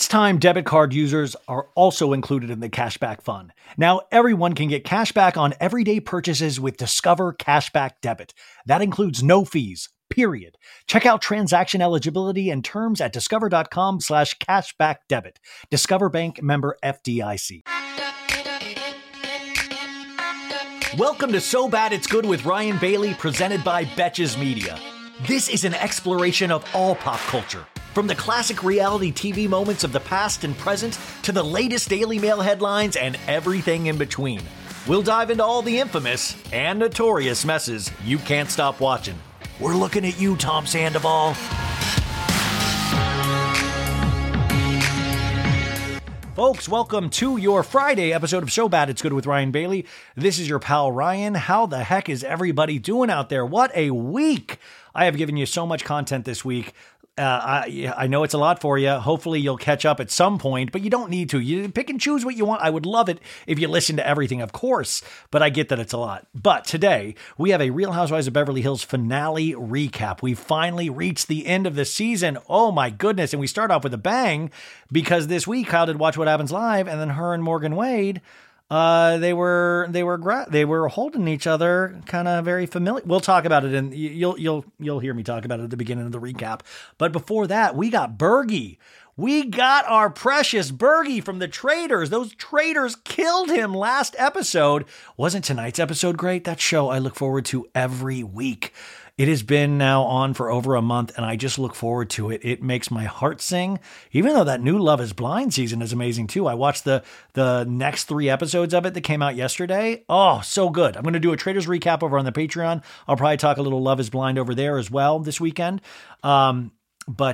It's time debit card users are also included in the cashback fund. Now everyone can get cashback on everyday purchases with Discover Cashback Debit. That includes no fees, period. Check out transaction eligibility and terms at discover.com/cashbackdebit. Discover Bank, member FDIC. Welcome to So Bad It's Good with Ryan Bailey, presented by Betches Media. This is an exploration of all pop culture. From the classic reality TV moments of the past and present to the latest Daily Mail headlines and everything in between. We'll dive into all the infamous and notorious messes you can't stop watching. We're looking at you, Tom Sandoval. Folks, welcome to your Friday episode of So Bad It's Good with Ryan Bailey. This is your pal Ryan. How the heck is everybody doing out there? What a week! I have given you so much content this week. I know it's a lot for you. Hopefully you'll catch up at some point, but you don't need to. You pick and choose what you want. I would love it if you listen to everything, of course, but I get that it's a lot. But today we have a Real Housewives of Beverly Hills finale recap. We finally reached the end of the season. Oh my goodness. And we start off with a bang because this week Kyle did Watch What Happens Live, and then her and Morgan Wade, they were holding each other, kind of very familiar. We'll talk about it, and you'll hear me talk about it at the beginning of the recap. But before that, we got Bergie. We got our precious Bergie from The Traitors. Those traitors killed him last episode. Wasn't tonight's episode great? That show I look forward to every week. It has been now on for over a month, and I just look forward to it. It makes my heart sing, even though that new Love Is Blind season is amazing, too. I watched the next three episodes of it that came out yesterday. Oh, so good. I'm going to do a Traitors recap over on the Patreon. I'll probably talk a little Love Is Blind over there as well this weekend. We're going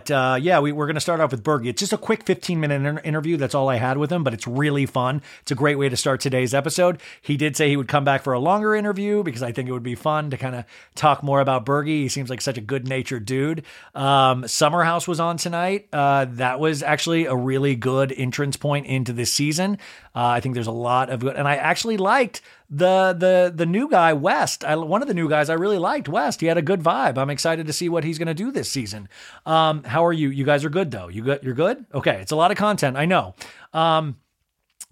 to start off with Bergie. It's just a quick 15-minute interview. That's all I had with him, but it's really fun. It's a great way to start today's episode. He did say he would come back for a longer interview because I think it would be fun to kind of talk more about Bergie. He seems like such a good-natured dude. Summer House was on tonight. That was actually a really good entrance point into this season. I think there's a lot of good, and I actually liked the new guy, West. One of the new guys I really liked, West. He had a good vibe. I'm excited to see what he's going to do this season. How are you? You guys are good though. You're good? Okay. It's a lot of content. I know.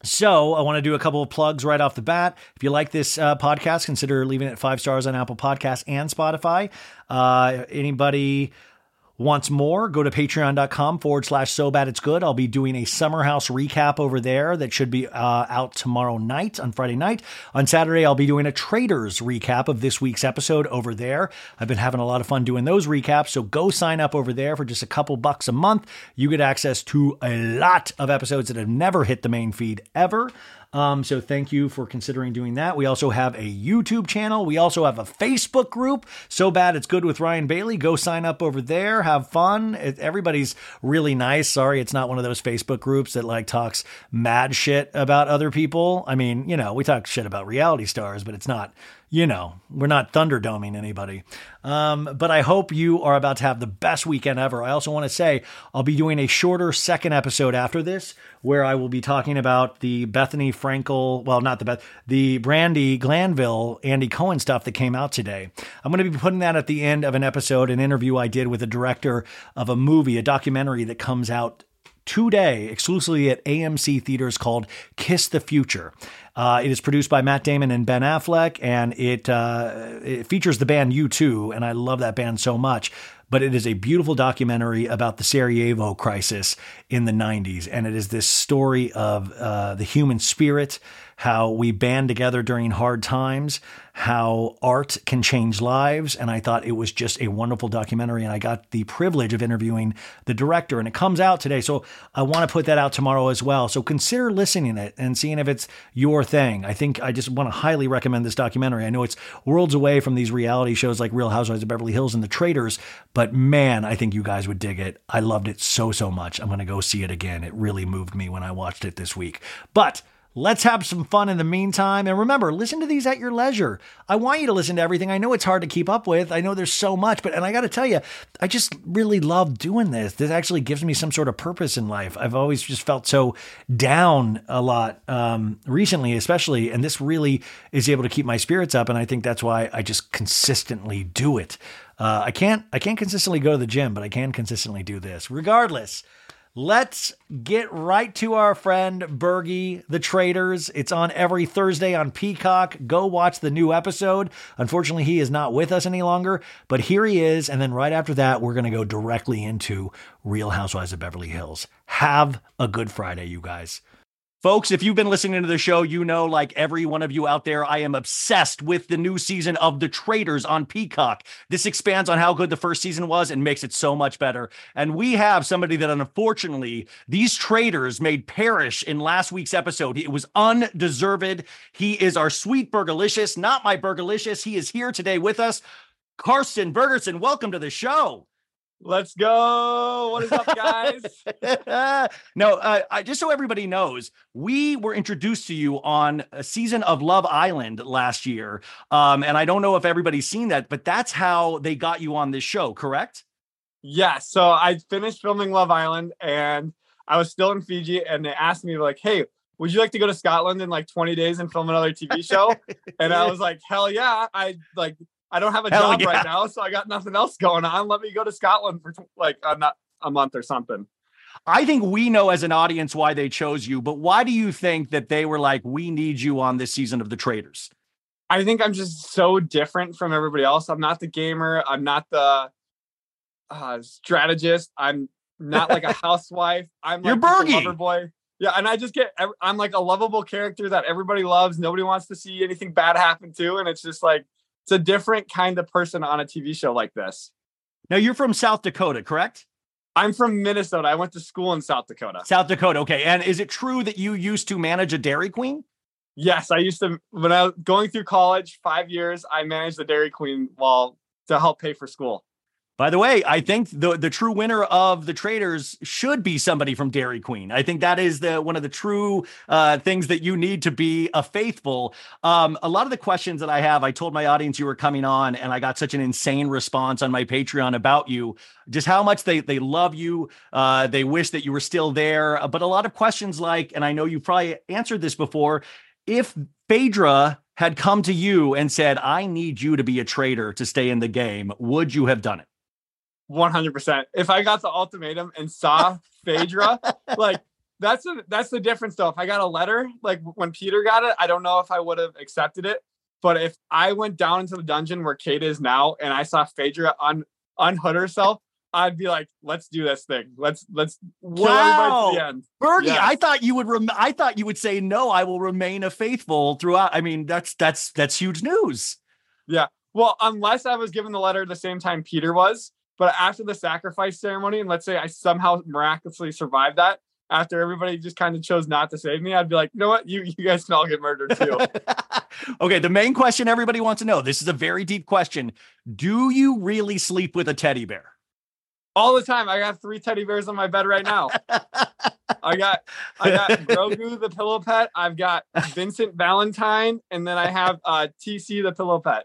So I want to do a couple of plugs right off the bat. If you like this podcast, consider leaving it 5 stars on Apple Podcasts and Spotify. Anybody wants more, go to patreon.com/so bad it's good. I'll be doing a Summer House recap over there that should be out tomorrow night, on Friday night. On Saturday, I'll be doing a Traitors recap of this week's episode over there. I've been having a lot of fun doing those recaps, so go sign up over there for just a couple bucks a month. You get access to a lot of episodes that have never hit the main feed ever. So thank you for considering doing that. We also have a YouTube channel. We also have a Facebook group, So Bad It's Good with Ryan Bailey. Go sign up over there. Have fun. Everybody's really nice. Sorry, it's not one of those Facebook groups that like talks mad shit about other people. I mean, you know, we talk shit about reality stars, but it's not, you know, we're not Thunderdoming anybody. But I hope you are about to have the best weekend ever. I also want to say I'll be doing a shorter second episode after this, where I will be talking about the Bethany Frankel, well, not the Beth, the Brandy Glanville, Andy Cohen stuff that came out today. I'm going to be putting that at the end of an episode, an interview I did with a director of a movie, a documentary that comes out today exclusively at AMC theaters called Kiss the Future. It is produced by Matt Damon and Ben Affleck, and it features the band U2, and I love that band so much. But it is a beautiful documentary about the Sarajevo crisis in the 90s, and it is this story of the human spirit, how we band together during hard times, how art can change lives. And I thought it was just a wonderful documentary, and I got the privilege of interviewing the director, and it comes out today. So I want to put that out tomorrow as well. So consider listening to it and seeing if it's your thing. I think I just want to highly recommend this documentary. I know it's worlds away from these reality shows like Real Housewives of Beverly Hills and The Traitors, but man, I think you guys would dig it. I loved it so much. I'm going to go see it again. It really moved me when I watched it this week. But let's have some fun in the meantime. And remember, listen to these at your leisure. I want you to listen to everything. I know it's hard to keep up with. I know there's so much, and I got to tell you, I just really love doing this. This actually gives me some sort of purpose in life. I've always just felt so down a lot recently, especially, and this really is able to keep my spirits up. And I think that's why I just consistently do it. I can't consistently go to the gym, but I can consistently do this. Regardless, Let's get right to our friend Bergie, The Traitors. It's on every Thursday on Peacock. Go watch the new episode. Unfortunately, he is not with us any longer, but here he is. And then right after that, we're going to go directly into Real Housewives of Beverly Hills. Have a good Friday, you guys. Folks, if you've been listening to the show, you know, like every one of you out there, I am obsessed with the new season of The Traitors on Peacock. This expands on how good the first season was and makes it so much better. And we have somebody that, unfortunately, these traitors made perish in last week's episode. It was undeserved. He is our sweet Burgerlicious, not my Burgerlicious. He is here today with us. Carsten Bergersen, welcome to the show. Let's go. What is up, guys? No, just so everybody knows, we were introduced to you on a season of Love Island last year. And I don't know if everybody's seen that, but that's how they got you on this show, correct? Yeah. So I finished filming Love Island and I was still in Fiji and they asked me like, hey, would you like to go to Scotland in like 20 days and film another TV show? And I was like, hell yeah. I don't have a job right now, so I got nothing else going on. Let me go to Scotland for like a month or something. I think we know as an audience why they chose you, but why do you think that they were like, we need you on this season of The Traitors? I think I'm just so different from everybody else. I'm not the gamer. I'm not the strategist. I'm not like a housewife. I'm like a lover boy. Yeah, and I just I'm like a lovable character that everybody loves. Nobody wants to see anything bad happen to, and it's just like, it's a different kind of person on a TV show like this. Now, you're from South Dakota, correct? I'm from Minnesota. I went to school in South Dakota. South Dakota. Okay. And is it true that you used to manage a Dairy Queen? Yes. I used to, when I was going through college, 5 years, I managed the Dairy Queen to help pay for school. By the way, I think the true winner of The Traitors should be somebody from Dairy Queen. I think that is one of the true things that you need to be a faithful. A lot of the questions that I have, I told my audience you were coming on, and I got such an insane response on my Patreon about you, just how much they love you. They wish that you were still there. But a lot of questions like, and I know you probably answered this before, if Phaedra had come to you and said, I need you to be a traitor to stay in the game, would you have done it? 100%. If I got the ultimatum and saw Phaedra, like that's the difference though. If I got a letter, like when Peter got it, I don't know if I would have accepted it, but if I went down into the dungeon where Kate is now and I saw Phaedra unhood herself, I'd be like, let's do this thing. Let's kill everybody to the end. Bergie, yes. I thought you would I thought you would say no, I will remain a faithful throughout. I mean, that's huge news. Yeah. Well, unless I was given the letter the same time Peter was. But after the sacrifice ceremony, and let's say I somehow miraculously survived that, after everybody just kind of chose not to save me, I'd be like, you know what? You guys can all get murdered too. Okay, the main question everybody wants to know, this is a very deep question. Do you really sleep with a teddy bear? All the time. I have 3 teddy bears on my bed right now. I got Grogu, the pillow pet. I've got Vincent Valentine. And then I have TC, the pillow pet.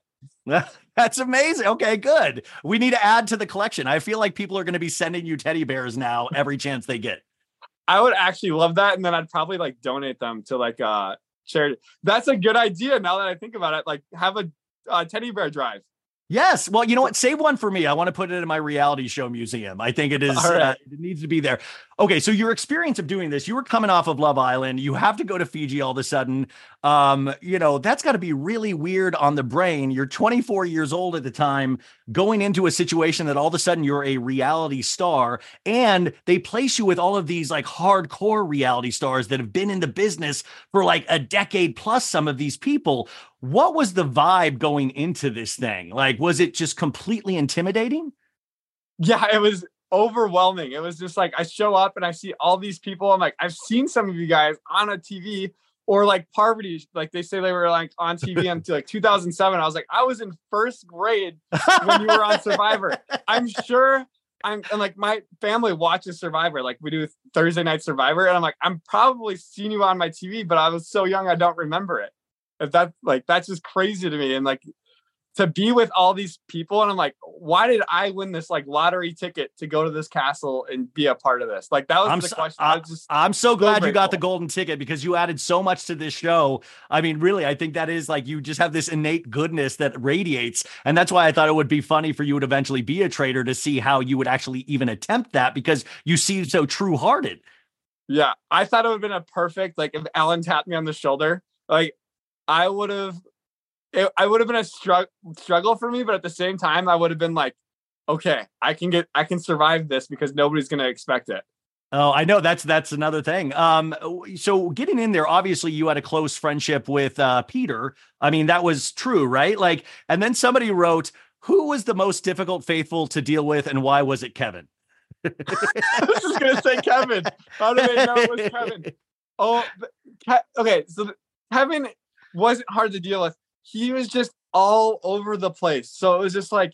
That's amazing. Okay, good. We need to add to the collection. I feel like people are going to be sending you teddy bears now every chance they get. I would actually love that. And then I'd probably like donate them to like a charity. That's a good idea. Now that I think about it, like have a teddy bear drive. Yes. Well, you know what? Save one for me. I want to put it in my reality show museum. I think it is. Right. It needs to be there. Okay. So your experience of doing this, you were coming off of Love Island. You have to go to Fiji all of a sudden. You know, that's got to be really weird on the brain. You're 24 years old at the time, going into a situation that all of a sudden you're a reality star, and they place you with all of these like hardcore reality stars that have been in the business for like a decade plus, some of these people. What was the vibe going into this thing? Like, was it just completely intimidating? Yeah, it was overwhelming. It was just like, I show up and I see all these people. I'm like, I've seen some of you guys on a TV or like Parvati. Like they say they were like on TV until like 2007. I was like, I was in first grade when you were on Survivor. I'm sure and like my family watches Survivor. Like we do Thursday night Survivor. And I'm like, I'm probably seen you on my TV, but I was so young. I don't remember it. If that's like, that's just crazy to me. And like, to be with all these people. And I'm like, why did I win this like lottery ticket to go to this castle and be a part of this? Like that was the question. I'm so glad you got the golden ticket because you added so much to this show. I mean, really, I think that is like, you just have this innate goodness that radiates. And that's why I thought it would be funny for you to eventually be a traitor to see how you would actually even attempt that because you seem so true hearted. Yeah. I thought it would have been a perfect, like if Alan tapped me on the shoulder, like I would have been a struggle for me, but at the same time, I would have been like, okay, I can survive this because nobody's going to expect it. Oh, I know. That's another thing. So getting in there, obviously you had a close friendship with Peter. I mean, that was true, right? Like, and then somebody wrote, who was the most difficult faithful to deal with and why was it Kevin? I was just going to say Kevin. How do they know it was Kevin? Oh, okay. So Kevin wasn't hard to deal with. He was just all over the place. So it was just like,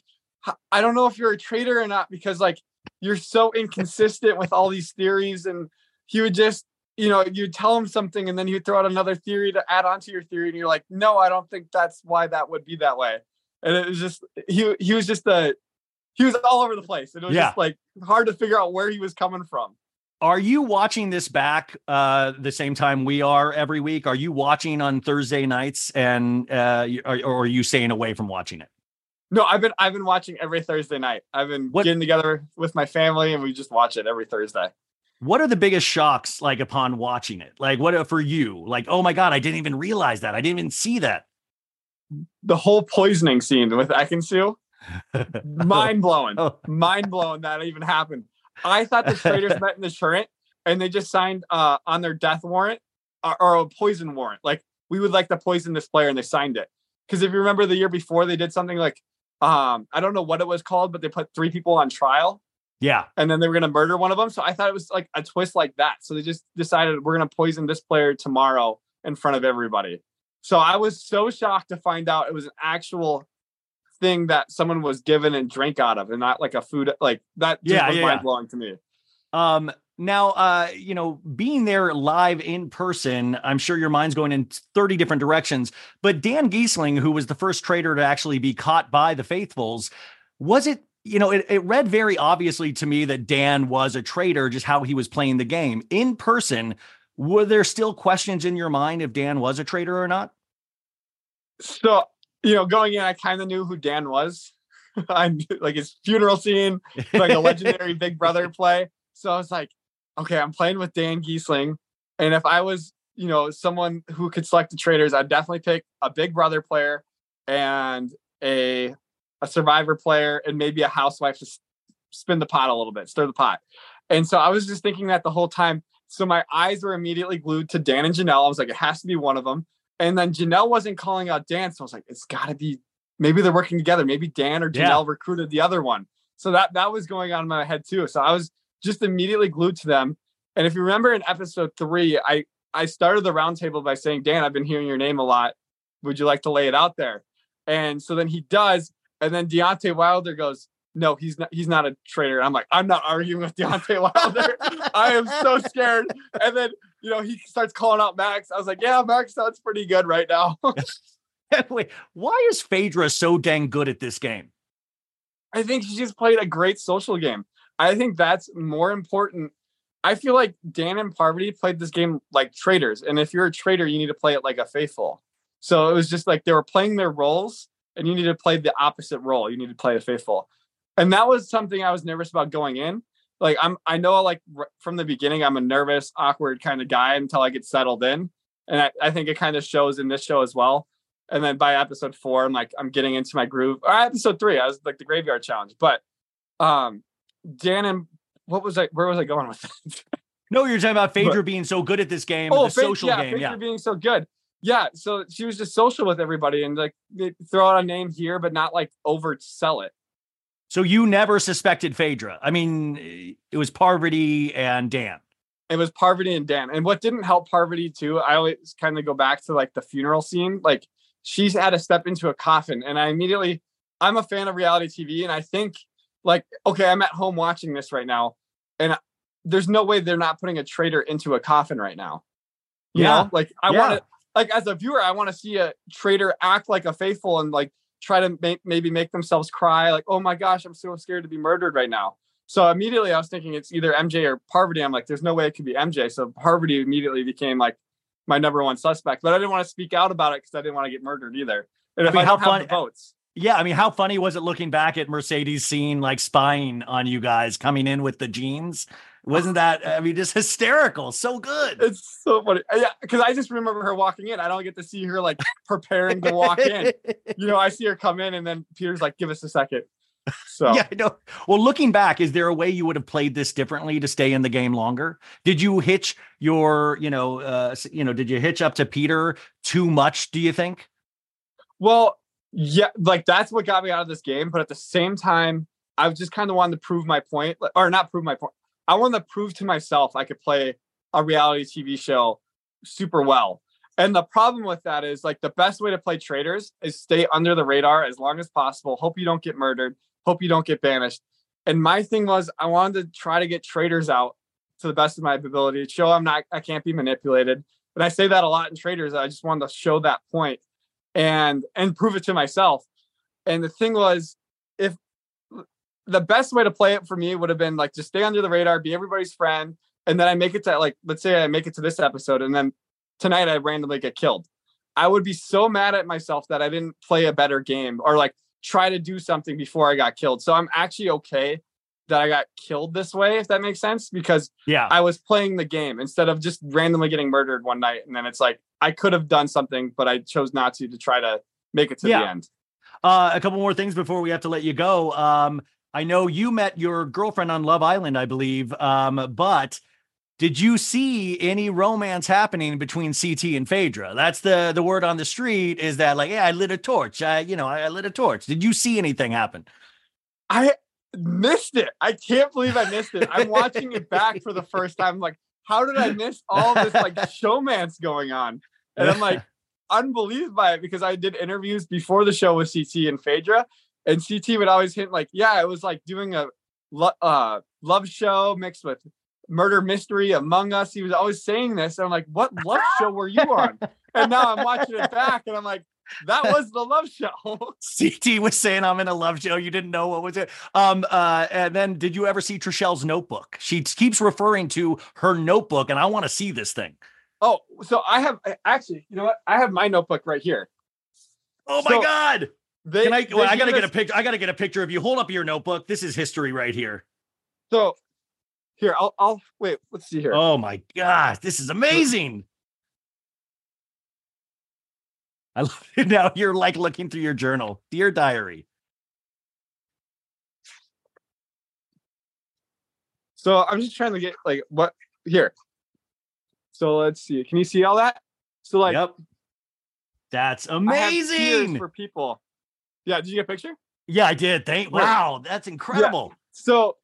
I don't know if you're a traitor or not, because like, you're so inconsistent with all these theories. And he would just, you know, you'd tell him something and then he'd throw out another theory to add onto your theory. And you're like, no, I don't think that's why that would be that way. And it was just, he was all over the place. And it was just like hard to figure out where he was coming from. Are you watching this back the same time we are every week? Are you watching on Thursday nights and or are you staying away from watching it? No, I've been watching every Thursday night. I've been getting together with my family and we just watch it every Thursday. What are the biggest shocks like upon watching it? Like what for you? Like, oh my God, I didn't even realize that. I didn't even see that. The whole poisoning scene with Ekansu. Mind blowing that even happened. I thought the traitors met in the turret and they just signed on their death warrant or a poison warrant. Like we would like to poison this player and they signed it. Because if you remember the year before they did something like, I don't know what it was called, but they put 3 people on trial. Yeah. And then they were going to murder one of them. So I thought it was like a twist like that. So they just decided we're going to poison this player tomorrow in front of everybody. So I was so shocked to find out it was an actual thing that someone was given and drank out of and not like a food like that. Just was mind blowing to me. Now, you know, being there live in person, I'm sure your mind's going in 30 different directions, but Dan Giesling, who was the first traitor to actually be caught by the faithfuls, was it, you know, it read very obviously to me that Dan was a traitor, just how he was playing the game in person. Were there still questions in your mind if Dan was a traitor or not? So, you know, going in, I kind of knew who Dan was. I knew, like his funeral scene, like a legendary Big Brother play. So I was like, okay, I'm playing with Dan Giesling. And if I was, you know, someone who could select the traitors, I'd definitely pick a Big Brother player and a Survivor player and maybe a housewife to spin the pot a little bit, stir the pot. And so I was just thinking that the whole time. So my eyes were immediately glued to Dan and Janelle. I was like, it has to be one of them. And then Janelle wasn't calling out Dan. So I was like, it's got to be, maybe they're working together. Maybe Dan or Janelle recruited the other one. So that was going on in my head too. So I was just immediately glued to them. And if you remember in episode 3, I started the roundtable by saying, Dan, I've been hearing your name a lot. Would you like to lay it out there? And so then he does. And then Deontay Wilder goes, no, he's not a traitor. I'm like, I'm not arguing with Deontay Wilder. I am so scared. And then, you know, he starts calling out Max. I was like, yeah, Max sounds pretty good right now. Wait, why is Phaedra so dang good at this game? I think she just played a great social game. I think that's more important. I feel like Dan and Parvati played this game like traitors. And if you're a traitor, you need to play it like a faithful. So it was just like they were playing their roles and you need to play the opposite role. You need to play a faithful. And that was something I was nervous about going in. Like from the beginning, I'm a nervous, awkward kind of guy until I get settled in. And I think it kind of shows in this show as well. And then by episode 4, I'm like, I'm getting into my groove. Or episode 3, I was like the graveyard challenge. But Dan and where was I going with that? No, you're talking about Phaedra being so good at this game. Oh, the social game. Phaedra being so good. Yeah. So she was just social with everybody and like they throw out a name here, but not like oversell it. So you never suspected Phaedra. I mean, it was Parvati and Dan. It was Parvati and Dan. And what didn't help Parvati too, I always kind of go back to like the funeral scene. Like she's had to step into a coffin. And I'm a fan of reality TV. And I think like, okay, I'm at home watching this right now. And there's no way they're not putting a traitor into a coffin right now. You know, like I want to, like as a viewer, I want to see a traitor act like a faithful and like, try to maybe make themselves cry, like, oh my gosh, I'm so scared to be murdered right now. So immediately I was thinking it's either MJ or Parvati. I'm like, there's no way it could be MJ. So Parvati immediately became like my number one suspect, but I didn't want to speak out about it because I didn't want to get murdered either. And if I don't have the votes. Yeah, I mean, how funny was it looking back at Mercedes seeing like spying on you guys coming in with the jeans? Wasn't that, I mean, just hysterical. So good. It's so funny. Yeah, because I just remember her walking in. I don't get to see her like preparing to walk in. You know, I see her come in and then Peter's like, give us a second. So yeah, I know. Well, looking back, is there a way you would have played this differently to stay in the game longer? Did you hitch your, did you hitch up to Peter too much, do you think? Well, yeah, like that's what got me out of this game. But at the same time, I just kind of wanted to prove my point, or not prove my point. I wanted to prove to myself I could play a reality TV show super well. And the problem with that is like the best way to play Traitors is stay under the radar as long as possible. Hope you don't get murdered. Hope you don't get banished. And my thing was I wanted to try to get Traitors out to the best of my ability. Show I can't be manipulated. And I say that a lot in Traitors. I just wanted to show that point. And prove it to myself. And the thing was, if the best way to play it for me would have been like, just stay under the radar, be everybody's friend. And then I make it to like, let's say I make it to this episode. And then tonight I randomly get killed. I would be so mad at myself that I didn't play a better game or like try to do something before I got killed. So I'm actually okay that I got killed this way, if that makes sense, because yeah, I was playing the game instead of just randomly getting murdered one night. And then it's like, I could have done something, but I chose not to try to make it to the end. A couple more things before we have to let you go. I know you met your girlfriend on Love Island, I believe. But did you see any romance happening between CT and Phaedra? That's the word on the street is that like, yeah, I lit a torch. I lit a torch. Did you see anything happen? I missed it. I can't believe I missed it. I'm watching it back for the first time. I'm like, how did I miss all this like showmance going on? And I'm like unbelieved by it because I did interviews before the show with CT and Phaedra, and CT would always hint like, yeah, it was like doing a love show mixed with murder mystery Among Us. He was always saying this. And I'm like, what love show were you on? And now I'm watching it back and I'm like, that was the love show. CT was saying I'm in a love show. You didn't know what was it. And then did you ever see Trishelle's notebook? She keeps referring to her notebook and I want to see this thing. Oh, so I have actually, you know what? I have my notebook right here. Oh my God. I got to get a picture. I got to get a picture of you. Hold up your notebook. This is history right here. So here, I'll wait. Let's see here. Oh my gosh. This is amazing. I love it. Now you're like looking through your journal, Dear Diary. So I'm just trying to get like what here. So let's see. Can you see all that? So like, yep. That's amazing. I have tears for people. Yeah. Did you get a picture? Yeah, I did. Wow. That's incredible. Yeah. So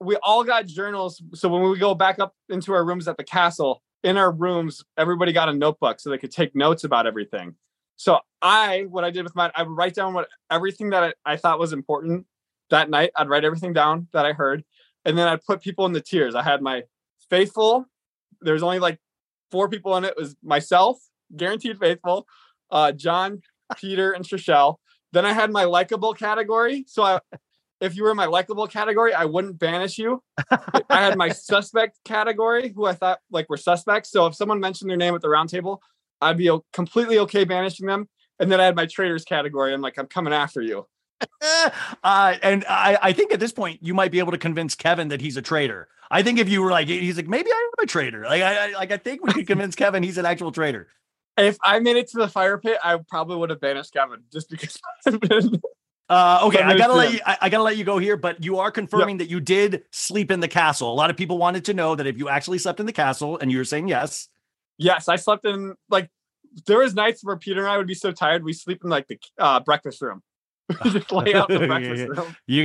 we all got journals. So when we go back up into our rooms at the castle, in our rooms, everybody got a notebook so they could take notes about everything. So what I did with mine, I would write down everything that I thought was important that night. I'd write everything down that I heard. And then I'd put people in the tiers. I had my faithful. There's only like 4 people in it. It was myself, guaranteed faithful, John, Peter, and Trishelle. Then I had my likable category. So if you were in my likable category, I wouldn't banish you. I had my suspect category, who I thought like were suspects. So if someone mentioned their name at the round table, I'd be completely okay banishing them. And then I had my traitors category. I'm like, I'm coming after you. And I think at this point, you might be able to convince Kevin that he's a traitor. I think if you were like, he's like, maybe I am a traitor. Like, I think we could convince Kevin he's an actual traitor. If I made it to the fire pit, I probably would have banished Kevin just because. Okay, I gotta let you go here, but you are confirming that you did sleep in the castle. A lot of people wanted to know that if you actually slept in the castle, and you were saying yes. Yes, I slept in like there was nights where Peter and I would be so tired we sleep in like the breakfast room. Just lay out the breakfast room. You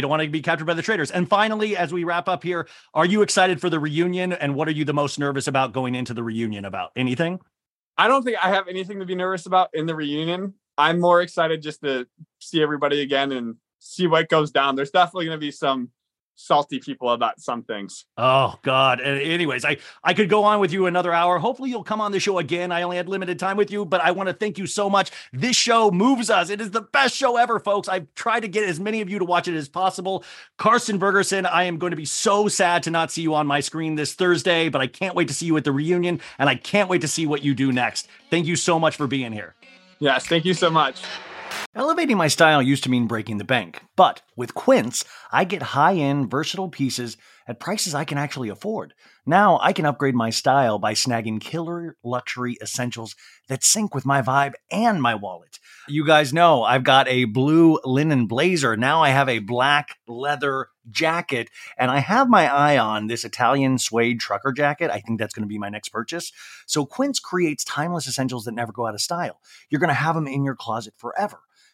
don't want to be captured by the traitors. And finally, as we wrap up here, are you excited for the reunion? And what are you the most nervous about going into the reunion about? Anything? I don't think I have anything to be nervous about in the reunion. I'm more excited just to see everybody again and see what goes down. There's definitely going to be some salty people about some things. Oh, God. And anyways, I could go on with you another hour. Hopefully you'll come on the show again. I only had limited time with you, but I want to thank you so much. This show moves us. It is the best show ever, folks. I've tried to get as many of you to watch it as possible. Carsten Bergersen, I am going to be so sad to not see you on my screen this Thursday, but I can't wait to see you at the reunion, and I can't wait to see what you do next. Thank you so much for being here. Yes, thank you so much. Elevating my style used to mean breaking the bank, but with Quince, I get high-end, versatile pieces at prices I can actually afford. Now I can upgrade my style by snagging killer luxury essentials that sync with my vibe and my wallet. You guys know I've got a blue linen blazer. Now I have a black leather jacket, and I have my eye on this Italian suede trucker jacket. I think that's going to be my next purchase. So Quince creates timeless essentials that never go out of style. You're going to have them in your closet forever.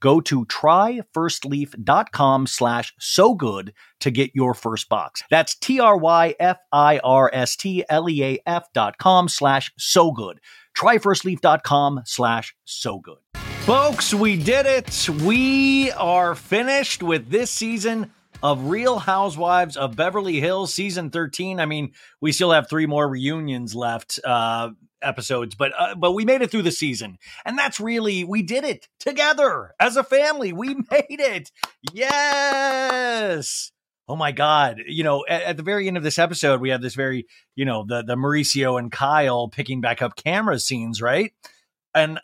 Go to tryfirstleaf.com/so good to get your first box. That's tryfirstleaf.com/so good. Tryfirstleaf.com/so good. Folks, we did it. We are finished with this season of Real Housewives of Beverly Hills, season 13. I mean, we still have three more reunions left, episodes, but we made it through the season, and that's really, we did it together as a family. We made it. Yes. Oh my God. You know, at the very end of this episode, we have this very, you know, the Mauricio and Kyle picking back up camera scenes. Right. And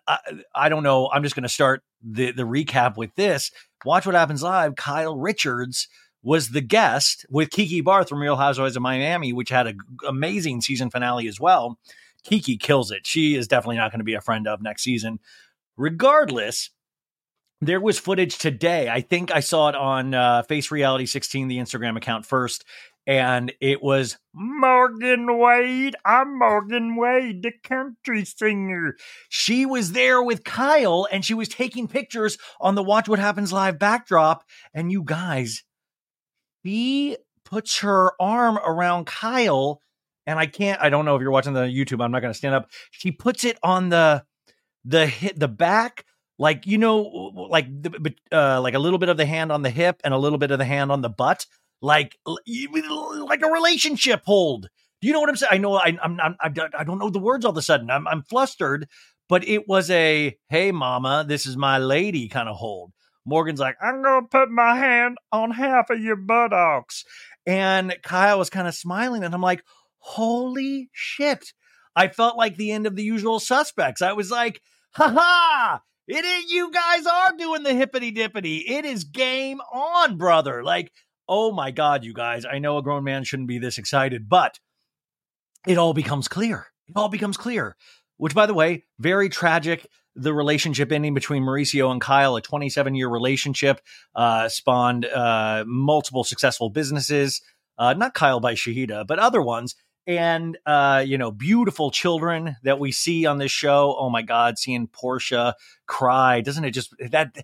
I don't know. I'm just going to start the recap with this. Watch What Happens Live. Kyle Richards was the guest with Kiki Barth from Real Housewives of Miami, which had an amazing season finale as well. Kiki kills it. She is definitely not going to be a friend of next season. Regardless, there was footage today. I think I saw it on Face Reality 16, the Instagram account first. And it was Morgan Wade. I'm Morgan Wade, the country singer. She was there with Kyle, and she was taking pictures on the Watch What Happens Live backdrop. And you guys, she puts her arm around Kyle. And I don't know if you're watching the YouTube. I'm not going to stand up. She puts it on the back, like, you know, like a little bit of the hand on the hip and a little bit of the hand on the butt, like a relationship hold. Do you know what I'm saying? I know I don't know the words all of a sudden. I'm flustered, but it was a, hey mama, this is my lady kind of hold. Morgan's like, I'm going to put my hand on half of your buttocks. And Kyle was kind of smiling, and I'm like, holy shit. I felt like the end of The Usual Suspects. I was like, ha ha, It is, you guys are doing the hippity dippity. It is game on, brother. Like, oh my God, you guys, I know a grown man shouldn't be this excited, but it all becomes clear. It all becomes clear, which, by the way, very tragic. The relationship ending between Mauricio and Kyle, a 27-year relationship, spawned multiple successful businesses, not Kyle by Shahida, but other ones. And, you know, beautiful children that we see on this show. Oh, my God, seeing Portia cry. Doesn't it just that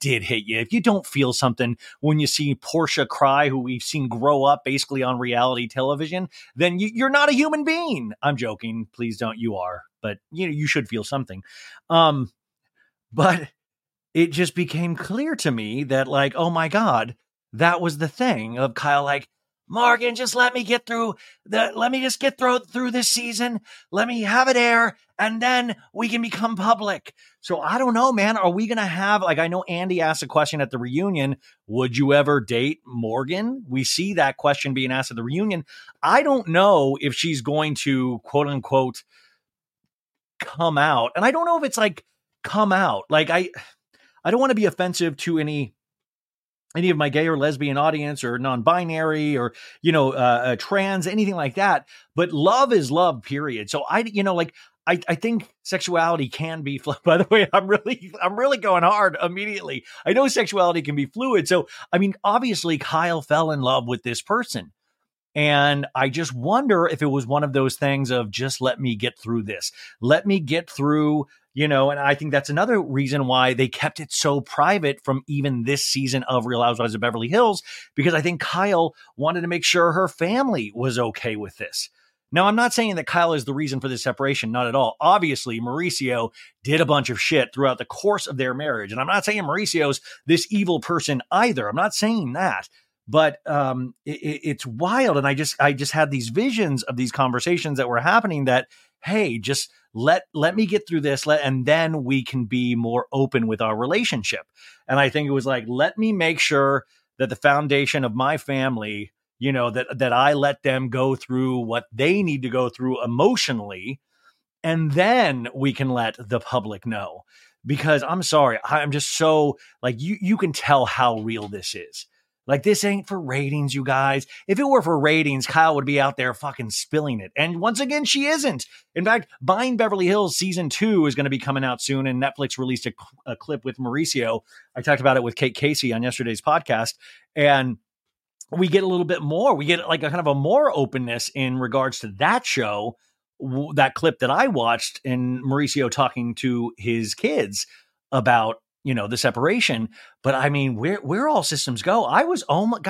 did hit you? If you don't feel something when you see Portia cry, who we've seen grow up basically on reality television, then you're not a human being. I'm joking. Please don't. You are. But, you know, you should feel something. But it just became clear to me that, like, oh, my God, that was the thing of Kyle, like, Morgan, just let me get through this season. Let me have it air, and then we can become public. So I don't know, man. Are we going to have, like, I know Andy asked a question at the reunion. Would you ever date Morgan? We see that question being asked at the reunion. I don't know if she's going to, quote unquote, come out. And I don't know if it's like come out. Like, I don't want to be offensive to any of my gay or lesbian audience, or non-binary, or, you know, trans, anything like that. But love is love, period. So I think sexuality can be fluid. By the way, I'm really going hard immediately. I know sexuality can be fluid. So, I mean, obviously Kyle fell in love with this person. And I just wonder if it was one of those things of just let me get through this. Let me get through, you know, and I think that's another reason why they kept it so private from even this season of Real Housewives of Beverly Hills, because I think Kyle wanted to make sure her family was okay with this. Now, I'm not saying that Kyle is the reason for this separation, not at all. Obviously, Mauricio did a bunch of shit throughout the course of their marriage. And I'm not saying Mauricio's this evil person either. I'm not saying that. But it's wild. And I just had these visions of these conversations that were happening that, hey, just let me get through this. And then we can be more open with our relationship. And I think it was like, let me make sure that the foundation of my family, you know, that I let them go through what they need to go through emotionally. And then we can let the public know, because I'm sorry, I'm just so, like, you can tell how real this is. Like, this ain't for ratings, you guys. If it were for ratings, Kyle would be out there fucking spilling it. And once again, she isn't. In fact, Buying Beverly Hills Season 2 is going to be coming out soon, and Netflix released a clip with Mauricio. I talked about it with Kate Casey on yesterday's podcast, and we get a little bit more. We get, like, a kind of a more openness in regards to that show, that clip that I watched, and Mauricio talking to his kids about, you know, the separation. But I mean, where all systems go. I was almost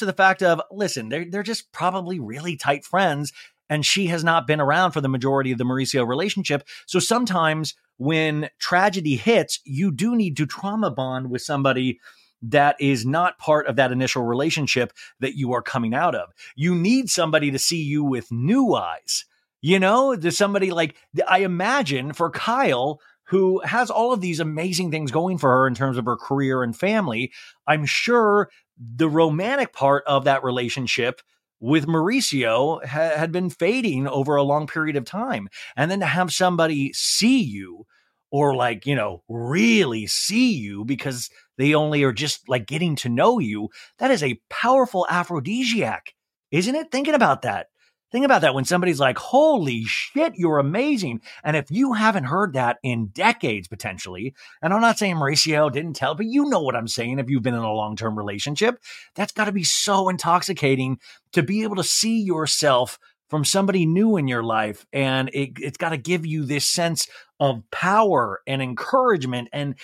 to the fact of, listen, they're just probably really tight friends. And she has not been around for the majority of the Mauricio relationship. So sometimes when tragedy hits, you do need to trauma bond with somebody that is not part of that initial relationship that you are coming out of. You need somebody to see you with new eyes. You know, there's somebody, like, I imagine for Kyle, who has all of these amazing things going for her in terms of her career and family. I'm sure the romantic part of that relationship with Mauricio had been fading over a long period of time. And then to have somebody see you, or, like, you know, really see you, because they only are just, like, getting to know you. That is a powerful aphrodisiac, isn't it? Thinking about that. Think about that when somebody's like, holy shit, you're amazing. And if you haven't heard that in decades, potentially, and I'm not saying Mauricio didn't tell, but you know what I'm saying. If you've been in a long-term relationship, that's got to be so intoxicating to be able to see yourself from somebody new in your life. And it's got to give you this sense of power and encouragement. And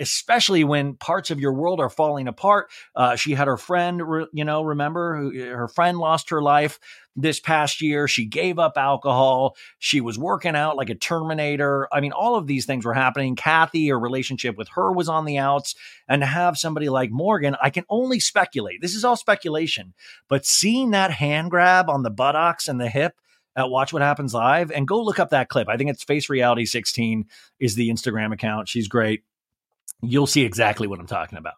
especially when parts of your world are falling apart. She had her friend, remember, her friend lost her life this past year. She gave up alcohol. She was working out like a Terminator. I mean, all of these things were happening. Kathy, her relationship with her was on the outs. And to have somebody like Morgan, I can only speculate. This is all speculation. But seeing that hand grab on the buttocks and the hip at Watch What Happens Live, and go look up that clip. I think it's Face Reality 16 is the Instagram account. She's great. You'll see exactly what I'm talking about.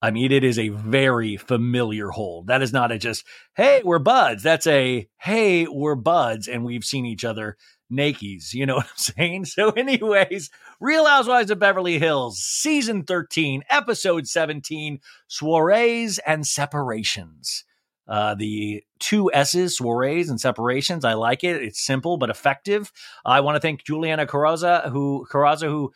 I mean, it is a very familiar hold. That is not a just, hey, we're buds. That's a, hey, we're buds. And we've seen each other Nakies, you know what I'm saying? So anyways, Real Housewives of Beverly Hills, season 13, episode 17, soirees and separations. The two S's, soirees and separations. I like it. It's simple but effective. I want to thank Juliana Carraza, who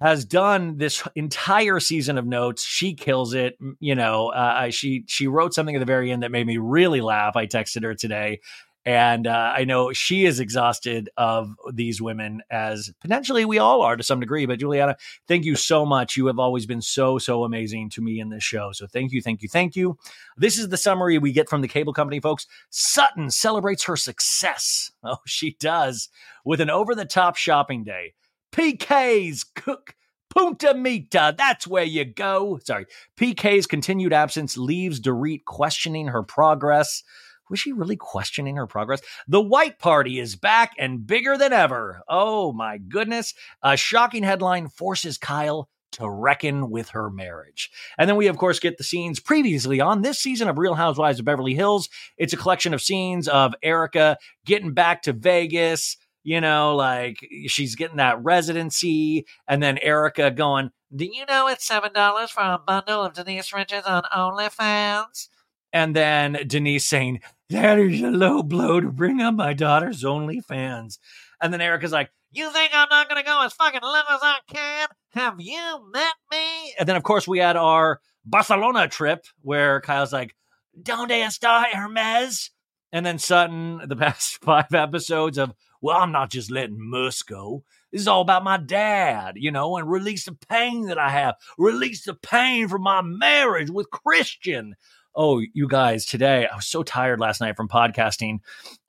has done this entire season of notes. She kills it. You know, she wrote something at the very end that made me really laugh. I texted her today. And I know she is exhausted of these women, as potentially we all are to some degree. But Juliana, thank you so much. You have always been so, so amazing to me in this show. So thank you, thank you, thank you. This is the summary we get from the cable company, folks. Sutton celebrates her success. Oh, she does. With an over-the-top shopping day. PK's cook. Punta Mita, that's where you go. Sorry. PK's continued absence leaves Dorit questioning her progress. Was she really questioning her progress? The white party is back and bigger than ever. Oh, my goodness. A shocking headline forces Kyle to reckon with her marriage. And then we, of course, get the scenes previously on this season of Real Housewives of Beverly Hills. It's a collection of scenes of Erica getting back to Vegas. You know, like she's getting that residency. And then Erica going, do you know it's $7 for a bundle of Denise Richards on OnlyFans? And then Denise saying, that is a low blow to bring up my daughter's OnlyFans. And then Erica's like, you think I'm not going to go as fucking low as I can? Have you met me? And then, of course, we had our Barcelona trip where Kyle's like, donde está Hermes? And then Sutton, the past 5 episodes of, well, I'm not just letting Musk go. This is all about my dad, you know, and release the pain that I have. Release the pain from my marriage with Christian. Oh, you guys, today, I was so tired last night from podcasting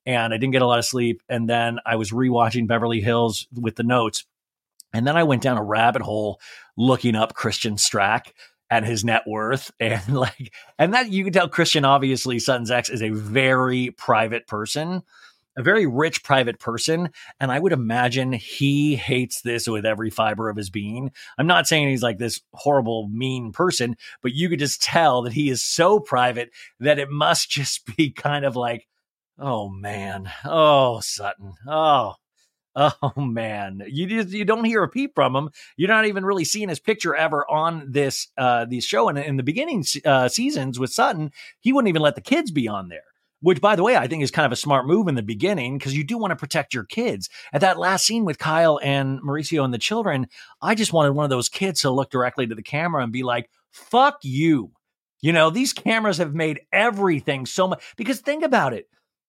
and I didn't get a lot of sleep. And then I was rewatching Beverly Hills with the notes. And then I went down a rabbit hole looking up Christian Strack and his net worth. And like, and that you can tell Christian, obviously, Sutton's ex, is a very private person, a very rich private person. And I would imagine he hates this with every fiber of his being. I'm not saying he's like this horrible, mean person, but you could just tell that he is so private that it must just be kind of like, oh man, oh Sutton, oh man. You don't hear a peep from him. You're not even really seeing his picture ever on this, these show. And in the beginning seasons with Sutton, he wouldn't even let the kids be on there. Which, by the way, I think is kind of a smart move in the beginning because you do want to protect your kids. At that last scene with Kyle and Mauricio and the children, I just wanted one of those kids to look directly to the camera and be like, fuck you. You know, these cameras have made everything so much. Because think about it.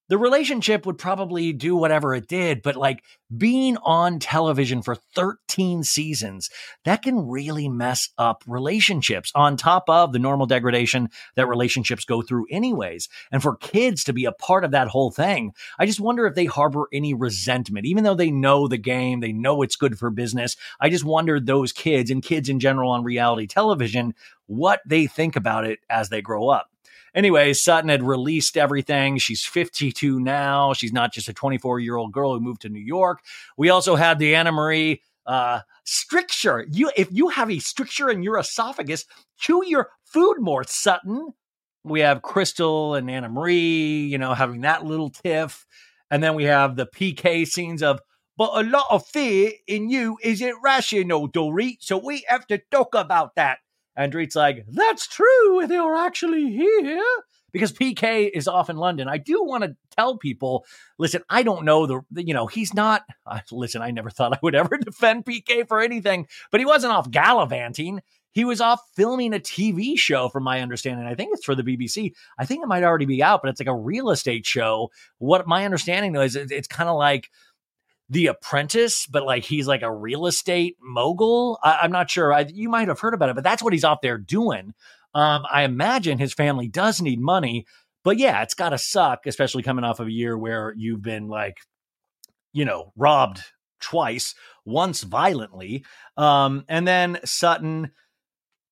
The relationship would probably do whatever it did, but like being on television for 13 seasons, that can really mess up relationships on top of the normal degradation that relationships go through anyways. And for kids to be a part of that whole thing, I just wonder if they harbor any resentment, even though they know the game, they know it's good for business. I just wonder those kids and kids in general on reality television, what they think about it as they grow up. Anyway, Sutton had released everything. She's 52 now. She's not just a 24-year-old girl who moved to New York. We also had the Anna Marie stricture. If you have a stricture in your esophagus, chew your food more, Sutton. We have Crystal and Anna Marie, you know, having that little tiff. And then we have the PK scenes of, but a lot of fear in you isn't rational, Dorit. So we have to talk about that. And Dorit's like, that's true. They were actually here because PK is off in London. I do want to tell people, listen, I don't know he's not, listen, I never thought I would ever defend PK for anything, but he wasn't off gallivanting. He was off filming a TV show from my understanding. I think it's for the BBC. I think it might already be out, but it's like a real estate show. What my understanding is, it's kind of like The Apprentice, but like he's like a real estate mogul. I'm not sure. You might have heard about it, but that's what he's out there doing. I imagine his family does need money, but yeah, it's got to suck, especially coming off of a year where you've been like, you know, robbed twice, once violently. And then Sutton,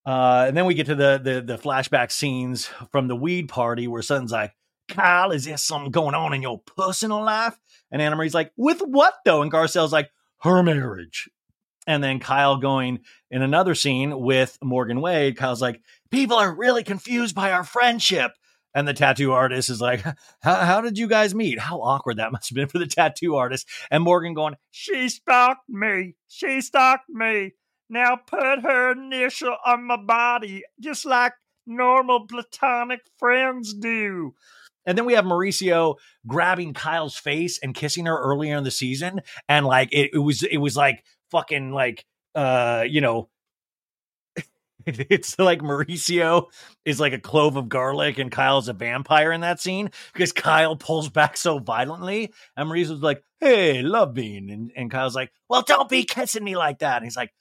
and then we get to the flashback scenes from the weed party where Sutton's like, Kyle, is there something going on in your personal life? And Anna Marie's like, with what though? And Garcelle's like, her marriage. And then Kyle going in another scene with Morgan Wade. Kyle's like, people are really confused by our friendship. And the tattoo artist is like, how did you guys meet? How awkward that must have been for the tattoo artist. And Morgan going, she stalked me. She stalked me. Now put her initial on my body, just like normal platonic friends do. And then we have Mauricio grabbing Kyle's face and kissing her earlier in the season. And like, it was like fucking like, you know, it's like Mauricio is like a clove of garlic and Kyle's a vampire in that scene because Kyle pulls back so violently. And Mauricio's like, hey, love bean. And Kyle's like, well, don't be kissing me like that. And he's like,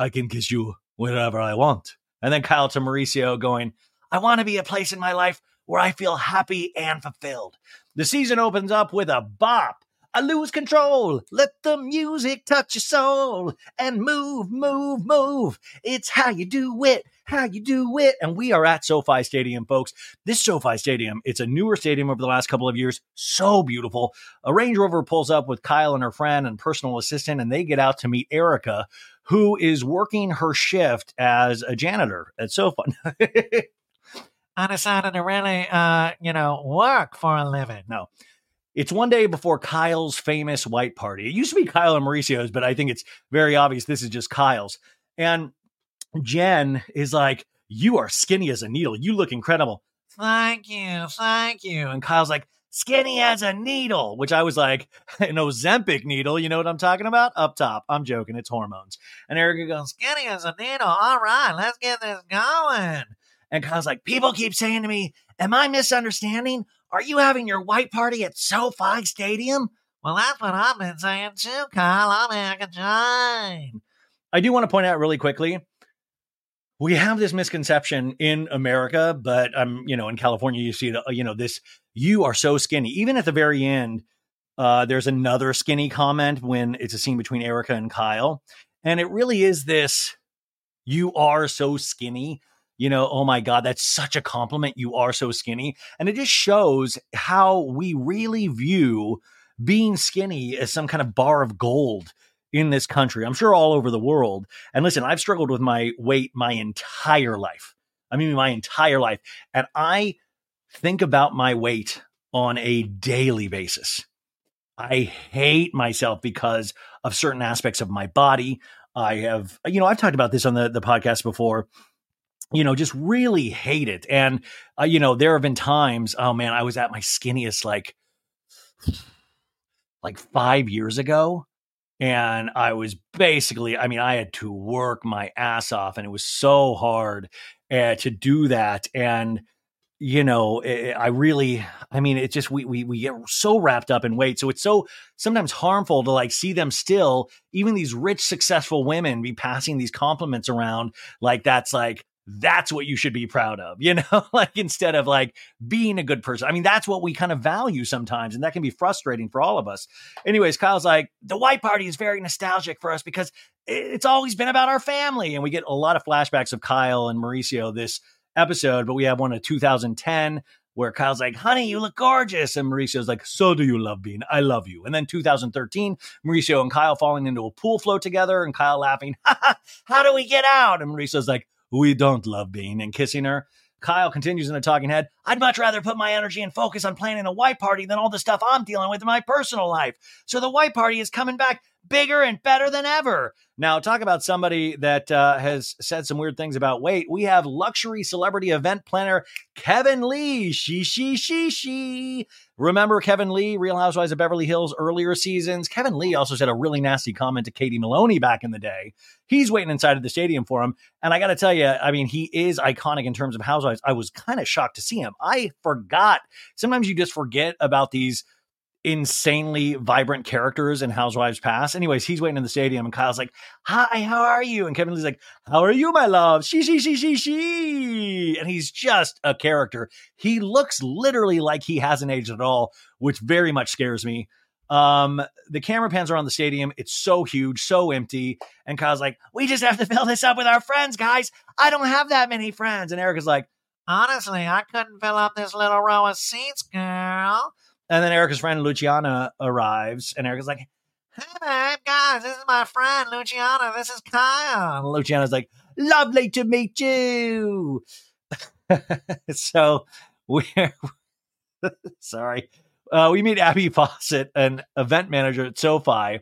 I can kiss you whenever I want. And then Kyle to Mauricio going, I want to be a place in my life where I feel happy and fulfilled. The season opens up with a bop. I lose control. Let the music touch your soul and move, move, move. It's how you do it, how you do it. And we are at SoFi Stadium, folks. This SoFi Stadium, it's a newer stadium over the last couple of years. So beautiful. A Range Rover pulls up with Kyle and her friend and personal assistant, and they get out to meet Erica, who is working her shift as a janitor at SoFi. I decided to really, work for a living. No. It's one day before Kyle's famous white party. It used to be Kyle and Mauricio's, but I think it's very obvious this is just Kyle's. And Jen is like, you are skinny as a needle. You look incredible. Thank you. Thank you. And Kyle's like, skinny as a needle, which I was like, an Ozempic needle. You know what I'm talking about? Up top. I'm joking. It's hormones. And Erica goes, skinny as a needle. All right, let's get this going. And Kyle's like, people keep saying to me, am I misunderstanding? Are you having your white party at SoFi Stadium? Well, that's what I've been saying too, Kyle. I'm having a time. I do want to point out really quickly, we have this misconception in America, but in California, you see, this, you are so skinny. Even at the very end, there's another skinny comment when it's a scene between Erica and Kyle. And it really is this, you are so skinny. Oh my God, that's such a compliment. You are so skinny. And it just shows how we really view being skinny as some kind of bar of gold in this country. I'm sure all over the world. And listen, I've struggled with my weight my entire life. I mean, my entire life. And I think about my weight on a daily basis. I hate myself because of certain aspects of my body. I have, I've talked about this on the podcast before. Just really hate it. And, there have been times, oh man, I was at my skinniest, like 5 years ago. And I was basically, I had to work my ass off and it was so hard to do that. And, it's just, we get so wrapped up in weight. So it's so sometimes harmful to see them still, even these rich, successful women be passing these compliments around. That's what you should be proud of, instead of being a good person. That's what we kind of value sometimes. And that can be frustrating for all of us. Anyways, Kyle's like, the white party is very nostalgic for us because it's always been about our family. And we get a lot of flashbacks of Kyle and Mauricio this episode, but we have one of 2010 where Kyle's like, honey, you look gorgeous. And Mauricio's like, so do you, love bean. I love you. And then 2013, Mauricio and Kyle falling into a pool float together and Kyle laughing, how do we get out? And Mauricio's like, we don't, love being, and kissing her. Kyle continues in the talking head. I'd much rather put my energy and focus on planning a white party than all the stuff I'm dealing with in my personal life. So the white party is coming back bigger and better than ever. Now, talk about somebody that has said some weird things about weight. We have luxury celebrity event planner Kevin Lee. She. Remember Kevin Lee, Real Housewives of Beverly Hills, earlier seasons? Kevin Lee also said a really nasty comment to Katie Maloney back in the day. He's waiting inside of the stadium for him. And I got to tell you, he is iconic in terms of Housewives. I was kind of shocked to see him. I forgot. Sometimes you just forget about these insanely vibrant characters in Housewives past. Anyways, he's waiting in the stadium and Kyle's like, hi, how are you? And Kevin Lee's like, how are you, my love? She. And he's just a character. He looks literally like he hasn't aged at all, which very much scares me. The camera pans around the stadium. It's so huge, so empty. And Kyle's like, we just have to fill this up with our friends, guys. I don't have that many friends. And Erica's like, honestly, I couldn't fill up this little row of seats, girl. And then Erica's friend Luciana arrives, and Erica's like, hey, babe, guys, this is my friend Luciana. This is Kyle. And Luciana's like, lovely to meet you. So We meet Abby Fawcett, an event manager at SoFi,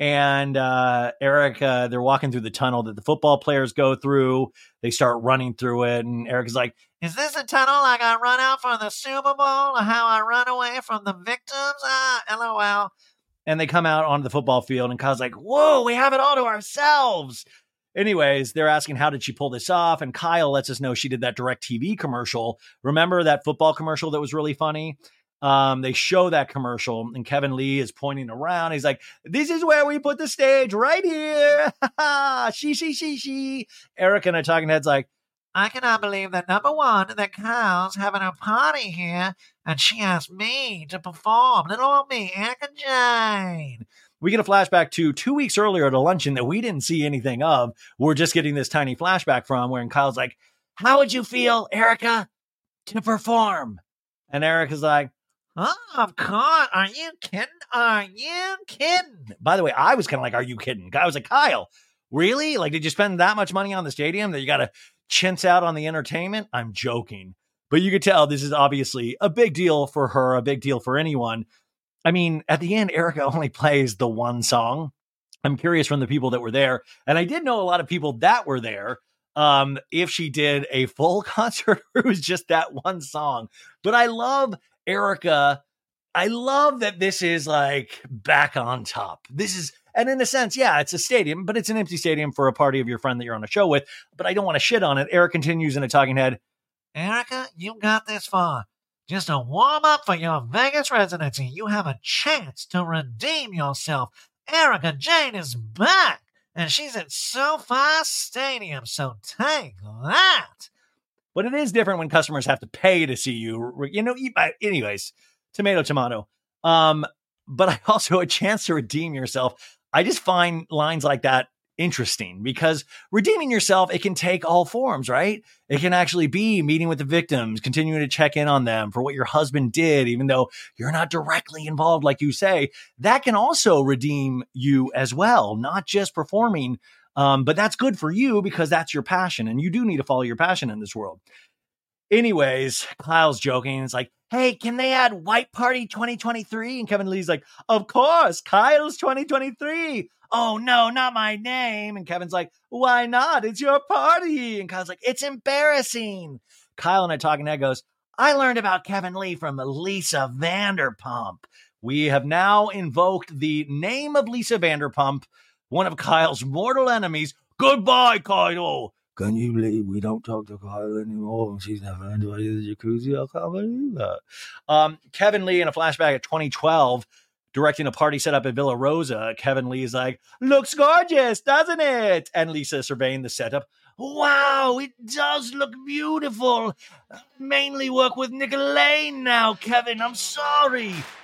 and Eric, they're walking through the tunnel that the football players go through. They start running through it, and Eric is like, "Is this a tunnel I got run out for the Super Bowl? Or how I run away from the victims? LOL." And they come out onto the football field, and Kyle's like, "Whoa, we have it all to ourselves." Anyways, they're asking, how did she pull this off? And Kyle lets us know she did that DirecTV commercial. Remember that football commercial that was really funny? They show that commercial, and Kevin Lee is pointing around. He's like, this is where we put the stage, right here. She. Eric and a talking head's like, I cannot believe that, number one, that Kyle's having a party here, and she asked me to perform. Little old me, Erica Jane. We get a flashback to 2 weeks earlier at a luncheon that we didn't see anything of. We're just getting this tiny flashback from where Kyle's like, how would you feel, Erica, to perform? And Erica's like, oh, of course. Are you kidding? Are you kidding? By the way, I was kind of like, are you kidding? I was like, Kyle, really? Like, did you spend that much money on the stadium that you got to chintz out on the entertainment? I'm joking. But you could tell this is obviously a big deal for her, a big deal for anyone. I mean, at the end, Erica only plays the one song. I'm curious from the people that were there, and I did know a lot of people that were there, if she did a full concert or it was just that one song. But I love Erica. I love that this is like back on top. This is, and in a sense, yeah, it's a stadium, but it's an empty stadium for a party of your friend that you're on a show with. But I don't want to shit on it. Erica continues in a talking head. Erica, you got this far. Just a warm-up for your Vegas residency. You have a chance to redeem yourself. Erica Jane is back, and she's at SoFi Stadium, so take that. But it is different when customers have to pay to see you. You know, anyways, tomato, tomato. But also a chance to redeem yourself. I just find lines like that interesting, because redeeming yourself, it can take all forms, right? It can actually be meeting with the victims, continuing to check in on them for what your husband did, even though you're not directly involved, like you say. That can also redeem you as well, not just performing, but that's good for you because that's your passion, and you do need to follow your passion in this world. Anyways, Kyle's joking. It's like, hey, can they add White Party 2023? And Kevin Lee's like, of course, Kyle's 2023. Oh, no, not my name. And Kevin's like, why not? It's your party. And Kyle's like, it's embarrassing. Kyle and I talking head goes, I learned about Kevin Lee from Lisa Vanderpump. We have now invoked the name of Lisa Vanderpump, one of Kyle's mortal enemies. Goodbye, Kyle. Can you believe we don't talk to Kyle anymore? She's never anybody in the jacuzzi. I can't believe that. Kevin Lee in a flashback at 2012, directing a party set up at Villa Rosa. Kevin Lee is like, looks gorgeous, doesn't it? And Lisa surveying the setup. Wow, it does look beautiful. I mainly work with Nicolene now, Kevin. I'm sorry.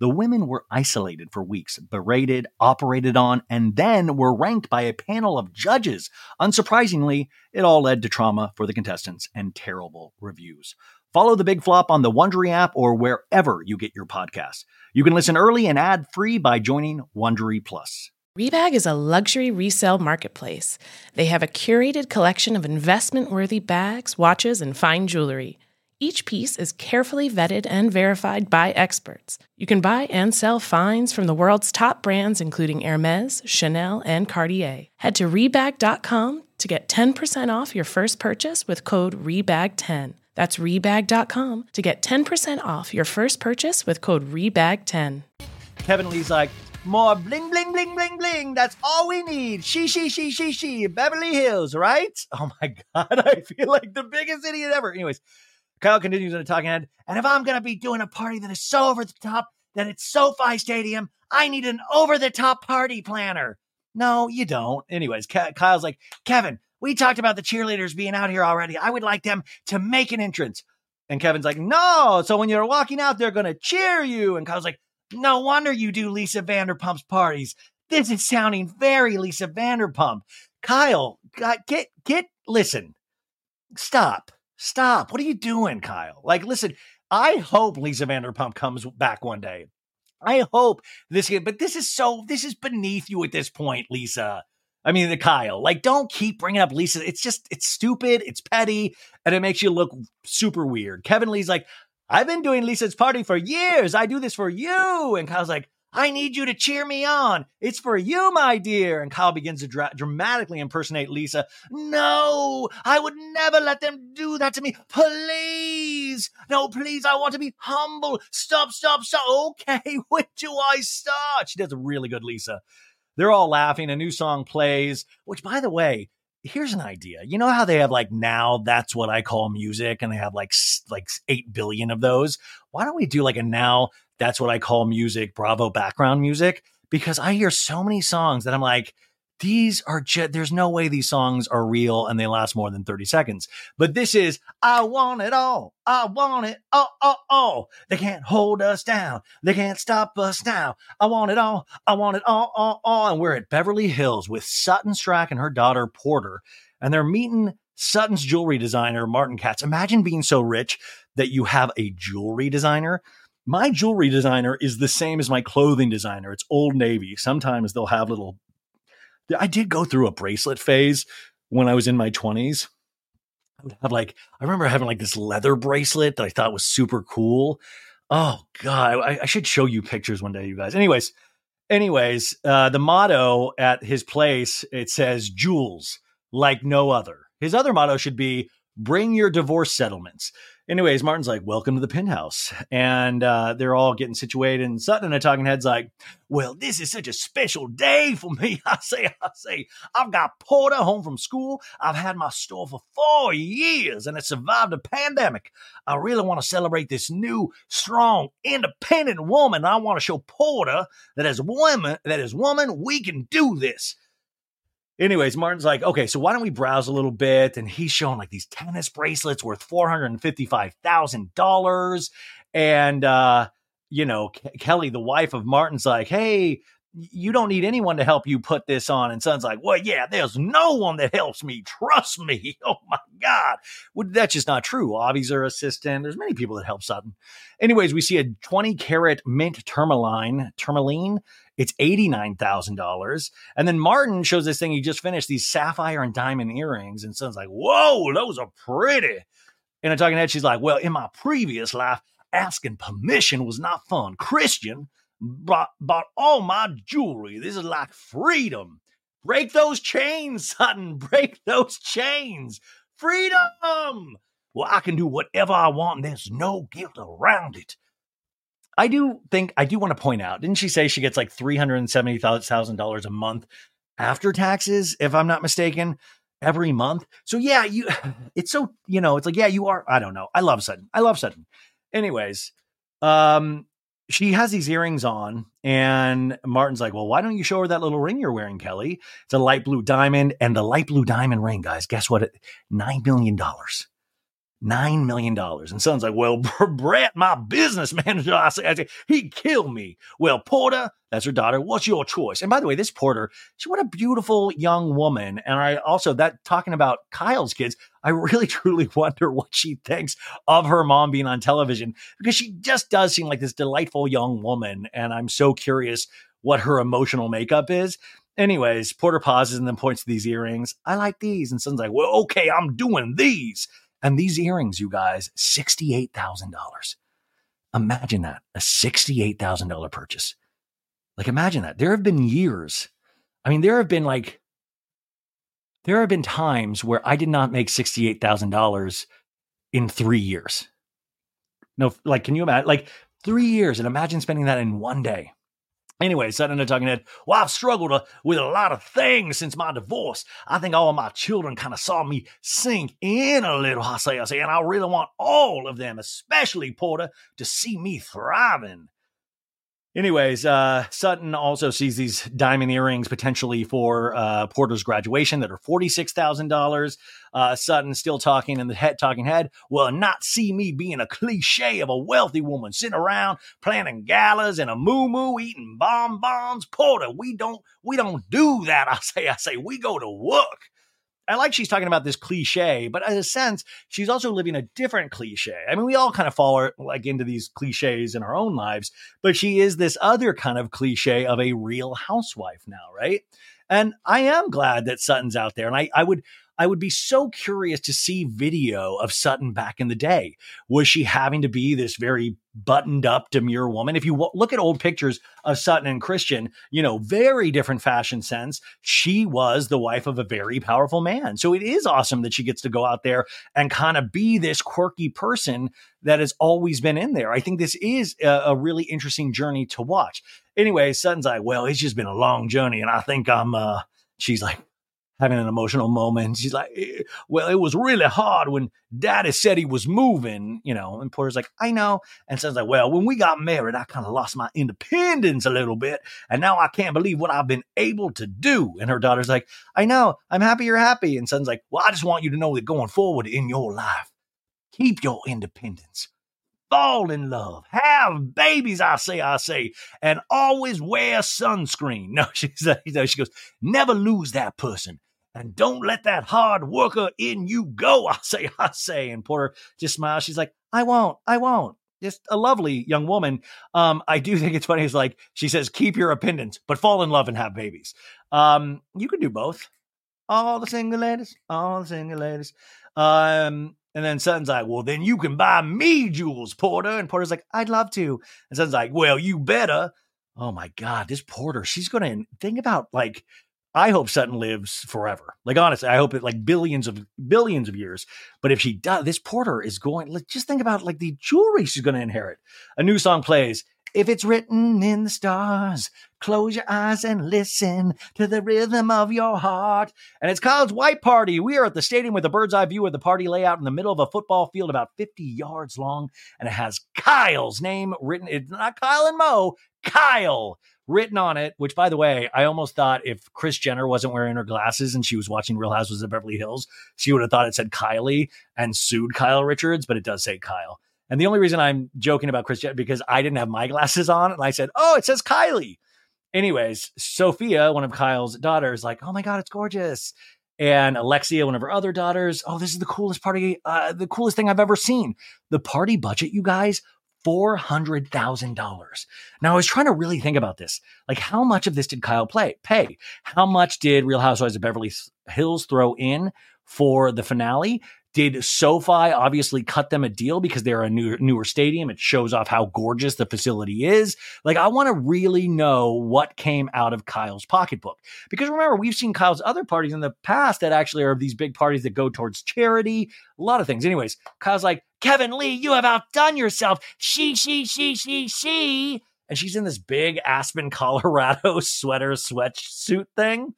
The women were isolated for weeks, berated, operated on, and then were ranked by a panel of judges. Unsurprisingly, it all led to trauma for the contestants and terrible reviews. Follow The Big Flop on the Wondery app or wherever you get your podcasts. You can listen early and ad-free by joining Wondery Plus. Rebag is a luxury resale marketplace. They have a curated collection of investment-worthy bags, watches, and fine jewelry. Each piece is carefully vetted and verified by experts. You can buy and sell finds from the world's top brands, including Hermes, Chanel, and Cartier. Head to Rebag.com to get 10% off your first purchase with code REBAG10. That's Rebag.com to get 10% off your first purchase with code REBAG10. Kevin Lee's like, more bling, bling, bling, bling, bling. That's all we need. She. Beverly Hills, right? Oh, my God. I feel like the biggest idiot ever. Anyways. Kyle continues on a talking head. And if I'm going to be doing a party that is so over the top that it's SoFi Stadium, I need an over-the-top party planner. No, you don't. Anyways, Kyle's like, Kevin, we talked about the cheerleaders being out here already. I would like them to make an entrance. And Kevin's like, no. So when you're walking out, they're going to cheer you. And Kyle's like, no wonder you do Lisa Vanderpump's parties. This is sounding very Lisa Vanderpump. Kyle, listen, stop. What are you doing, Kyle? Like, listen, I hope Lisa Vanderpump comes back one day. I hope this is beneath you at this point, Lisa. I mean, the Kyle, like, don't keep bringing up Lisa. It's stupid. It's petty. And it makes you look super weird. Kevin Lee's like, I've been doing Lisa's party for years. I do this for you. And Kyle's like, I need you to cheer me on. It's for you, my dear. And Kyle begins to dramatically impersonate Lisa. No, I would never let them do that to me. Please. No, please. I want to be humble. Stop. Okay, when do I start? She does a really good Lisa. They're all laughing. A new song plays, which, by the way, here's an idea. You know how they have like Now That's What I Call Music, and they have like 8 billion of those? Why don't we do like a Now That's What I Call Music, Bravo background music? Because I hear so many songs that I'm like, these are there's no way these songs are real and they last more than 30 seconds. But this is, I want it all. I want it all. Oh. They can't hold us down. They can't stop us now. I want it all. I want it all. And we're at Beverly Hills with Sutton Strack and her daughter, Porter. And they're meeting Sutton's jewelry designer, Martin Katz. Imagine being so rich that you have a jewelry designer. My jewelry designer is the same as my clothing designer. It's Old Navy. Sometimes they'll have little... I did go through a bracelet phase when I was in my 20s. I would have I remember having like this leather bracelet that I thought was super cool. Oh God, I should show you pictures one day, you guys. Anyways, the motto at his place, it says jewels like no other. His other motto should be bring your divorce settlements. Anyways, Martin's like, welcome to the penthouse. And they're all getting situated. And Sutton and a talking head's like, well, this is such a special day for me. I say, I've got Porter home from school. I've had my store for 4 years and it survived a pandemic. I really want to celebrate this new, strong, independent woman. I want to show Porter that as woman, we can do this. Anyways, Martin's like, okay, so why don't we browse a little bit? And he's showing like these tennis bracelets worth $455,000. And, Kelly, the wife of Martin's like, hey, you don't need anyone to help you put this on. And Son's like, well, yeah, there's no one that helps me. Trust me. Oh, my God. Well, that's just not true. Avi's her assistant. There's many people that help Sutton. Anyways, we see a 20-carat mint tourmaline. It's $89,000. And then Martin shows this thing. He just finished these sapphire and diamond earrings. And Son's like, whoa, those are pretty. And I'm talking to her. She's like, well, in my previous life, asking permission was not fun. Christian bought all my jewelry. This is like freedom. Break those chains, Sutton. Break those chains. Freedom. Well, I can do whatever I want. And there's no guilt around it. I do want to point out, didn't she say she gets like $370,000 a month after taxes, if I'm not mistaken, every month? So yeah, you are. I don't know. I love Sutton. Anyways, she has these earrings on and Martin's like, well, why don't you show her that little ring you're wearing, Kelly? It's a light blue diamond, and the light blue diamond ring, guys, guess what? $9 million. $9 million. And Son's like, well, Brett, my business manager, I say, he killed me. Well, Porter, that's her daughter. What's your choice? And by the way, this Porter, what a beautiful young woman. And I also, that talking about Kyle's kids, I really truly wonder what she thinks of her mom being on television, because she just does seem like this delightful young woman. And I'm so curious what her emotional makeup is. Anyways, Porter pauses and then points to these earrings. I like these. And Son's like, well, okay, I'm doing these. And these earrings, you guys, $68,000. Imagine that, a $68,000 purchase. Like, imagine that. There have been years. I mean, there have been times where I did not make $68,000 in 3 years. No, like, can you imagine? Like, 3 years, and imagine spending that in one day. Anyway, Sutton and Talking Head, well, I've struggled with a lot of things since my divorce. I think all of my children kind of saw me sink in a little, and I really want all of them, especially Porter, to see me thriving. Anyways, Sutton also sees these diamond earrings potentially for Porter's graduation that are $46,000. Sutton still talking in the Talking Head will not see me being a cliche of a wealthy woman sitting around planning galas and a moo eating bonbons. Porter, we don't do that. I say, we go to work. I like she's talking about this cliche, but in a sense, she's also living a different cliche. I mean, we all kind of fall like into these cliches in our own lives, but she is this other kind of cliche of a real housewife now, right? And I am glad that Sutton's out there. And I would be so curious to see video of Sutton back in the day. Was she having to be this very buttoned up, demure woman? If you look at old pictures of Sutton and Christian, you know, very different fashion sense. She was the wife of a very powerful man. So it is awesome that she gets to go out there and kind of be this quirky person that has always been in there. I think this is a really interesting journey to watch. Anyway, Sutton's like, well, it's just been a long journey. And I think she's like, having an emotional moment. She's like, well, it was really hard when daddy said he was moving, you know, and Porter's like, I know. And Son's like, well, when we got married, I kind of lost my independence a little bit. And now I can't believe what I've been able to do. And her daughter's like, I know, I'm happy you're happy. And Son's like, well, I just want you to know that going forward in your life, keep your independence. Fall in love, have babies, I say, and always wear sunscreen. No, she goes, never lose that person. And don't let that hard worker in you go, I say. And Porter just smiles. She's like, I won't. Just a lovely young woman. I do think it's funny. It's like, she says, keep your independence, but fall in love and have babies. You can do both. All the single ladies. And then Sutton's like, well, then you can buy me jewels, Porter. And Porter's like, I'd love to. And Sutton's like, well, you better. Oh my God, this Porter, she's going to think about like, I hope Sutton lives forever. Like, honestly, I hope it like billions of years. But if she does, this Porter is going, just think about like the jewelry she's going to inherit. A new song plays. If it's written in the stars, close your eyes and listen to the rhythm of your heart. And it's Kyle's white party. We are at the stadium with a bird's eye view of the party layout in the middle of a football field about 50 yards long. And it has Kyle's name written. It's not Kyle and Mo, Kyle written on it, which, by the way, I almost thought if Kris Jenner wasn't wearing her glasses and she was watching Real Housewives of Beverly Hills, she would have thought it said Kylie and sued Kyle Richards, but it does say Kyle. And the only reason I'm joking about Christian because I didn't have my glasses on and I said, oh, it says Kylie. Anyways, Sophia, one of Kyle's daughters, like, oh my God, it's gorgeous. And Alexia, one of her other daughters, oh, this is the coolest party, the coolest thing I've ever seen. The party budget, you guys, $400,000. Now I was trying to really think about this. Like, how much of this did Kyle pay? How much did Real Housewives of Beverly Hills throw in for the finale? Did SoFi obviously cut them a deal because they're a newer stadium? It shows off how gorgeous the facility is. Like, I want to really know what came out of Kyle's pocketbook. Because remember, we've seen Kyle's other parties in the past that actually are these big parties that go towards charity, a lot of things. Anyways, Kyle's like, Kevin Lee, you have outdone yourself. She. And she's in this big Aspen, Colorado sweatsuit thing.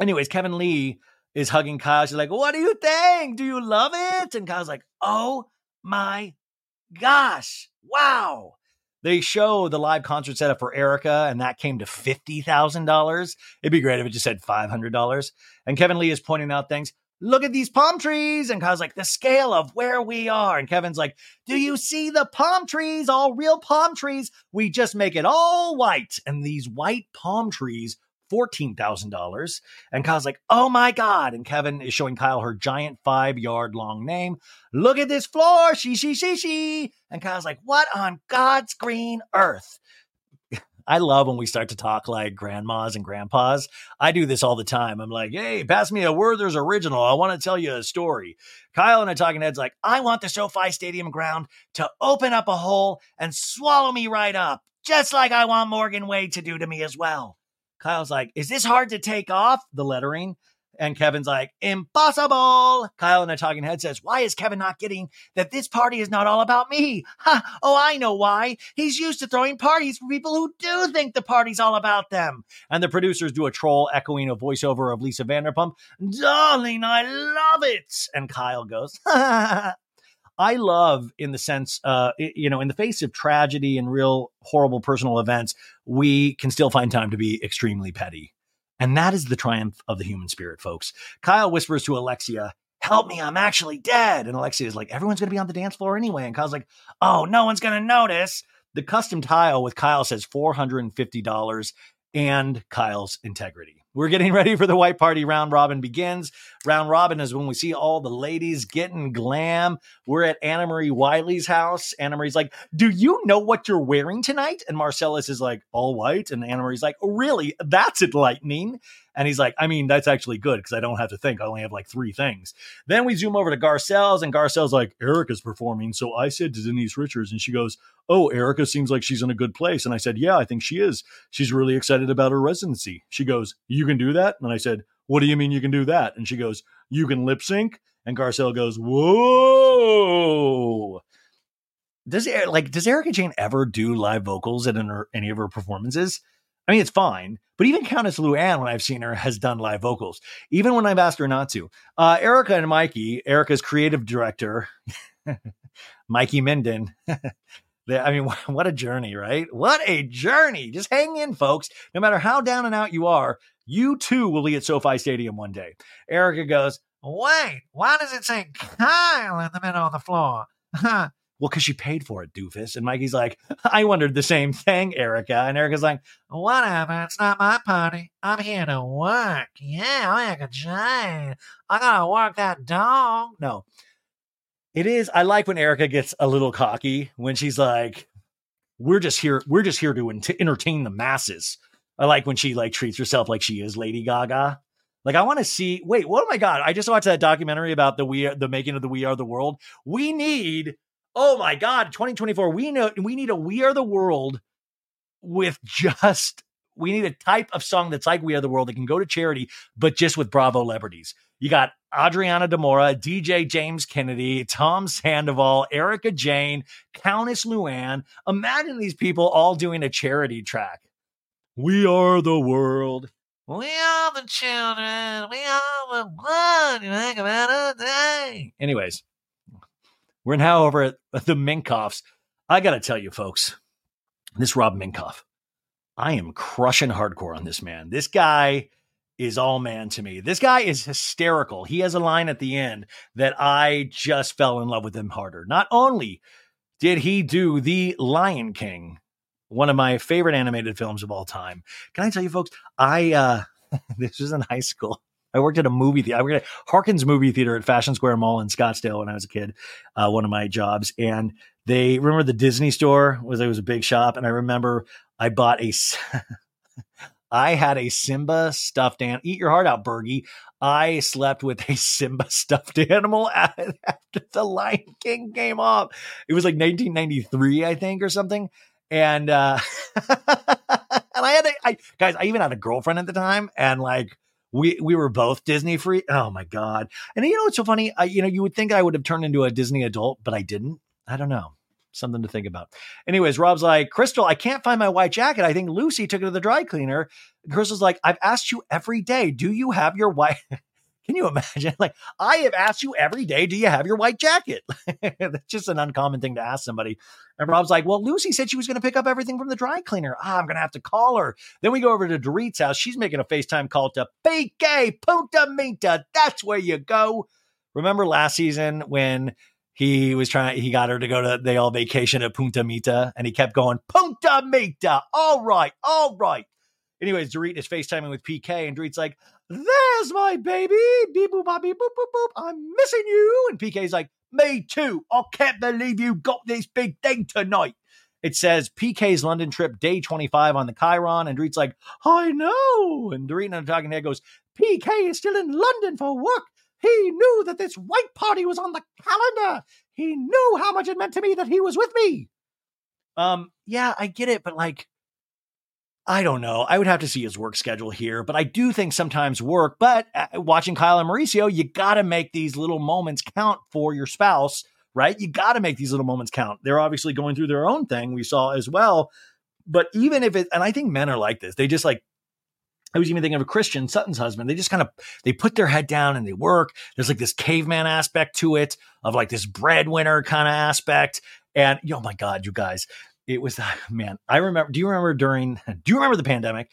Anyways, Kevin Lee is hugging Kyle. She's like, what do you think? Do you love it? And Kyle's like, oh my gosh. Wow. They show the live concert setup for Erica, and that came to $50,000. It'd be great if it just said $500. And Kevin Lee is pointing out things. Look at these palm trees. And Kyle's like, the scale of where we are. And Kevin's like, do you see the palm trees? All real palm trees. We just make it all white. And these white palm trees, $14,000. And Kyle's like, oh my God. And Kevin is showing Kyle her giant 5-yard long name. Look at this floor. She. And Kyle's like, what on God's green earth? I love when we start to talk like grandmas and grandpas. I do this all the time. I'm like, hey, pass me a Werther's Original. I want to tell you a story. Kyle and a Talking Head's like, I want the SoFi Stadium ground to open up a hole and swallow me right up, just like I want Morgan Wade to do to me as well. Kyle's like, is this hard to take off? The lettering. And Kevin's like, impossible. Kyle in a talking head says, why is Kevin not getting that this party is not all about me? Ha! Oh, I know why. He's used to throwing parties for people who do think the party's all about them. And the producers do a troll echoing a voiceover of Lisa Vanderpump. Darling, I love it. And Kyle goes, ha ha ha. I love in the sense, in the face of tragedy and real horrible personal events, we can still find time to be extremely petty. And that is the triumph of the human spirit, folks. Kyle whispers to Alexia, help me, I'm actually dead. And Alexia is like, everyone's going to be on the dance floor anyway. And Kyle's like, oh, no one's going to notice. The custom tile with Kyle says $450 and Kyle's integrity. We're getting ready for the white party. Round robin begins. Round robin is when we see all the ladies getting glam. We're at Anna Marie Wiley's house. Anna Marie's like, do you know what you're wearing tonight? And Marcellus is like, all white. And Anna Marie's like, really? That's enlightening. And he's like, I mean, that's actually good because I don't have to think. I only have like three things. Then we zoom over to Garcelle's, and Garcelle's like, Erica's performing. So I said to Denise Richards, and she goes, oh, Erica seems like she's in a good place. And I said, yeah, I think she is. She's really excited about her residency. She goes, you can do that? And I said, what do you mean you can do that? And she goes, you can lip sync. And Garcelle goes, whoa. Does Erica Jane ever do live vocals in any of her performances? I mean, it's fine, but even Countess Luann, when I've seen her, has done live vocals, even when I've asked her not to. Erica and Mikey, Erica's creative director, Mikey Minden. I mean, what a journey, right? What a journey. Just hang in, folks. No matter how down and out you are, you too will be at SoFi Stadium one day. Erica goes, wait, why does it say Kyle in the middle of the floor? Well, because she paid for it, doofus. And Mikey's like, I wondered the same thing, Erica. And Erica's like, whatever, it's not my party. I'm here to work. Yeah, Erica Jane. I gotta work that dog. No, it is. I like when Erica gets a little cocky when she's like, we're just here to entertain the masses. I like when she like treats herself like she is Lady Gaga. Like, I want to see, wait, oh my God. I just watched that documentary about the making of the We Are the World. We need, oh my God, 2024. We need a We Are the World we need a type of song that's like We Are the World that can go to charity, but just with Bravo celebrities. You got Adriana Damora, DJ James Kennedy, Tom Sandoval, Erica Jane, Countess Luann. Imagine these people all doing a charity track. We are the world. We are the children. We are the one you think about today. Anyways. We're now over at the Minkoffs. I got to tell you, folks, this Rob Minkoff, I am crushing hardcore on this man. This guy is all man to me. This guy is hysterical. He has a line at the end that I just fell in love with him harder. Not only did he do The Lion King, one of my favorite animated films of all time. Can I tell you, folks, this was in high school. I worked at a movie theater. I worked at Harkins Movie Theater at Fashion Square Mall in Scottsdale when I was a kid, one of my jobs. And they remember the Disney store was a big shop. And I remember I had a Simba stuffed animal. Eat your heart out, Bergie. I slept with a Simba stuffed animal after The Lion King came off. It was like 1993, I think, or something. And and I even had a girlfriend at the time, and like, we were both Disney free. Oh my God. And you know, what's so funny. You would think I would have turned into a Disney adult, but I didn't. I don't know. Something to think about. Anyways, Rob's like, Crystal, I can't find my white jacket. I think Lucy took it to the dry cleaner. And Crystal's like, I've asked you every day. Do you have your white? Can you imagine? Like, I have asked you every day. Do you have your white jacket? That's just an uncommon thing to ask somebody. And Rob's like, well, Lucy said she was going to pick up everything from the dry cleaner. I'm going to have to call her. Then we go over to Dorit's house. She's making a FaceTime call to PK, Punta Mita. That's where you go. Remember last season when he got her to go they all vacation at Punta Mita, and he kept going, Punta Mita. All right. Anyways, Dorit is FaceTiming with PK, and Dorit's like, there's my baby. Beep, boop, boop, boop, boop. I'm missing you. And PK's like, me too. I can't believe you got this big thing tonight. It says PK's London trip, day 25 on the Chiron. And Dorit's like, I know. And Dorit and I'm talking there goes, PK is still in London for work. He knew that this white party was on the calendar. He knew how much it meant to me that he was with me. Yeah, I get it. But like, I don't know. I would have to see his work schedule here, but I do think sometimes work, but watching Kyle and Mauricio, you got to make these little moments count for your spouse, right? You got to make these little moments count. They're obviously going through their own thing we saw as well, but even if it, and I think men are like this, they just like, I was even thinking of Christian, Sutton's husband. They just kind of, they put their head down and they work. There's like this caveman aspect to it of like this breadwinner kind of aspect. And oh my God, you guys, it was, man, I remember, do you remember the pandemic?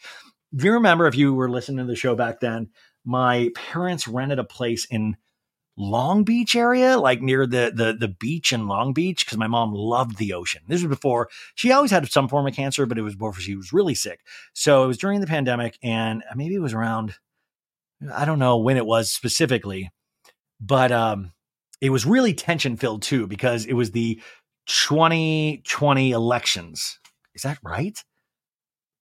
Do you remember if you were listening to the show back then, my parents rented a place in Long Beach area, like near the beach in Long Beach, because my mom loved the ocean. This was before, she always had some form of cancer, but it was before she was really sick. So it was during the pandemic, and maybe it was around, I don't know when it was specifically, but it was really tension-filled too, because it was the 2020 elections. Is that right?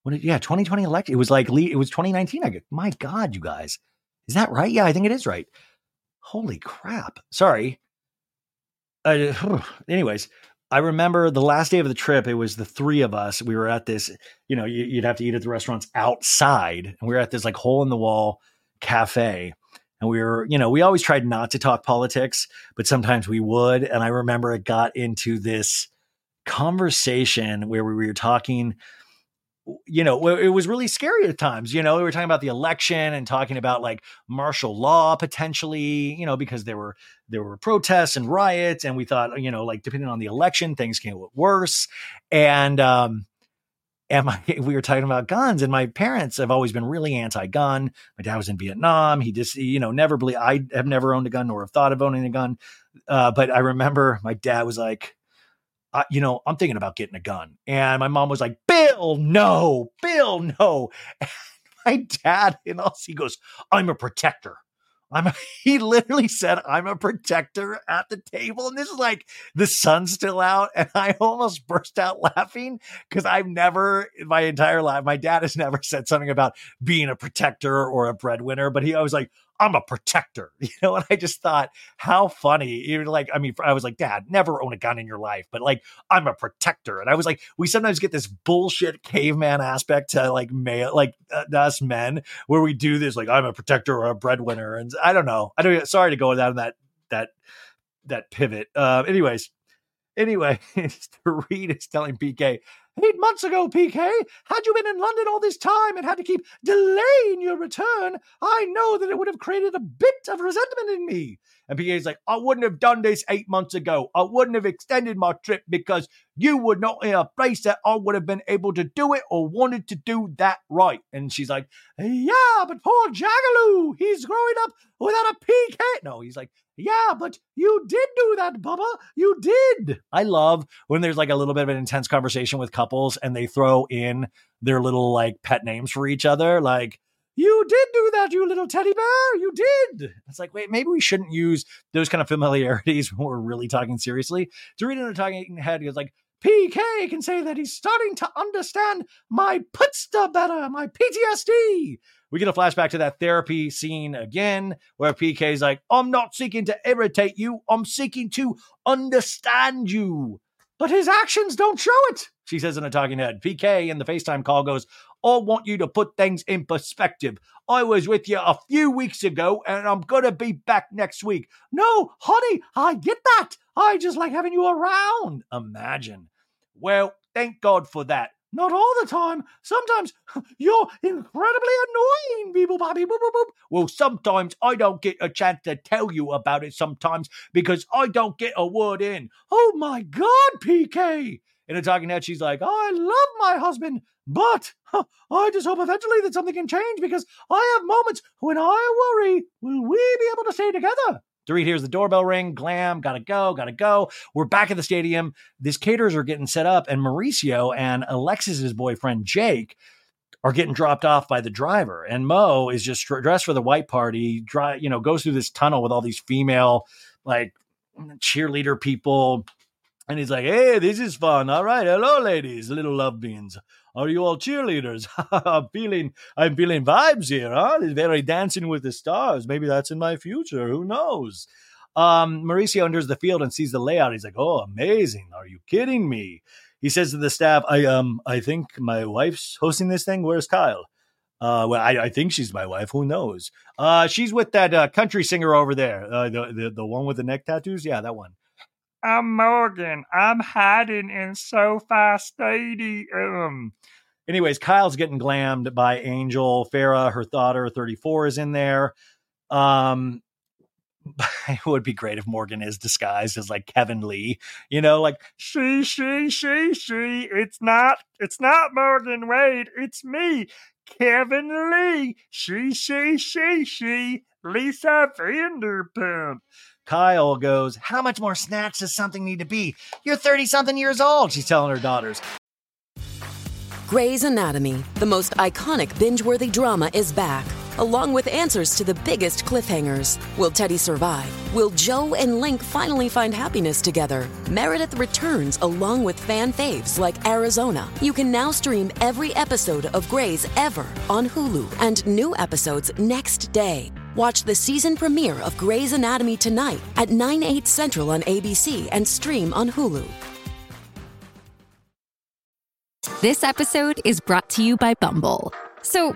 2020 election. It was like, it was 2019. I go, my God, you guys. Is that right? Yeah, I think it is right. Holy crap. Sorry. Anyways, I remember the last day of the trip, it was the three of us. We were at this, you know, you'd have to eat at the restaurants outside. And we were at this like hole in the wall cafe. And we were, you know, we always tried not to talk politics, but sometimes we would. And I remember it got into this conversation where we were talking, you know, it was really scary at times. You know, we were talking about the election and talking about like martial law potentially, you know, because there were protests and riots, and we thought, you know, like depending on the election, things can get worse. And we were talking about guns, and my parents have always been really anti-gun. My dad was in Vietnam. He just, you know, I have never owned a gun nor have thought of owning a gun. But I remember my dad was like, you know, I'm thinking about getting a gun. And my mom was like, Bill, no. And my dad, and also he goes, I'm a protector. He literally said, I'm a protector at the table. And this is like, the sun's still out. And I almost burst out laughing because I've never in my entire life, my dad has never said something about being a protector or a breadwinner, but he always like, I'm a protector, you know? And I just thought, how funny. Even like, I mean, I was like, Dad, never own a gun in your life, but like, I'm a protector. And I was like, we sometimes get this bullshit caveman aspect to like male, like us men, where we do this, like I'm a protector or a breadwinner. And I don't know. Sorry to go down that pivot. Anyway, Dorit is telling PK, 8 months ago, PK, had you been in London all this time and had to keep delaying your return, I know that it would have created a bit of resentment in me. And PK's like, I wouldn't have done this 8 months ago. I wouldn't have extended my trip because you were not in a place that I would have been able to do it or wanted to do that right. And she's like, yeah, but poor Jagaloo, he's growing up without a PK. No, he's like, yeah, but you did do that, Bubba. You did. I love when there's like a little bit of an intense conversation with couples and they throw in their little like pet names for each other. Like, you did do that, you little teddy bear. You did. It's like, wait, maybe we shouldn't use those kind of familiarities when we're really talking seriously. Doreen and her talking head is like, PK can say that he's starting to understand my putster better, my PTSD. We get a flashback to that therapy scene again, where PK's like, I'm not seeking to irritate you. I'm seeking to understand you. But his actions don't show it, she says in a talking head. PK in the FaceTime call goes, I want you to put things in perspective. I was with you a few weeks ago, and I'm going to be back next week. No, honey, I get that. I just like having you around. Imagine. Well, thank God for that. Not all the time. Sometimes you're incredibly annoying, people. Well, sometimes I don't get a chance to tell you about it sometimes because I don't get a word in. Oh my God, PK. In a talking head, she's like, I love my husband, but I just hope eventually that something can change because I have moments when I worry, will we be able to stay together? Dorit hears the doorbell ring. Glam, gotta go. We're back at the stadium. These caterers are getting set up, and Mauricio and Alexis's boyfriend, Jake, are getting dropped off by the driver. And Mo is just dressed for the white party, goes through this tunnel with all these female, like, cheerleader people. And he's like, hey, this is fun. All right, hello, ladies, little love beans. Are you all cheerleaders? I'm feeling vibes here, huh? It's very Dancing with the Stars. Maybe that's in my future. Who knows? Mauricio enters the field and sees the layout. He's like, oh, amazing. Are you kidding me? He says to the staff, I think my wife's hosting this thing. Where's Kyle? Well, I think she's my wife. Who knows? She's with that country singer over there. The one with the neck tattoos. Yeah, that one. I'm Morgan. I'm hiding in SoFi Stadium. Anyways, Kyle's getting glammed by Angel. Farah, her daughter, 34, is in there. It would be great if Morgan is disguised as like Kevin Lee, you know, like she, it's not Morgan Wade. It's me, Kevin Lee. She, Lisa Vanderpump. Kyle goes, how much more snatch does something need to be? You're 30 something years old. She's telling her daughters. Grey's Anatomy, the most iconic binge-worthy drama, is back, along with answers to the biggest cliffhangers. Will Teddy survive? Will Joe and Link finally find happiness together? Meredith returns along with fan faves like Arizona. You can now stream every episode of Grey's ever on Hulu and new episodes next day. Watch the season premiere of Grey's Anatomy tonight at 9, 8 Central on ABC and stream on Hulu. This episode is brought to you by Bumble. So,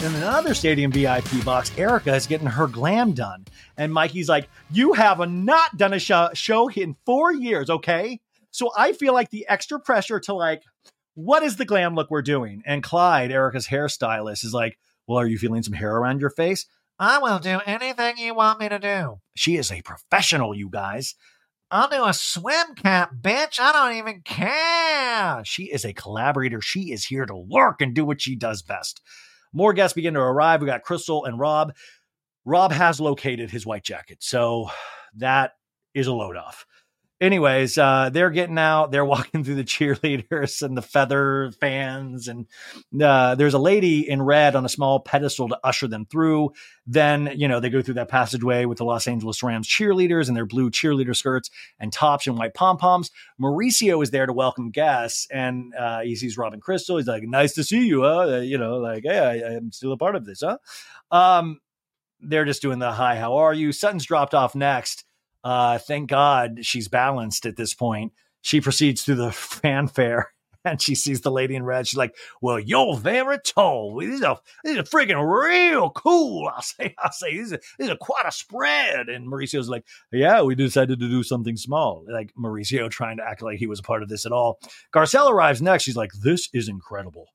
In another stadium VIP box, Erica is getting her glam done. And Mikey's like, you have not done a show in 4 years, okay? So I feel like the extra pressure to like, what is the glam look we're doing? And Clyde, Erica's hairstylist, is like, well, are you feeling some hair around your face? I will do anything you want me to do. She is a professional, you guys. I'll do a swim cap, bitch. I don't even care. She is a collaborator. She is here to work and do what she does best. More guests begin to arrive. We got Crystal and Rob. Rob has located his white jacket, so that is a load off. Anyways, they're getting out. They're walking through the cheerleaders and the feather fans. And there's a lady in red on a small pedestal to usher them through. Then, you know, they go through that passageway with the Los Angeles Rams cheerleaders in their blue cheerleader skirts and tops and white pom-poms. Mauricio is there to welcome guests. And he sees Rob and Crystal. He's like, nice to see you. You know, like, hey, I'm still a part of this, huh? They're just doing the hi, how are you? Sutton's dropped off next. Thank God she's balanced at this point. She proceeds through the fanfare and she sees the lady in red. She's like, well, you're very tall. These are freaking real cool. I'll say these are quite a spread. And Mauricio's like, yeah, we decided to do something small. Like Mauricio trying to act like he was a part of this at all. Garcelle arrives next. She's like, this is incredible.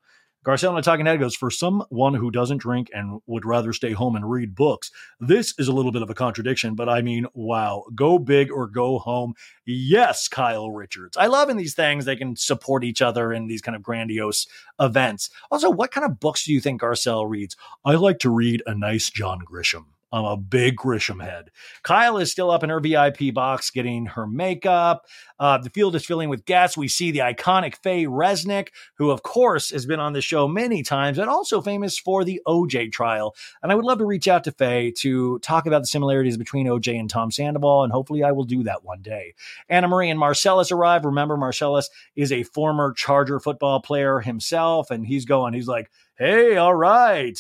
Garcelle on the talking head goes, for someone who doesn't drink and would rather stay home and read books, this is a little bit of a contradiction, but I mean, wow, go big or go home. Yes, Kyle Richards. I love in these things, they can support each other in these kind of grandiose events. Also, what kind of books do you think Garcelle reads? I like to read a nice John Grisham. I'm a big Grisham head. Kyle is still up in her VIP box getting her makeup. The field is filling with guests. We see the iconic Faye Resnick, who, of course, has been on the show many times and also famous for the OJ trial. And I would love to reach out to Faye to talk about the similarities between OJ and Tom Sandoval, and hopefully I will do that one day. Anna Marie and Marcellus arrive. Remember, Marcellus is a former Charger football player himself, and he's like, hey, all right.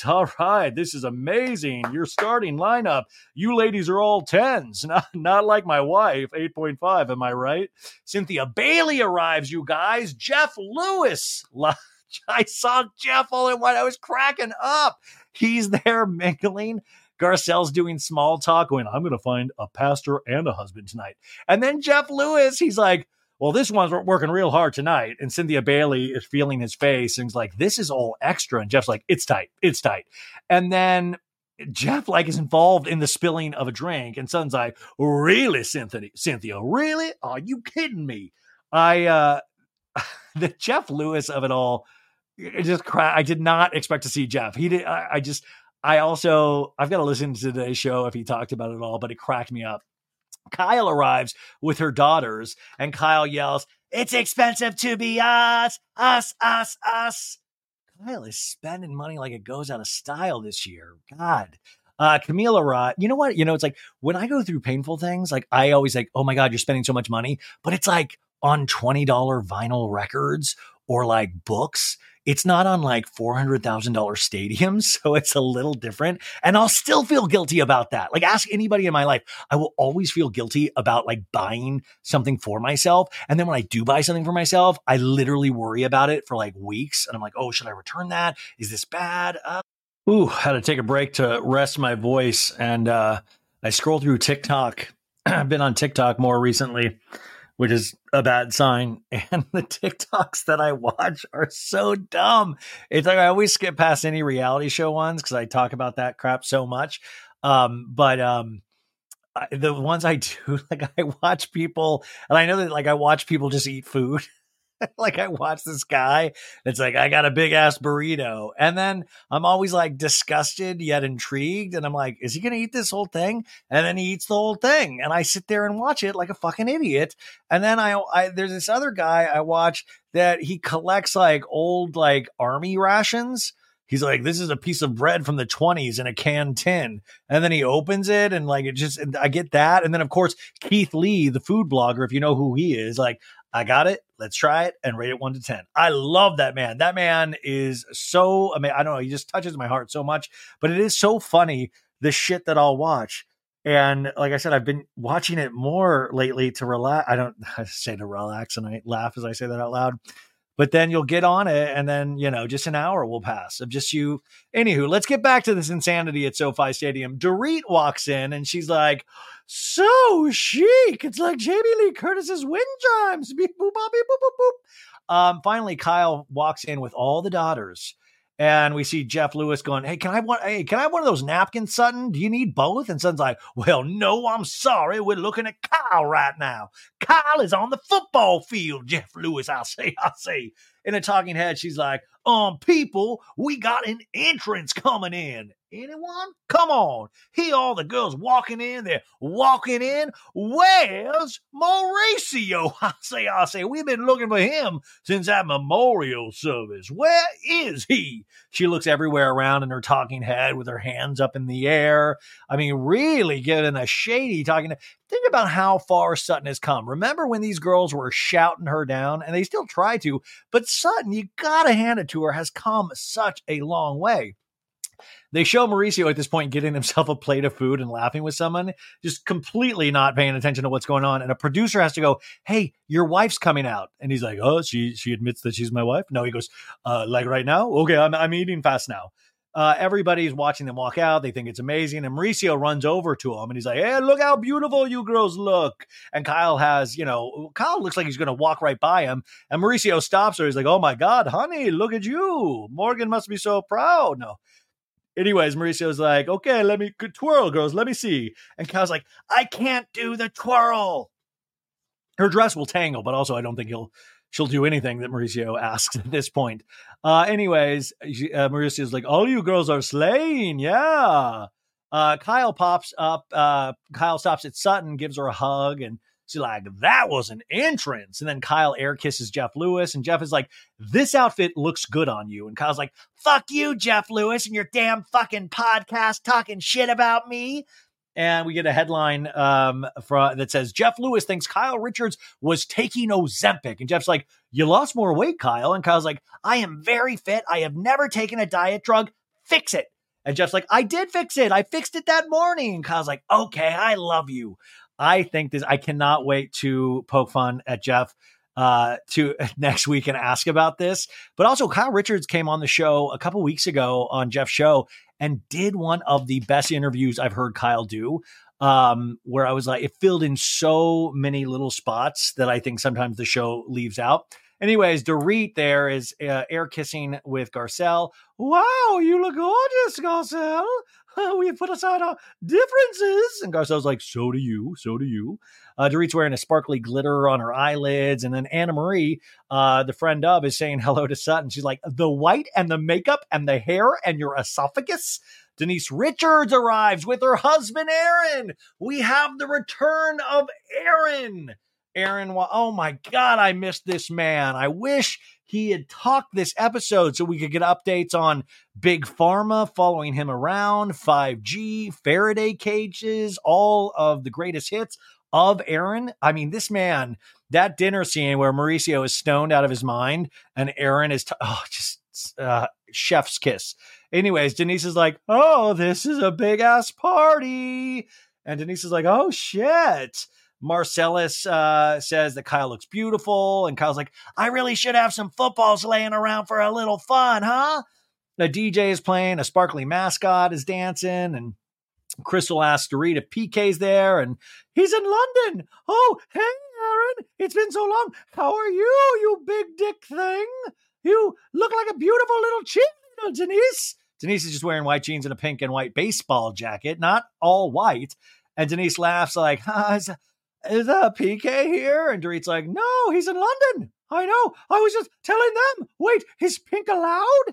This is amazing. Your starting lineup. You ladies are all 10s. Not like my wife, 8.5. Am I right? Cynthia Bailey arrives, you guys. Jeff Lewis. I saw Jeff all in one. I was cracking up. He's there mingling. Garcelle's doing small talk, going, I'm going to find a pastor and a husband tonight. And then Jeff Lewis, he's like, well, this one's working real hard tonight. And Cynthia Bailey is feeling his face and is like, this is all extra. And Jeff's like, it's tight. And then Jeff like is involved in the spilling of a drink. And Sutton's like, really, Cynthia? Really? Are you kidding me? The Jeff Lewis of it all, it just cried. I did not expect to see Jeff. He did. I've got to listen to today's show if he talked about it at all, but it cracked me up. Kyle arrives with her daughters, and Kyle yells, it's expensive to be us. Kyle is spending money like it goes out of style this year. God. Camila Rod, you know what? You know, it's like when I go through painful things, like I always like, oh my God, you're spending so much money, but it's like on $20 vinyl records or like books. It's not on like $400,000 stadiums. So it's a little different. And I'll still feel guilty about that. Like ask anybody in my life. I will always feel guilty about like buying something for myself. And then when I do buy something for myself, I literally worry about it for like weeks. And I'm like, oh, should I return that? Is this bad? Had to take a break to rest my voice. And I scroll through TikTok. I've been on TikTok more recently, which is a bad sign. And the TikToks that I watch are so dumb. It's like I always skip past any reality show ones because I talk about that crap so much. The ones I do, like I watch people, and I know that like I watch people just eat food. Like I watch this guy, it's like, I got a big ass burrito. And then I'm always like disgusted yet intrigued. And I'm like, is he going to eat this whole thing? And then he eats the whole thing. And I sit there and watch it like a fucking idiot. And then I there's this other guy I watch that he collects like old, like army rations. He's like, this is a piece of bread from the 1920s in a canned tin. And then he opens it and like, it just, I get that. And then of course, Keith Lee, the food blogger, if you know who he is, like, I got it. Let's try it and rate it 1 to 10. I love that man. That man is so, I mean, I don't know. He just touches my heart so much, but it is so funny, the shit that I'll watch. And like I said, I've been watching it more lately to relax. I say to relax and I laugh as I say that out loud, but then you'll get on it. And then, you know, just an hour will pass of just you. Anywho, let's get back to this insanity at SoFi Stadium. Dorit walks in and she's like, so chic. It's like Jamie Lee Curtis's wind chimes. Beep, boop, boop, boop, boop. Finally, Kyle walks in with all the daughters, and we see Jeff Lewis going, Hey, can I have one of those napkins, Sutton? Do you need both? And Sutton's like, well, no, I'm sorry. We're looking at Kyle right now. Kyle is on the football field. Jeff Lewis, I say. In a talking head, she's like, people, we got an entrance coming in. Anyone? Come on. Here all the girls walking in. They're walking in. Where's Mauricio? I say, we've been looking for him since that memorial service. Where is he? She looks everywhere around in her talking head with her hands up in the air. I mean, really getting a shady talking head. Think about how far Sutton has come. Remember when these girls were shouting her down, and they still try to, but Sutton, you gotta hand it to her, has come such a long way. They show Mauricio at this point getting himself a plate of food and laughing with someone, just completely not paying attention to what's going on. And a producer has to go, hey, your wife's coming out. And he's like, oh, she admits that she's my wife. No, he goes, like right now? Okay, I'm eating fast now. Everybody's watching them walk out. They think it's amazing. And Mauricio runs over to him and he's like, hey, look how beautiful you girls look. And Kyle looks like he's going to walk right by him. And Mauricio stops her. He's like, oh my God, honey, look at you. Morgan must be so proud. No. Anyways, Mauricio's like, okay, twirl, girls. Let me see. And Kyle's like, I can't do the twirl. Her dress will tangle, but also I don't think she'll do anything that Mauricio asks at this point. Anyways, Mauricio's like, all you girls are slain. Yeah. Kyle pops up. Kyle stops at Sutton, gives her a hug, and she's like, that was an entrance. And then Kyle air kisses Jeff Lewis. And Jeff is like, this outfit looks good on you. And Kyle's like, fuck you, Jeff Lewis, and your damn fucking podcast talking shit about me. And we get a headline that says, Jeff Lewis thinks Kyle Richards was taking Ozempic. And Jeff's like, you lost more weight, Kyle. And Kyle's like, I am very fit. I have never taken a diet drug. Fix it. And Jeff's like, I did fix it. I fixed it that morning. And Kyle's like, okay, I love you. I think I cannot wait to poke fun at Jeff to next week and ask about this. But also, Kyle Richards came on the show a couple weeks ago on Jeff's show and did one of the best interviews I've heard Kyle do, where I was like, it filled in so many little spots that I think sometimes the show leaves out. Anyways, Dorit there is air kissing with Garcelle. Wow, you look gorgeous, Garcelle. We put aside our differences. And Garcelle's like, so do you. Dorit's wearing a sparkly glitter on her eyelids. And then Anna Marie, the friend of, is saying hello to Sutton. She's like, the white and the makeup and the hair and your esophagus. Denise Richards arrives with her husband, Aaron. We have the return of Aaron. Aaron. Oh my God, I missed this man. I wish he had talked this episode so we could get updates on Big Pharma following him around, 5G, Faraday cages, all of the greatest hits of Aaron. I mean, this man, that dinner scene where Mauricio is stoned out of his mind and Aaron is just chef's kiss. Anyways, Denise is like, oh, this is a big ass party. And Denise is like, oh shit. Marcellus says that Kyle looks beautiful. And Kyle's like, I really should have some footballs laying around for a little fun, huh? A DJ is playing, a sparkly mascot is dancing. And Crystal asks Dorit if PK's there. And he's in London. Oh, hey, Aaron, it's been so long. How are you, you big dick thing? You look like a beautiful little cheerleader, Denise. Denise is just wearing white jeans and a pink and white baseball jacket, not all white. And Denise laughs like, is that PK here? And Dorit's like, no, he's in London. I know. I was just telling them. Wait, is pink allowed?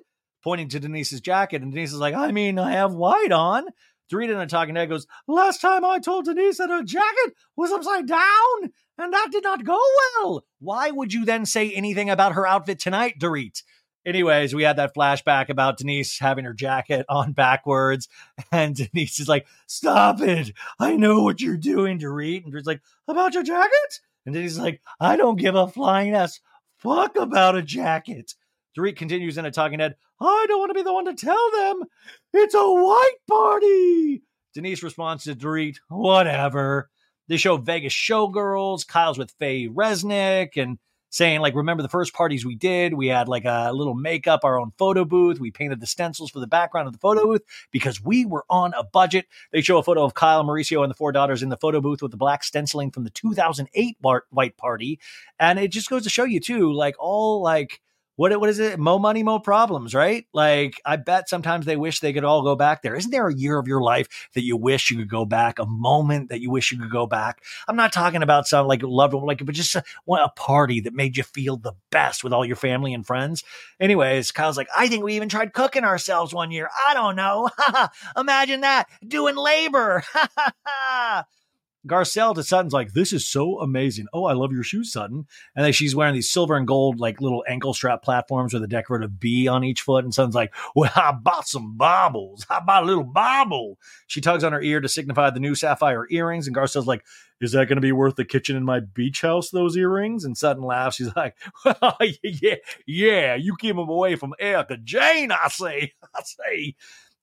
Pointing to Denise's jacket. And Denise is like, I mean, I have white on. Dorit in a talking head goes, last time I told Denise that her jacket was upside down, and that did not go well. Why would you then say anything about her outfit tonight, Dorit? Anyways, we had that flashback about Denise having her jacket on backwards. And Denise is like, stop it. I know what you're doing, Dorit. And Dorit's like, about your jacket? And Denise is like, I don't give a flying ass fuck about a jacket. Dorit continues in a talking head, I don't want to be the one to tell them. It's a white party. Denise responds to Dorit, whatever. They show Vegas showgirls. Kyle's with Faye Resnick and saying, like, remember the first parties we did? We had, like, a little makeup, our own photo booth. We painted the stencils for the background of the photo booth because we were on a budget. They show a photo of Kyle, Mauricio, and the four daughters in the photo booth with the black stenciling from the 2008 white party. And it just goes to show you, too, like, all, like, what is it? Mo money, mo problems, right? Like, I bet sometimes they wish they could all go back there. Isn't there a year of your life that you wish you could go back? A moment that you wish you could go back? I'm not talking about some like loved one, like, but just a party that made you feel the best with all your family and friends. Anyways, Kyle's like, I think we even tried cooking ourselves one year. I don't know. Imagine that, doing labor. Garcelle to Sutton's like, this is so amazing. Oh, I love your shoes, Sutton. And then she's wearing these silver and gold, like little ankle strap platforms with a decorative bee on each foot. And Sutton's like, well, I bought some baubles. How about a little bauble? She tugs on her ear to signify the new sapphire earrings. And Garcelle's like, is that going to be worth the kitchen in my beach house, those earrings? And Sutton laughs. She's like, well, yeah, you keep them away from Erica Jane, I say.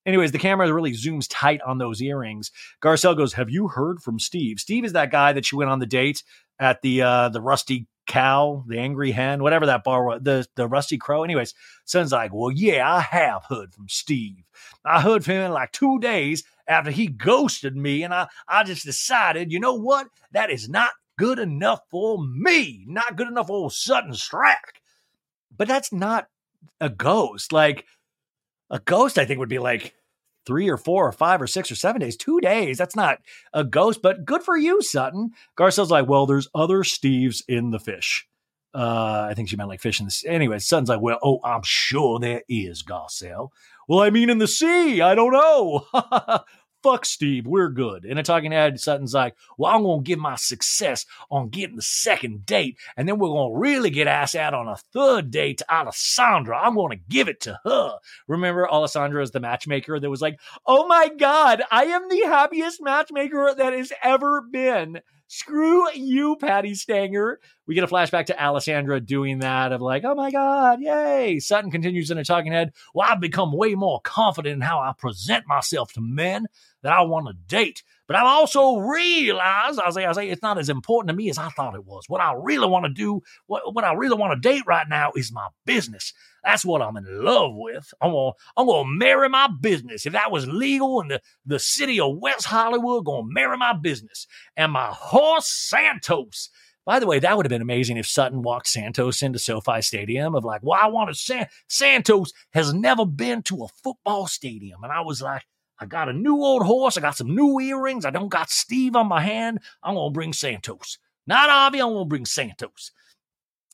Anyways, the camera really zooms tight on those earrings. Garcelle goes, have you heard from Steve? Steve is that guy that she went on the date at the Rusty Cow, the Angry Hen, whatever that bar was, the Rusty Crow. Anyways, Son's like, well, yeah, I have heard from Steve. I heard from him in like 2 days after he ghosted me, and I just decided, you know what? That is not good enough for me. Not good enough for old Sutton Strack. But that's not a ghost. Like, a ghost, I think, would be like 3 or 4 or 5 or 6 or 7 days, 2 days. That's not a ghost, but good for you, Sutton. Garcelle's like, well, there's other Steves in the fish. I think she meant like fish in the sea. Anyway, Sutton's like, well, oh, I'm sure there is, Garcelle. Well, I mean in the sea. I don't know. Fuck Steve. We're good. In a talking head, Sutton's like, well, I'm going to give my success on getting the second date, and then we're going to really get ass out on a third date to Alessandra. I'm going to give it to her. Remember, Alessandra is the matchmaker that was like, oh my God, I am the happiest matchmaker that has ever been. Screw you, Patty Stanger. We get a flashback to Alessandra doing that of like, oh my God, yay. Sutton continues in a talking head. Well, I've become way more confident in how I present myself to men that I want to date. But I've also realized, I say, it's not as important to me as I thought it was. What I really want to do, what I really want to date right now is my business. That's what I'm in love with. I'm gonna marry my business. If that was legal in the city of West Hollywood, gonna marry my business. And my horse, Santos. By the way, that would have been amazing if Sutton walked Santos into SoFi Stadium of like, well, I want to Santos has never been to a football stadium. And I was like, I got a new old horse. I got some new earrings. I don't got Steve on my hand. I'm going to bring Santos. Not Avi. I'm going to bring Santos.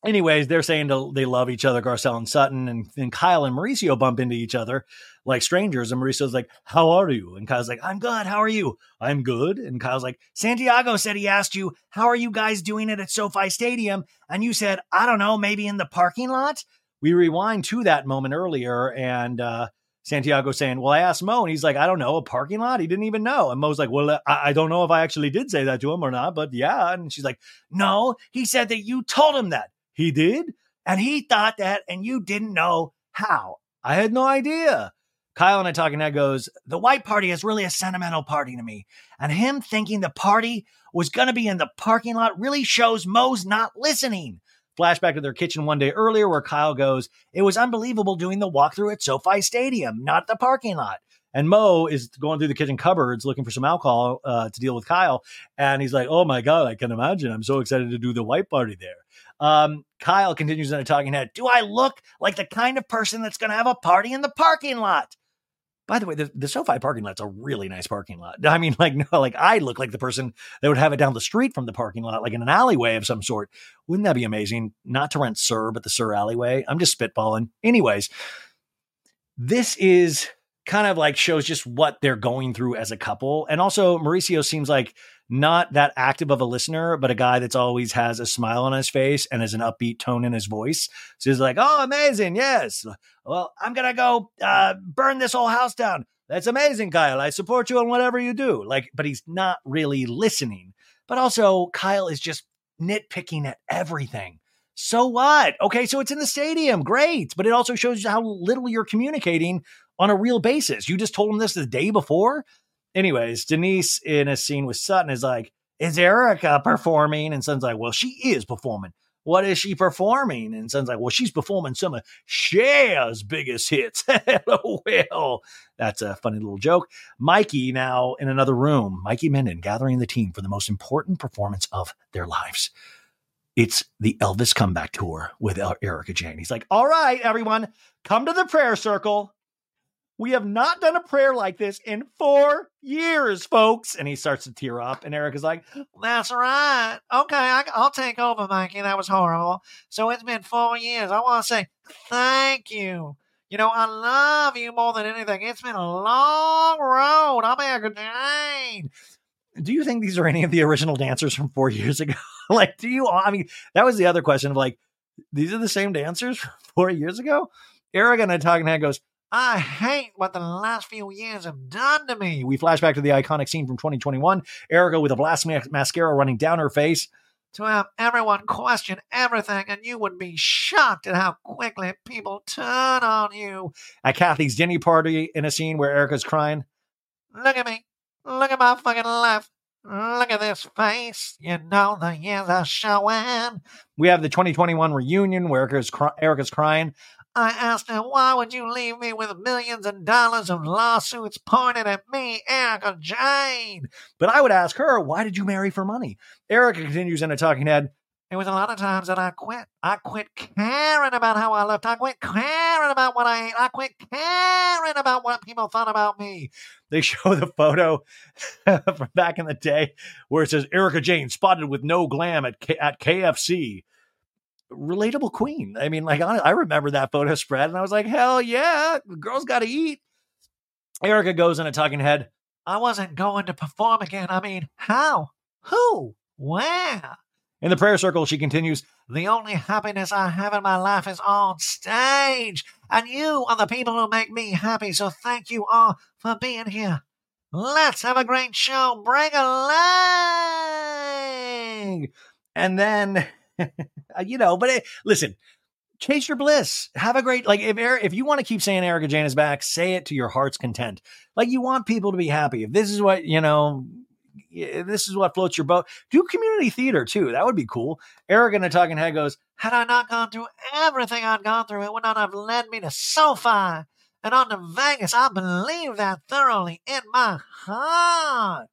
Anyways, they're saying they love each other, Garcelle and Sutton, and Kyle and Mauricio bump into each other like strangers. And Mauricio's like, "How are you?" And Kyle's like, "I'm good. How are you?" "I'm good." And Kyle's like, "Santiago said he asked you, how are you guys doing it at SoFi Stadium? And you said, I don't know, maybe in the parking lot." We rewind to that moment earlier, and Santiago saying, "Well, I asked Mo," and he's like, "I don't know, a parking lot? He didn't even know." And Mo's like, "Well, I don't know if I actually did say that to him or not, but yeah." And she's like, "No, he said that you told him that." "He did? And he thought that, and you didn't know how." "I had no idea." Kyle and I talking head goes, "The white party is really a sentimental party to me. And him thinking the party was going to be in the parking lot really shows Mo's not listening." Flashback to their kitchen one day earlier where Kyle goes, "It was unbelievable doing the walkthrough at SoFi Stadium, not the parking lot." And Mo is going through the kitchen cupboards looking for some alcohol to deal with Kyle. And he's like, "Oh my God, I can imagine. I'm so excited to do the white party there." Kyle continues in a talking head. "Do I look like the kind of person that's going to have a party in the parking lot?" By the way, the SoFi parking lot's a really nice parking lot. I mean, like, no, like I look like the person that would have it down the street from the parking lot, like in an alleyway of some sort. Wouldn't that be amazing? Not to rent Sir, but the Sir alleyway. I'm just spitballing. Anyways, this is kind of like shows just what they're going through as a couple. And also Mauricio seems like not that active of a listener, but a guy that's always has a smile on his face and has an upbeat tone in his voice. So he's like, "Oh, amazing. Yes. Well, I'm going to go burn this whole house down. That's amazing, Kyle. I support you on whatever you do." Like, but he's not really listening. But also Kyle is just nitpicking at everything. So what? Okay, so it's in the stadium. Great. But it also shows you how little you're communicating on a real basis. You just told him this the day before. Anyways, Denise in a scene with Sutton is like, "Is Erica performing?" And Sutton's like, "Well, she is performing." "What is she performing?" And Sutton's like, "Well, she's performing some of Cher's biggest hits." LOL. That's a funny little joke. Mikey now in another room. Mikey Minden gathering the team for the most important performance of their lives. It's the Elvis comeback tour with Erica Jane. He's like, "All right, everyone, come to the prayer circle. We have not done a prayer like this in 4 years, folks." And he starts to tear up. And Erica's like, "That's right. Okay, I'll take over, Mikey. That was horrible. So it's been 4 years. I want to say thank you. You know, I love you more than anything. It's been a long road. I'm Erica Jane." Do you think these are any of the original dancers from 4 years ago? Like, I mean, that was the other question of like, these are the same dancers from 4 years ago? Erica and I talking head goes, "I hate what the last few years have done to me." We flash back to the iconic scene from 2021. Erica with a blast mascara running down her face. "To have everyone question everything, and you would be shocked at how quickly people turn on you." At Kathy's dinner party in a scene where Erica's crying. "Look at me. Look at my fucking life. Look at this face. You know the years are showing." We have the 2021 reunion where Erica's crying. "I asked her, why would you leave me with millions of dollars of lawsuits pointed at me, Erica Jane? But I would ask her, why did you marry for money?" Erica continues in a talking head. "It was a lot of times that I quit. I quit caring about how I looked. I quit caring about what I ate. I quit caring about what people thought about me." They show the photo from back in the day where it says, "Erica Jane spotted with no glam at KFC." Relatable queen. I mean, like, I remember that photo spread and I was like, hell yeah, the girl's got to eat. Erica goes in a talking head. "I wasn't going to perform again. I mean, how? Who? Where?" In the prayer circle, she continues, "The only happiness I have in my life is on stage. And you are the people who make me happy. So thank you all for being here. Let's have a great show. Bring a leg." And then, you know, but listen, chase your bliss. Have a great, like, if you want to keep saying Erica Jane is back, say it to your heart's content. Like, you want people to be happy. If this is what, you know, this is what floats your boat. Do community theater too. That would be cool. Eric in a talking head goes, "Had I not gone through everything I'd gone through, it would not have led me to SoFi and on to Vegas. I believe that thoroughly in my heart."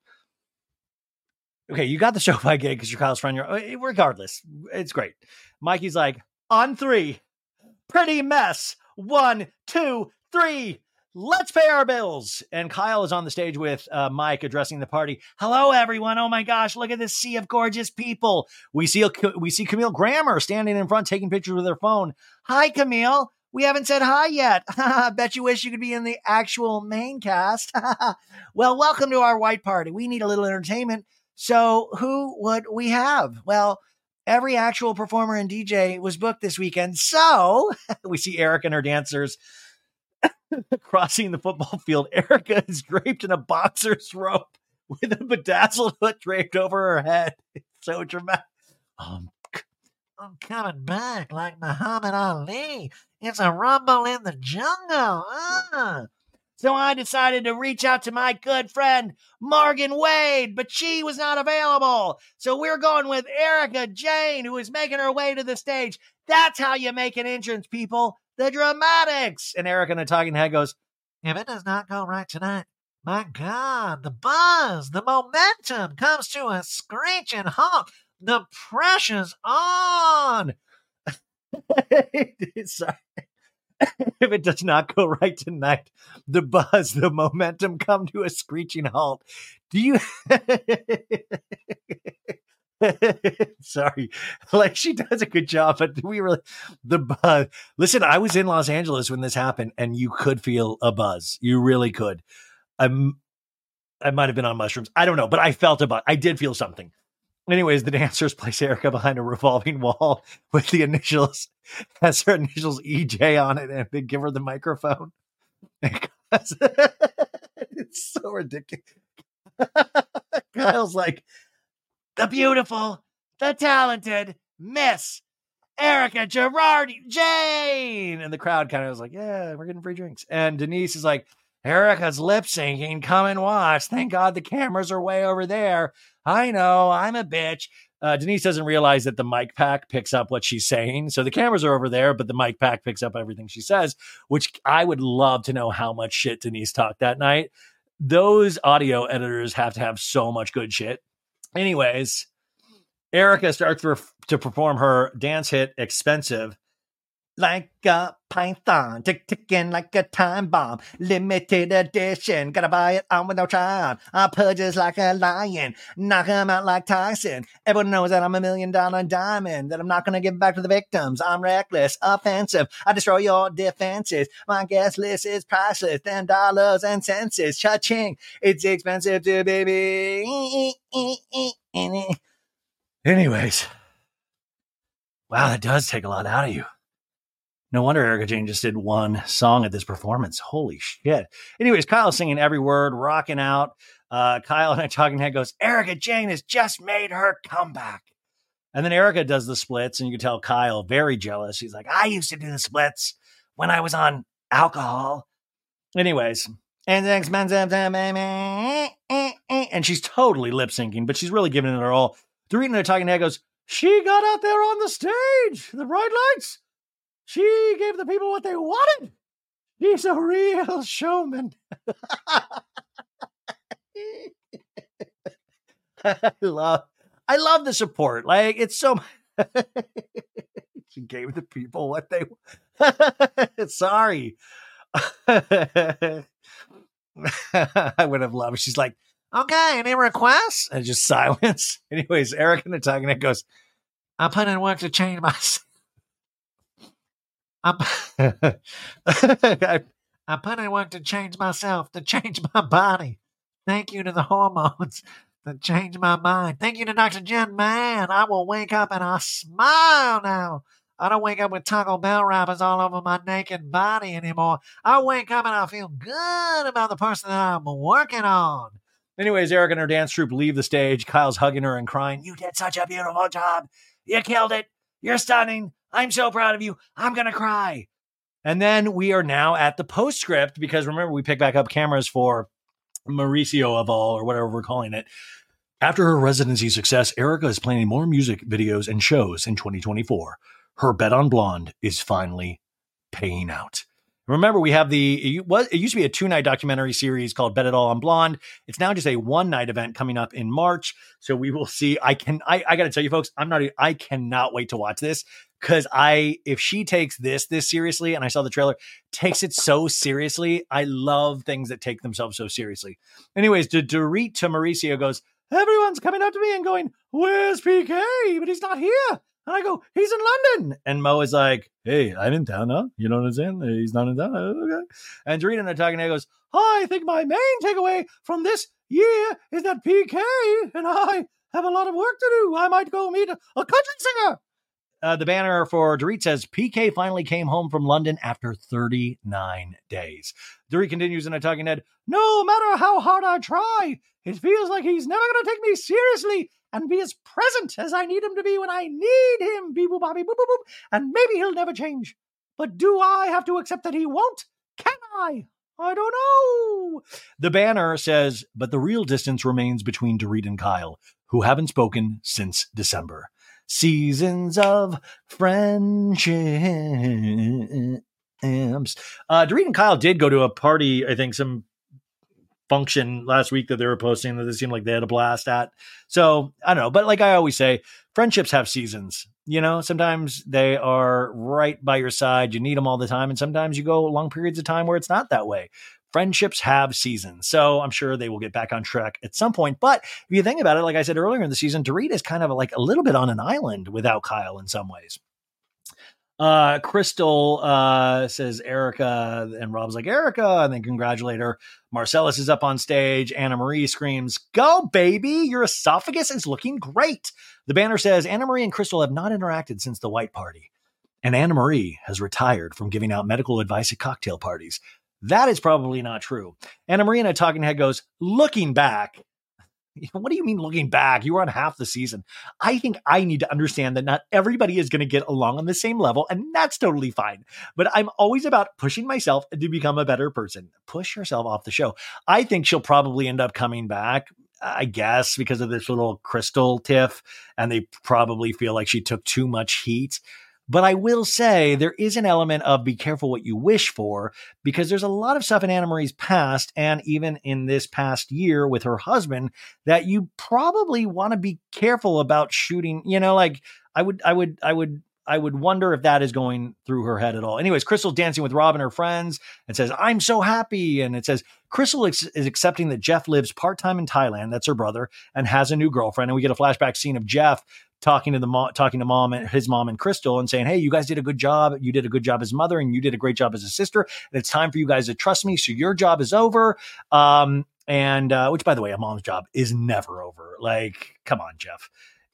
Okay, you got the SoFi gig because you're Kyle's friend. Regardless, it's great. Mikey's like, "On three, pretty mess. 1, 2, 3. let's pay our bills. And Kyle is on the stage with Mike addressing the party. Hello, everyone. Oh, my gosh. Look at this sea of gorgeous people. We see Camille Grammer standing in front, taking pictures with her phone. Hi, Camille. We haven't said hi yet. Bet you wish you could be in the actual main cast. Well, welcome to our white party. We need a little entertainment. So who would we have? Well, every actual performer and DJ was booked this weekend. So we see Erica and her dancers crossing the football field. Erica is draped in a boxer's rope with a bedazzled hood draped over her head. It's so dramatic. I'm coming back like Muhammad Ali. It's a rumble in the jungle. So I decided to reach out to my good friend, Morgan Wade, but she was not available. So we're going with Erica Jane, who is making her way to the stage. That's how you make an entrance, people. The dramatics. And Erica in the talking head goes, if it does not go right tonight, my God, the buzz, the momentum comes to a screeching halt. The pressure's on. Sorry. If it does not go right tonight, the buzz, the momentum come to a screeching halt. Do you? Sorry. Like, she does a good job, but we really, the buzz. Listen, I was in Los Angeles when this happened, and you could feel a buzz. You really could. I might have been on mushrooms. I don't know, but I felt a buzz. I did feel something. Anyways, the dancers place Erica behind a revolving wall with the initials, has her initials EJ on it, and they give her the microphone. It's so ridiculous. Kyle's like, the beautiful, the talented Miss Erica Girardi Jane. And the crowd kind of was like, yeah, we're getting free drinks. And Denise is like, Erica's lip syncing. Come and watch. Thank God the cameras are way over there. I know, I'm a bitch. Denise doesn't realize that the mic pack picks up what she's saying. So the cameras are over there, but the mic pack picks up everything she says, which I would love to know how much shit Denise talked that night. Those audio editors have to have so much good shit. Anyways, Erica starts to perform her dance hit, Expensive. Like a python, ticking like a time bomb. Limited edition, gotta buy it on with no try-on. I purchase like a lion, knock him out like Tyson. Everyone knows that I'm $1 million diamond, that I'm not gonna give back to the victims. I'm reckless, offensive, I destroy your defenses. My guest list is priceless, $10 and cents. Cha-ching, it's expensive too, baby. Anyways, wow, that does take a lot out of you. No wonder Erica Jane just did one song at this performance. Holy shit. Anyways, Kyle's singing every word, rocking out. Kyle and I talking head goes, Erica Jane has just made her comeback. And then Erica does the splits, and you can tell Kyle, very jealous. He's like, I used to do the splits when I was on alcohol. Anyways. And she's totally lip syncing, but she's really giving it her all. Dorit and I talking head goes, she got out there on the stage, the bright lights. She gave the people what they wanted. She's a real showman. I love the support. Like, it's so. She gave the people what they. Sorry, I would have loved. She's like, okay, any requests? And just silence. Anyways, Eric and the talking head goes, I put in work to change myself. I put in work to change myself, to change my body. Thank you to the hormones that change my mind. Thank you to Dr. Jen. Man, I will wake up and I smile now. I don't wake up with Taco Bell wrappers all over my naked body anymore. I wake up and I feel good about the person that I'm working on. Anyways, Eric and her dance troupe leave the stage. Kyle's hugging her and crying. You did such a beautiful job. You killed it. You're stunning. I'm so proud of you. I'm going to cry. And then we are now at the postscript, because remember, we pick back up cameras for Mauricio of all, or whatever we're calling it. After her residency success, Erica is planning more music videos and shows in 2024. Her bet on Blonde is finally paying out. Remember, we have it used to be a 2-night documentary series called Bet It All on Blonde. It's now just a 1-night event coming up in March. So we will see. I got to tell you folks, I cannot wait to watch this. Because if she takes this seriously, and I saw the trailer, takes it so seriously. I love things that take themselves so seriously. Anyways, Dorit to Mauricio goes, everyone's coming up to me and going, where's PK? But he's not here. And I go, he's in London. And Mo is like, hey, I'm in town, huh? You know what I'm saying? He's not in town. Okay. And Dorit and I are talking, and I goes, I think my main takeaway from this year is that PK and I have a lot of work to do. I might go meet a country singer. The banner for Dorit says, PK finally came home from London after 39 days. Dorit continues in a talking head, no matter how hard I try, it feels like he's never going to take me seriously and be as present as I need him to be when I need him. Beep, boop, boop, boop, boop. And maybe he'll never change. But do I have to accept that he won't? Can I? I don't know. The banner says, but the real distance remains between Dorit and Kyle, who haven't spoken since December. Seasons of friendships. Dorit and Kyle did go to a party, I think, some function last week that they were posting that they seemed like they had a blast at. So, I don't know. But like I always say, friendships have seasons. You know, sometimes they are right by your side. You need them all the time. And sometimes you go long periods of time where it's not that way. Friendships have seasons, so I'm sure they will get back on track at some point. But if you think about it, like I said earlier in the season, Dorit is kind of like a little bit on an island without Kyle in some ways. Crystal says Erica, and Rob's like, Erica, and then congratulate her. Marcellus is up on stage. Anna Marie screams, go, baby. Your esophagus is looking great. The banner says Anna Marie and Crystal have not interacted since the white party, and Anna Marie has retired from giving out medical advice at cocktail parties. That is probably not true. Anna Marie in a talking head goes, looking back. What do you mean looking back? You were on half the season. I think I need to understand that not everybody is going to get along on the same level, and that's totally fine. But I'm always about pushing myself to become a better person. Push yourself off the show. I think she'll probably end up coming back, I guess, because of this little Crystal tiff, and they probably feel like she took too much heat. But I will say there is an element of be careful what you wish for, because there's a lot of stuff in Anna Marie's past and even in this past year with her husband that you probably want to be careful about shooting. You know, like I would wonder if that is going through her head at all. Anyways, Crystal's dancing with Rob and her friends and says, I'm so happy. And it says, Crystal is accepting that Jeff lives part-time in Thailand. That's her brother, and has a new girlfriend. And we get a flashback scene of Jeff talking to mom and his mom and Crystal and saying, hey, you guys did a good job. You did a good job as mother, and you did a great job as a sister. And it's time for you guys to trust me. So your job is over. Which, by the way, a mom's job is never over. Like, come on, Jeff.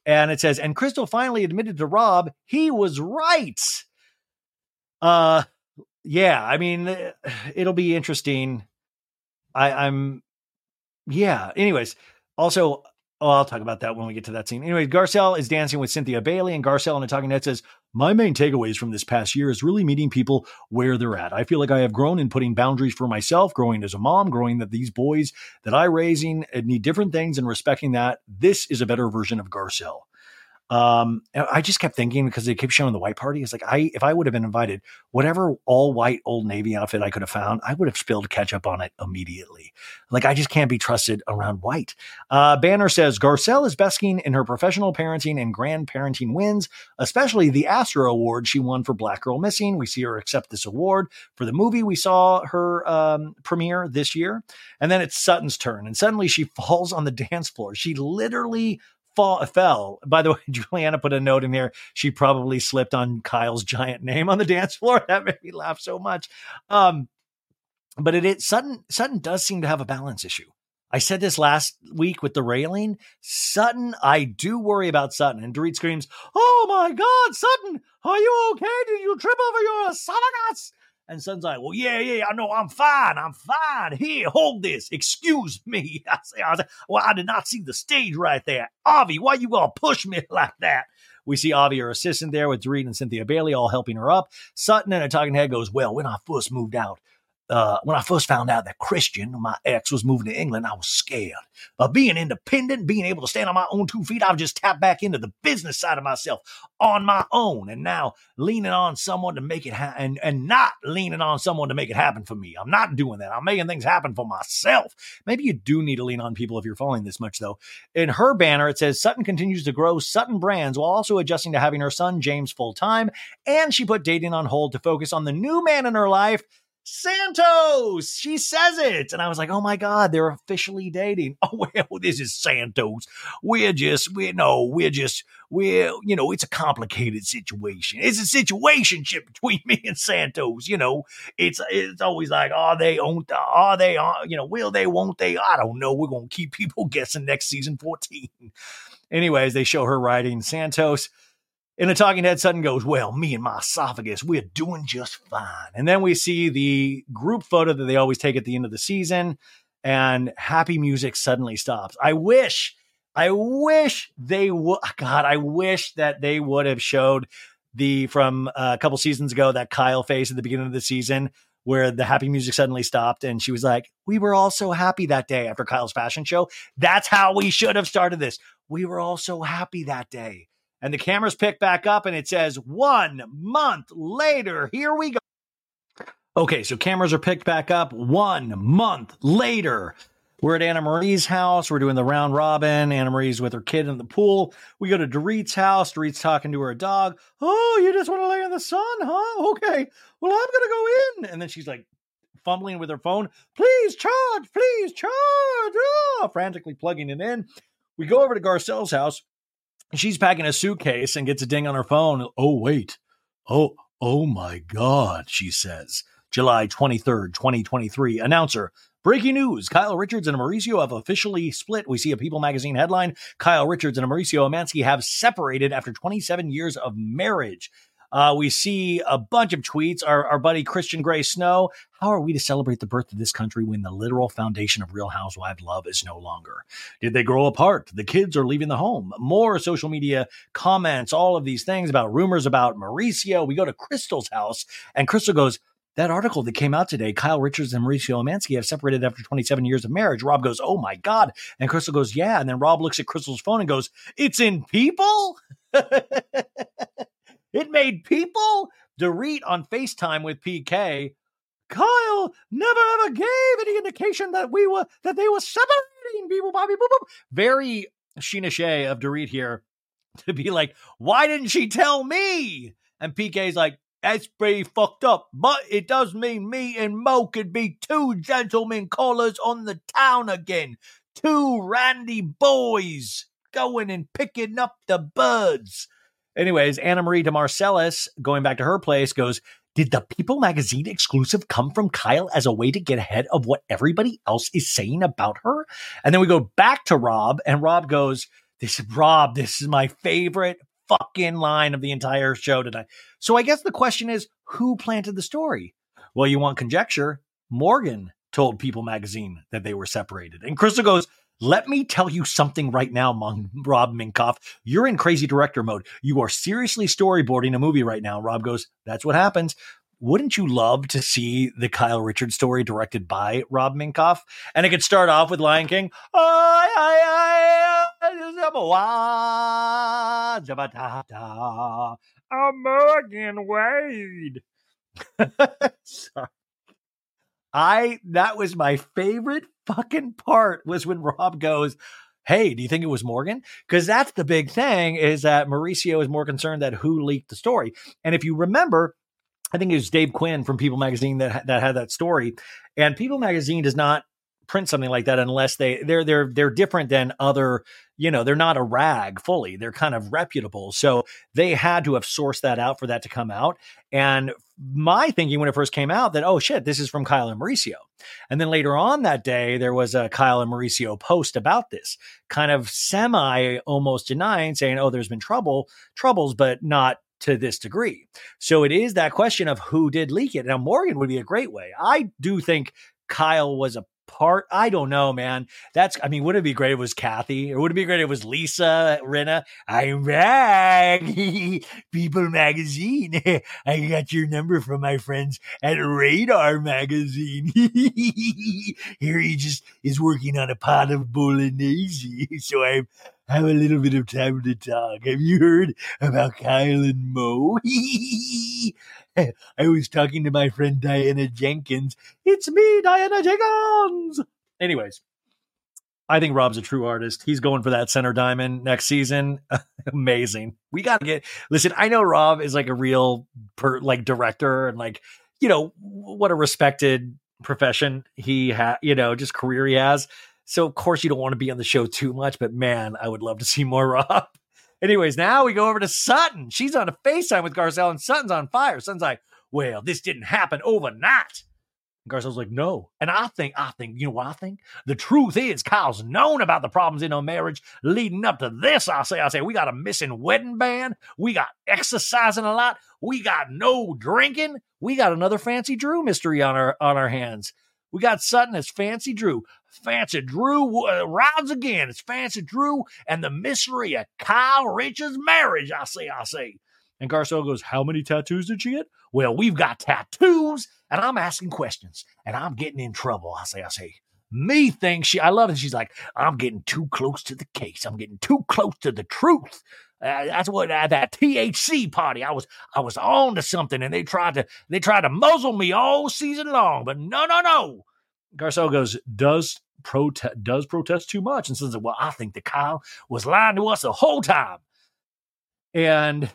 And it says, and Crystal finally admitted to Rob he was right. Yeah, I mean, it'll be interesting. Anyways, also, I'll talk about that when we get to that scene. Anyway, Garcelle is dancing with Cynthia Bailey, and Garcelle in a talking head says, my main takeaways from this past year is really meeting people where they're at. I feel like I have grown in putting boundaries for myself, growing as a mom, growing that these boys that I raising need different things, and respecting that. This is a better version of Garcelle. I just kept thinking, because they kept showing the white party, it's like, if I would have been invited, whatever all white Old Navy outfit I could have found, I would have spilled ketchup on it immediately. Like, I just can't be trusted around white. Banner says Garcelle is basking in her professional parenting and grandparenting wins, especially the Astro Award she won for Black Girl Missing. We see her accept this award for the movie. We saw her premiere this year. And then it's Sutton's turn, and suddenly she falls on the dance floor. She literally fell. By the way, Juliana put a note in here. She probably slipped on Kyle's giant name on the dance floor. That made me laugh so much. But it is Sutton does seem to have a balance issue. I said this last week with the railing. Sutton, I do worry about Sutton. And Dorit screams, oh my God, Sutton, are you okay? Did you trip over your esophagus? And Sutton's like, well, yeah, I know, I'm fine. Here, hold this. Excuse me. I say, well, I did not see the stage right there. Avi, why you gonna push me like that? We see Avi, her assistant, there with Dorit and Cynthia Bailey all helping her up. Sutton in a talking head goes, well, when I first moved out, when I first found out that Christian, my ex, was moving to England, I was scared. Being independent, being able to stand on my own 2 feet, I've just tapped back into the business side of myself on my own, and now leaning on someone to make it happen, and not leaning on someone to make it happen for me. I'm not doing that. I'm making things happen for myself. Maybe you do need to lean on people if you're falling this much, though. In her banner, it says, Sutton continues to grow Sutton Brands while also adjusting to having her son, James, full-time, and she put dating on hold to focus on the new man in her life, Santos. She says it. And I was like, oh my God, they're officially dating. Oh, well, this is Santos. It's a complicated situation. It's a situationship between me and Santos. You know, it's always like, will they, won't they? I don't know. We're going to keep people guessing next season 14. Anyways, they show her riding Santos. In a talking head, Sutton goes, well, me and my esophagus, we're doing just fine. And then we see the group photo that they always take at the end of the season, and happy music suddenly stops. I wish that they would have showed from a couple seasons ago, that Kyle face at the beginning of the season where the happy music suddenly stopped. And she was like, we were all so happy that day after Kyle's fashion show. That's how we should have started this. We were all so happy that day. And the cameras pick back up and it says 1 month later. Here we go. Okay, so cameras are picked back up 1 month later. We're at Anna Marie's house. We're doing the round robin. Anna Marie's with her kid in the pool. We go to Dorit's house. Dorit's talking to her dog. Oh, you just want to lay in the sun, huh? Okay, well, I'm going to go in. And then she's like fumbling with her phone. Please charge, frantically plugging it in. We go over to Garcelle's house. She's packing a suitcase and gets a ding on her phone. Oh, wait. Oh my God, she says. July 23rd, 2023. Announcer. Breaking news. Kyle Richards and Mauricio have officially split. We see a People magazine headline. Kyle Richards and Mauricio Umansky have separated after 27 years of marriage. We see a bunch of tweets. Our buddy Christian Gray Snow. How are we to celebrate the birth of this country when the literal foundation of Real Housewives love is no longer? Did they grow apart? The kids are leaving the home. More social media comments, all of these things about rumors about Mauricio. We go to Crystal's house and Crystal goes, that article that came out today, Kyle Richards and Mauricio Umansky have separated after 27 years of marriage. Rob goes, oh my God. And Crystal goes, yeah. And then Rob looks at Crystal's phone and goes, it's in People? It made People. Dorit on FaceTime with PK. Kyle never ever gave any indication that they were separating people. Bobby, boop, boop. Very Sheena Shea of Dorit here to be like, why didn't she tell me? And PK's like, that's pretty fucked up, but it does mean me and Mo could be two gentlemen callers on the town again. Two randy boys going and picking up the birds. Anyways, Anna Marie DeMarcellus, going back to her place, goes, did the People magazine exclusive come from Kyle as a way to get ahead of what everybody else is saying about her? And then we go back to Rob, and Rob goes, this is my favorite fucking line of the entire show tonight. So I guess the question is, who planted the story? Well, you want conjecture. Morgan told People magazine that they were separated. And Crystal goes, let me tell you something right now, Rob Minkoff. You're in crazy director mode. You are seriously storyboarding a movie right now. Rob goes, that's what happens. Wouldn't you love to see the Kyle Richards story directed by Rob Minkoff? And it could start off with Lion King. Morgan Wade. Sorry. That was my favorite fucking part, was when Rob goes, hey, do you think it was Morgan? Because that's the big thing, is that Mauricio is more concerned that who leaked the story. And if you remember, I think it was Dave Quinn from People magazine that had that story. And People magazine does not print something like that unless they're different than other, they're not a rag fully. They're kind of reputable. So they had to have sourced that out for that to come out. And my thinking when it first came out that, oh shit, this is from Kyle and Mauricio. And then later on that day, there was a Kyle and Mauricio post about this, kind of semi almost denying, saying, oh, there's been troubles, but not to this degree. So it is that question of who did leak it. Now, Morgan would be a great way. I do think Kyle was a part. I don't know, man. That's, I mean, wouldn't it be great if it was Kathy? Or would it be great if it was Lisa, Rinna? I'm back. People Magazine. I got your number from my friends at Radar Magazine. Here he just is working on a pot of bolognese. So I have a little bit of time to talk. Have you heard about Kyle and Mo? I was talking to my friend Diana Jenkins. It's me, Diana Jenkins. Anyways, I think Rob's a true artist. He's going for that center diamond next season. Amazing. We got to get, listen, I know Rob is like a real director and like, you know, what a respected profession he has, you know, just career he has. So of course you don't want to be on the show too much, but man, I would love to see more Rob. Anyways, now we go over to Sutton. She's on a FaceTime with Garcelle, and Sutton's on fire. Sutton's like, well, this didn't happen overnight. And Garcelle's like, no. And I think, you know what I think? The truth is Kyle's known about the problems in her marriage leading up to this. I say, we got a missing wedding band. We got exercising a lot. We got no drinking. We got another Fancy Drew mystery on our hands. We got Sutton as Fancy Drew. Fancy Drew rides again. It's Fancy Drew and the mystery of Kyle Richards' marriage, I say. And Garcelle goes, how many tattoos did she get? Well, we've got tattoos, and I'm asking questions, and I'm getting in trouble, I say. Me thinks I love it. She's like, I'm getting too close to the case. I'm getting too close to the truth. That's what that THC party. I was on to something, and they tried to muzzle me all season long. But no. Garcelle goes, does protest too much, and says, well, I think that Kyle was lying to us the whole time. And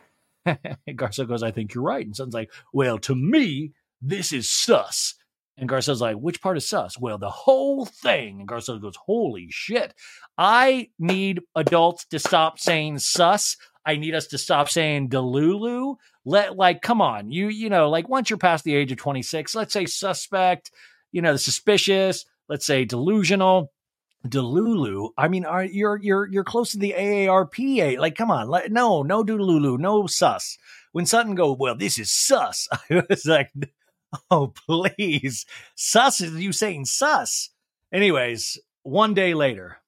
Garcelle goes, I think you're right. And Sutton's like, well, to me, this is sus. And Garcelle's like, which part is sus? Well, the whole thing. And Garcelle goes, holy shit. I need adults to stop saying sus. I need us to stop saying delulu. Come on. You know, like once you're past the age of 26, let's say suspect, you know, suspicious, let's say delusional, delulu. I mean, you're close to the AARP. Like, come on. No delulu, no sus. When Sutton go, well, this is sus. I was like, oh, please. Sus is you saying sus. Anyways, one day later,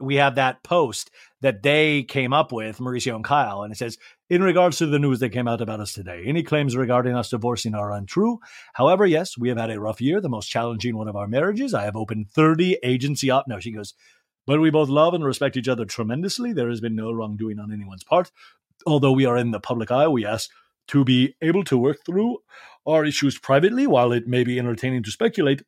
we have that post that they came up with, Mauricio and Kyle, and it says, in regards to the news that came out about us today, any claims regarding us divorcing are untrue. However, yes, we have had a rough year, the most challenging one of our marriages. I have opened 30 agency up. No, she goes, but we both love and respect each other tremendously. There has been no wrongdoing on anyone's part. Although we are in the public eye, we ask to be able to work through our issues privately, while it may be entertaining to speculate.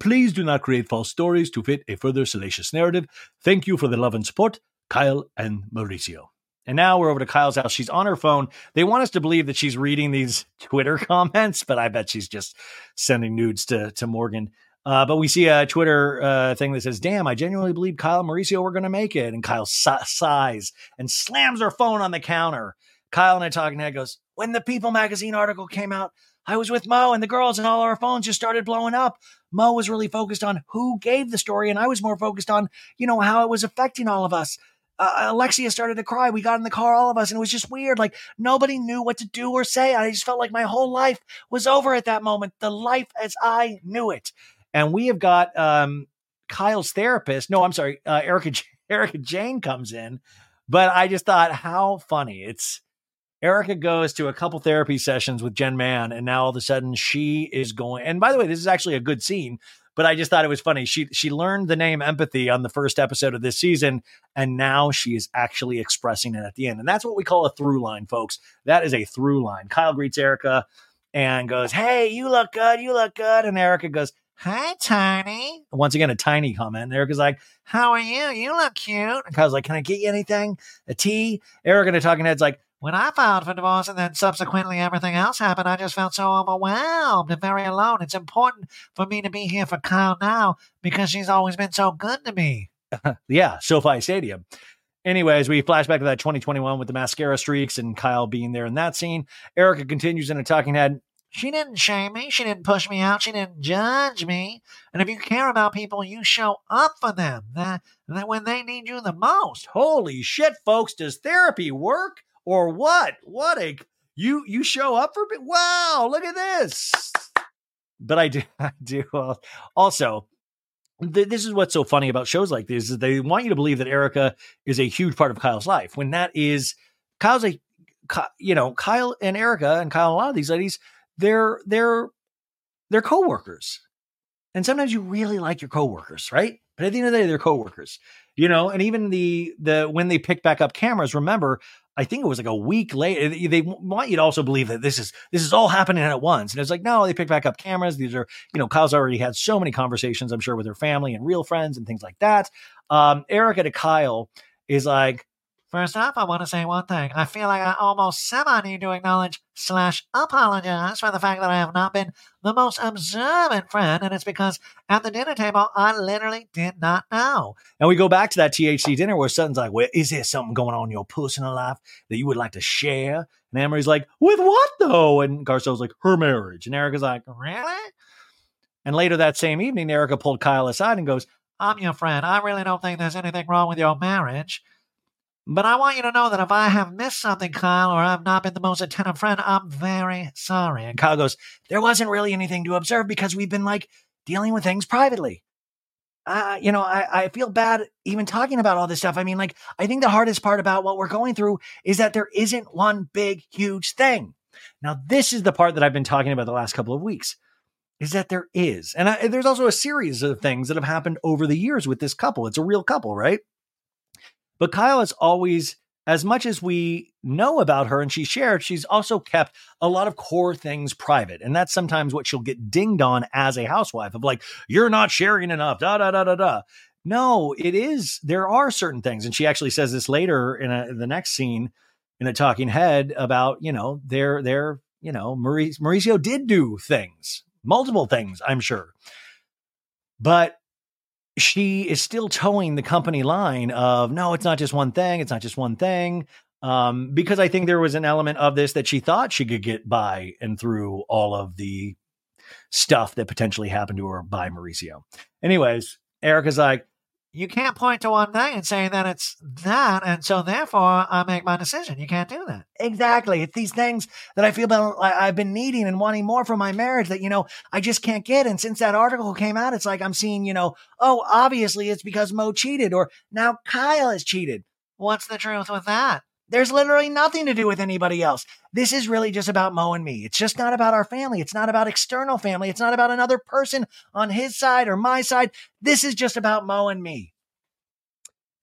Please do not create false stories to fit a further salacious narrative. Thank you for the love and support, Kyle and Mauricio. And now we're over to Kyle's house. She's on her phone. They want us to believe that she's reading these Twitter comments, but I bet she's just sending nudes to Morgan. But we see a Twitter thing that says, damn, I genuinely believe Kyle and Mauricio were going to make it. And Kyle sighs and slams her phone on the counter. Kyle and I talking, and I goes, when the People Magazine article came out, I was with Mo and the girls, and all our phones just started blowing up. Mo was really focused on who gave the story, and I was more focused on, you know, how it was affecting all of us. Alexia started to cry. We got in the car, all of us, and it was just weird. Like, nobody knew what to do or say. I just felt like my whole life was over at that moment, the life as I knew it. And we have got Kyle's therapist. No, I'm sorry. Erica Jane comes in, but I just thought how funny. It's Erica goes to a couple therapy sessions with Jen Mann, and now all of a sudden she is going. And by the way, this is actually a good scene, but I just thought it was funny. She learned the name empathy on the first episode of this season, and now she is actually expressing it at the end. And that's what we call a through line, folks. That is a through line. Kyle greets Erica and goes, hey, you look good. And Erica goes, hi, Tiny. Once again, a tiny comment. Erica's like, how are you? You look cute. And Kyle's like, can I get you anything? A tea? Erica and the talking head's like, when I filed for divorce and then subsequently everything else happened, I just felt so overwhelmed and very alone. It's important for me to be here for Kyle now because she's always been so good to me. Yeah, SoFi Stadium. Anyways, we flash back to that 2021 with the mascara streaks and Kyle being there in that scene. Erica continues in a talking head. She didn't shame me. She didn't push me out. She didn't judge me. And if you care about people, you show up for them that when they need you the most. Holy shit, folks. Does therapy work? Or what? What a you show up for? Wow! Look at this. But I do. Also, this is what's so funny about shows like this, is they want you to believe that Erica is a huge part of Kyle's life, when that is Kyle's a, you know, Kyle and Erica and Kyle and a lot of these ladies, they're coworkers. And sometimes you really like your coworkers, right? But at the end of the day, they're coworkers, you know. And even the when they picked back up cameras, remember, I think it was like a week later. They want you to also believe that this is all happening at once. And it's like, no, they picked back up cameras. These are, you know, Kyle's already had so many conversations, I'm sure, with her family and real friends and things like that. Erica to Kyle is like, first off, I want to say one thing. I feel like I almost semi need to acknowledge / apologize for the fact that I have not been the most observant friend, and it's because at the dinner table, I literally did not know. And we go back to that THC dinner where Sutton's like, well, is there something going on in your personal life that you would like to share? And Anna Marie's like, with what, though? And Garcelle's like, her marriage. And Erica's like, really? And later that same evening, Erica pulled Kyle aside and goes, I'm your friend. I really don't think there's anything wrong with your marriage. But I want you to know that if I have missed something, Kyle, or I've not been the most attentive friend, I'm very sorry. And Kyle goes, there wasn't really anything to observe because we've been, like, dealing with things privately. I feel bad even talking about all this stuff. I mean, like, I think the hardest part about what we're going through is that there isn't one big, huge thing. Now, this is the part that I've been talking about the last couple of weeks, is that there is. And there's also a series of things that have happened over the years with this couple. It's a real couple, right? But Kyle has always, as much as we know about her and she shared, she's also kept a lot of core things private. And that's sometimes what she'll get dinged on as a housewife of, like, you're not sharing enough, da-da-da-da-da. No, it is. There are certain things. And she actually says this later in the next scene in a talking head about, you know, Mauricio did do things, multiple things, I'm sure. But she is still towing the company line of, no, it's not just one thing. It's not just one thing. Because I think there was an element of this that she thought she could get by and through all of the stuff that potentially happened to her by Mauricio. Anyways, Erica's like, you can't point to one thing and say that it's that, and so therefore I make my decision. You can't do that. Exactly. It's these things that I feel that I've been needing and wanting more from my marriage that, you know, I just can't get. And since that article came out, it's like I'm seeing, you know, oh, obviously it's because Mo cheated, or now Kyle has cheated. What's the truth with that? There's literally nothing to do with anybody else. This is really just about Mo and me. It's just not about our family. It's not about external family. It's not about another person on his side or my side. This is just about Mo and me.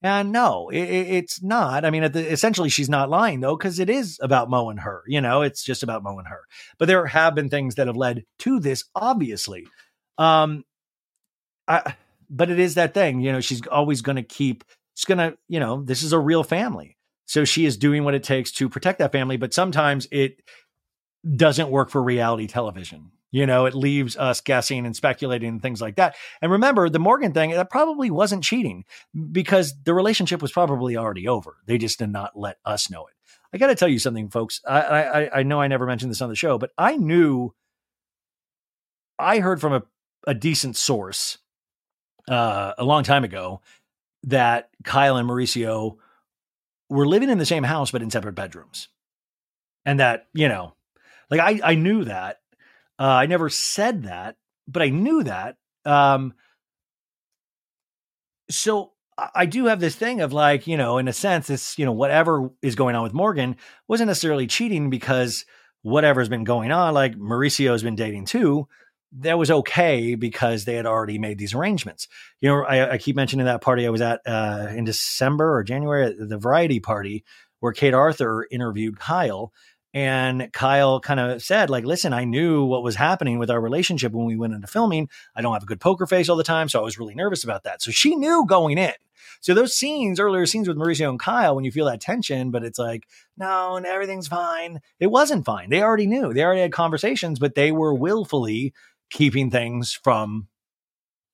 And no, it's not. I mean, essentially, she's not lying, though, because it is about Mo and her. You know, it's just about Mo and her. But there have been things that have led to this, obviously. But it is that thing. You know, she's always going to keep, it's going to, you know, this is a real family. So she is doing what it takes to protect that family, but sometimes it doesn't work for reality television. You know, it leaves us guessing and speculating and things like that. And remember, the Morgan thing, that probably wasn't cheating because the relationship was probably already over. They just did not let us know it. I got to tell you something, folks. I know I never mentioned this on the show, but I heard from a decent source a long time ago that Kyle and Mauricio were living in the same house, but in separate bedrooms. And that, you know, like I knew that, I never said that, but I knew that. So I do have this thing of, like, you know, in a sense, it's, you know, whatever is going on with Morgan wasn't necessarily cheating, because whatever's been going on, like Mauricio has been dating too. That was okay because they had already made these arrangements. You know, I keep mentioning that party I was at in December or January, at the Variety party where Kate Arthur interviewed Kyle, and Kyle kind of said, like, listen, I knew what was happening with our relationship when we went into filming. I don't have a good poker face all the time. So I was really nervous about that. So she knew going in. So those scenes, earlier scenes with Mauricio and Kyle, when you feel that tension, but it's like, no, and everything's fine. It wasn't fine. They already knew. They already had conversations, but they were willfully keeping things from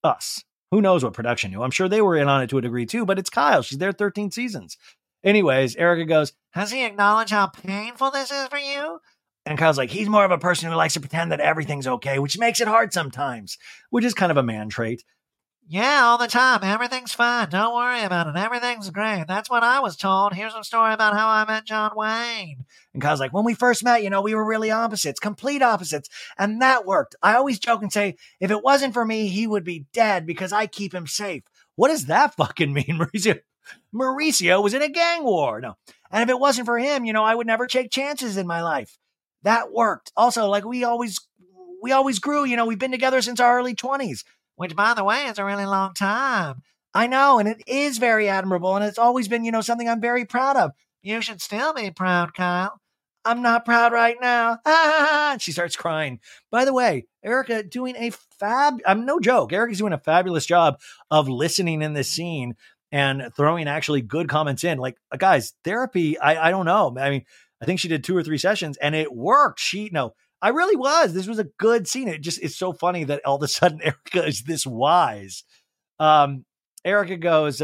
us. Who knows what production knew? I'm sure they were in on it to a degree too, but it's Kyle. She's there 13 seasons. Anyways, Erica goes, has he acknowledged how painful this is for you? And Kyle's like, he's more of a person who likes to pretend that everything's okay, which makes it hard sometimes, which is kind of a man trait. Yeah, all the time. Everything's fine. Don't worry about it. Everything's great. That's what I was told. Here's a story about how I met John Wayne. And Kyle's like, when we first met, you know, we were really opposites, complete opposites. And that worked. I always joke and say, if it wasn't for me, he would be dead because I keep him safe. What does that fucking mean, Mauricio? Mauricio was in a gang war. No. And if it wasn't for him, you know, I would never take chances in my life. That worked. Also, like we always grew, you know, we've been together since our early 20s. Which, by the way, is a really long time. I know, and it is very admirable, and it's always been, you know, something I'm very proud of. You should still be proud, Kyle. I'm not proud right now. Ah! And she starts crying. By the way, Erica doing a no joke, Erica's doing a fabulous job of listening in this scene and throwing actually good comments in. Like, guys, therapy, I don't know. I mean, I think she did 2 or 3 sessions, and it worked. I really was. This was a good scene. It's so funny that all of a sudden Erica is this wise. Erica goes,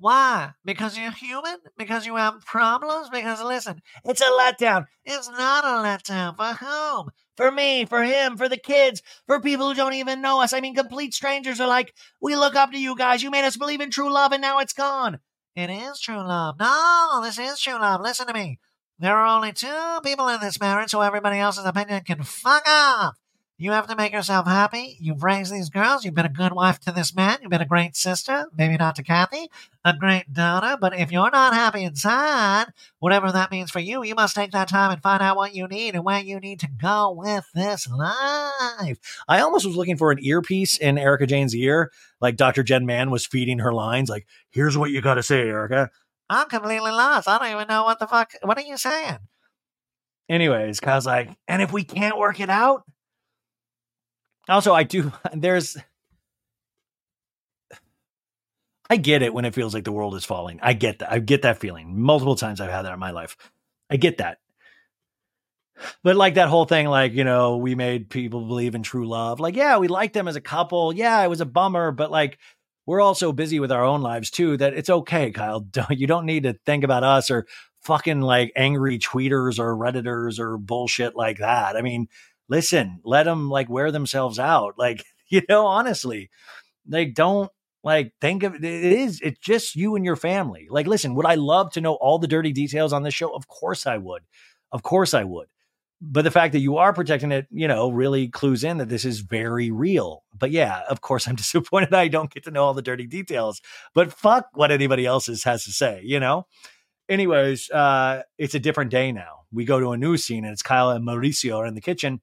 why? Because you're human? Because you have problems? Because listen, it's a letdown. It's not a letdown. For whom? For me, for him, for the kids, for people who don't even know us. I mean, complete strangers are like, we look up to you guys. You made us believe in true love and now it's gone. It is true love. No, this is true love. Listen to me. There are only 2 people in this marriage, so everybody else's opinion can fuck off. You have to make yourself happy. You've raised these girls. You've been a good wife to this man. You've been a great sister, maybe not to Kathy, a great daughter. But if you're not happy inside, whatever that means for you, you must take that time and find out what you need and where you need to go with this life. I almost was looking for an earpiece in Erica Jane's ear, like Dr. Jen Mann was feeding her lines, like, here's what you got to say, Erica. I'm completely lost. I don't even know what the fuck. What are you saying? Anyways, Kyle's like, and if we can't work it out? Also, I get it when it feels like the world is falling. I get that. I get that feeling. Multiple times I've had that in my life. I get that. But like that whole thing, like, you know, we made people believe in true love. Like, yeah, we liked them as a couple. Yeah, it was a bummer, but like, we're all so busy with our own lives too, that it's okay, Kyle. You don't need to think about us or fucking like angry tweeters or Redditors or bullshit like that. I mean, listen, let them like wear themselves out. Like, you know, honestly, like don't like think of it. It's just you and your family. Like, listen, would I love to know all the dirty details on this show? Of course I would. Of course I would. But the fact that you are protecting it, you know, really clues in that this is very real. But yeah, of course, I'm disappointed I don't get to know all the dirty details. But fuck what anybody else has to say, you know? Anyways, it's a different day now. We go to a new scene and it's Kyle and Mauricio are in the kitchen.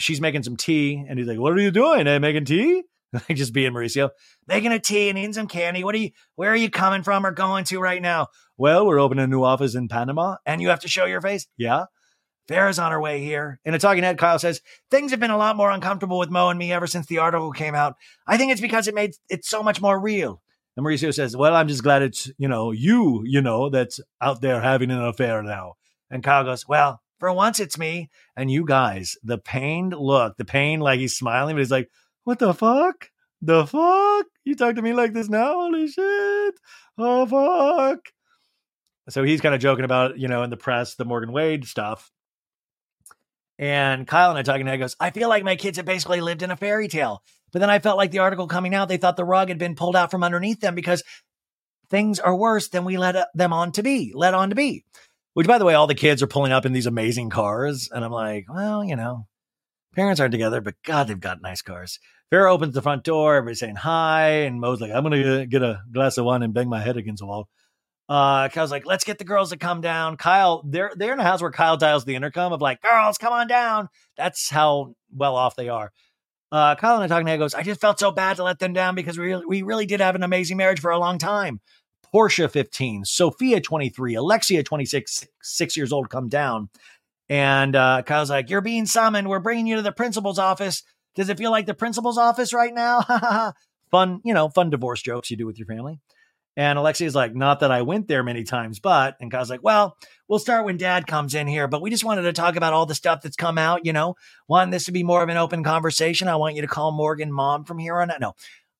She's making some tea and he's like, what are you doing? Making tea? Like just being Mauricio, making a tea and eating some candy. Where are you coming from or going to right now? Well, we're opening a new office in Panama and you have to show your face. Yeah. Farrah's on her way here. In a talking head, Kyle says, things have been a lot more uncomfortable with Mo and me ever since the article came out. I think it's because it made it so much more real. And Mauricio says, well, I'm just glad it's, you know, that's out there having an affair now. And Kyle goes, well, for once it's me. And you guys, the pained look, like he's smiling, but he's like, what the fuck? The fuck? You talk to me like this now? Holy shit. Oh, fuck. So he's kind of joking about, you know, in the press, the Morgan Wade stuff. And Kyle and I talking, and I goes, I feel like my kids have basically lived in a fairy tale. But then I felt like the article coming out, they thought the rug had been pulled out from underneath them because things are worse than we let on to be. Which, by the way, all the kids are pulling up in these amazing cars. And I'm like, well, you know, parents aren't together, but God, they've got nice cars. Farrah opens the front door. Everybody's saying hi. And Mo's like, I'm going to get a glass of wine and bang my head against the wall. Kyle's like, let's get the girls to come down. Kyle, they're in a house where Kyle dials the intercom of like, girls, come on down. That's how well off they are. Kyle and I talking to him goes, I just felt so bad to let them down because we really did have an amazing marriage for a long time. Portia, 15, Sophia, 23, Alexia, 26, 6 years old, come down. And Kyle's like, you're being summoned. We're bringing you to the principal's office. Does it feel like the principal's office right now? Fun divorce jokes you do with your family. And Alexia's like, not that I went there many times, but, and Kyle's like, well, we'll start when dad comes in here, but we just wanted to talk about all the stuff that's come out, you know, wanting this to be more of an open conversation. I want you to call Morgan mom from here on out. No,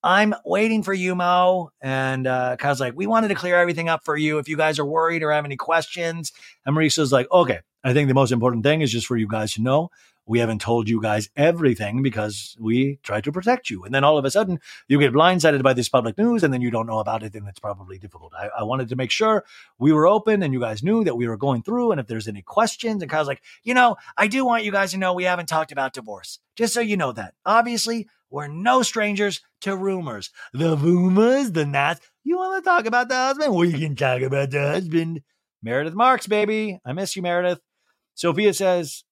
I'm waiting for you, Mo. And Kyle's like, we wanted to clear everything up for you if you guys are worried or have any questions. And Maurice's like, okay, I think the most important thing is just for you guys to know we haven't told you guys everything because we try to protect you. And then all of a sudden you get blindsided by this public news and then you don't know about it. And it's probably difficult. I wanted to make sure we were open and you guys knew that we were going through. And if there's any questions, and Kyle's like, you know, I do want you guys to know we haven't talked about divorce. Just so you know that. Obviously, we're no strangers to rumors. The boomers, the nuts. You want to talk about the husband? We can talk about the husband. Meredith Marks, baby. I miss you, Meredith. Sophia says,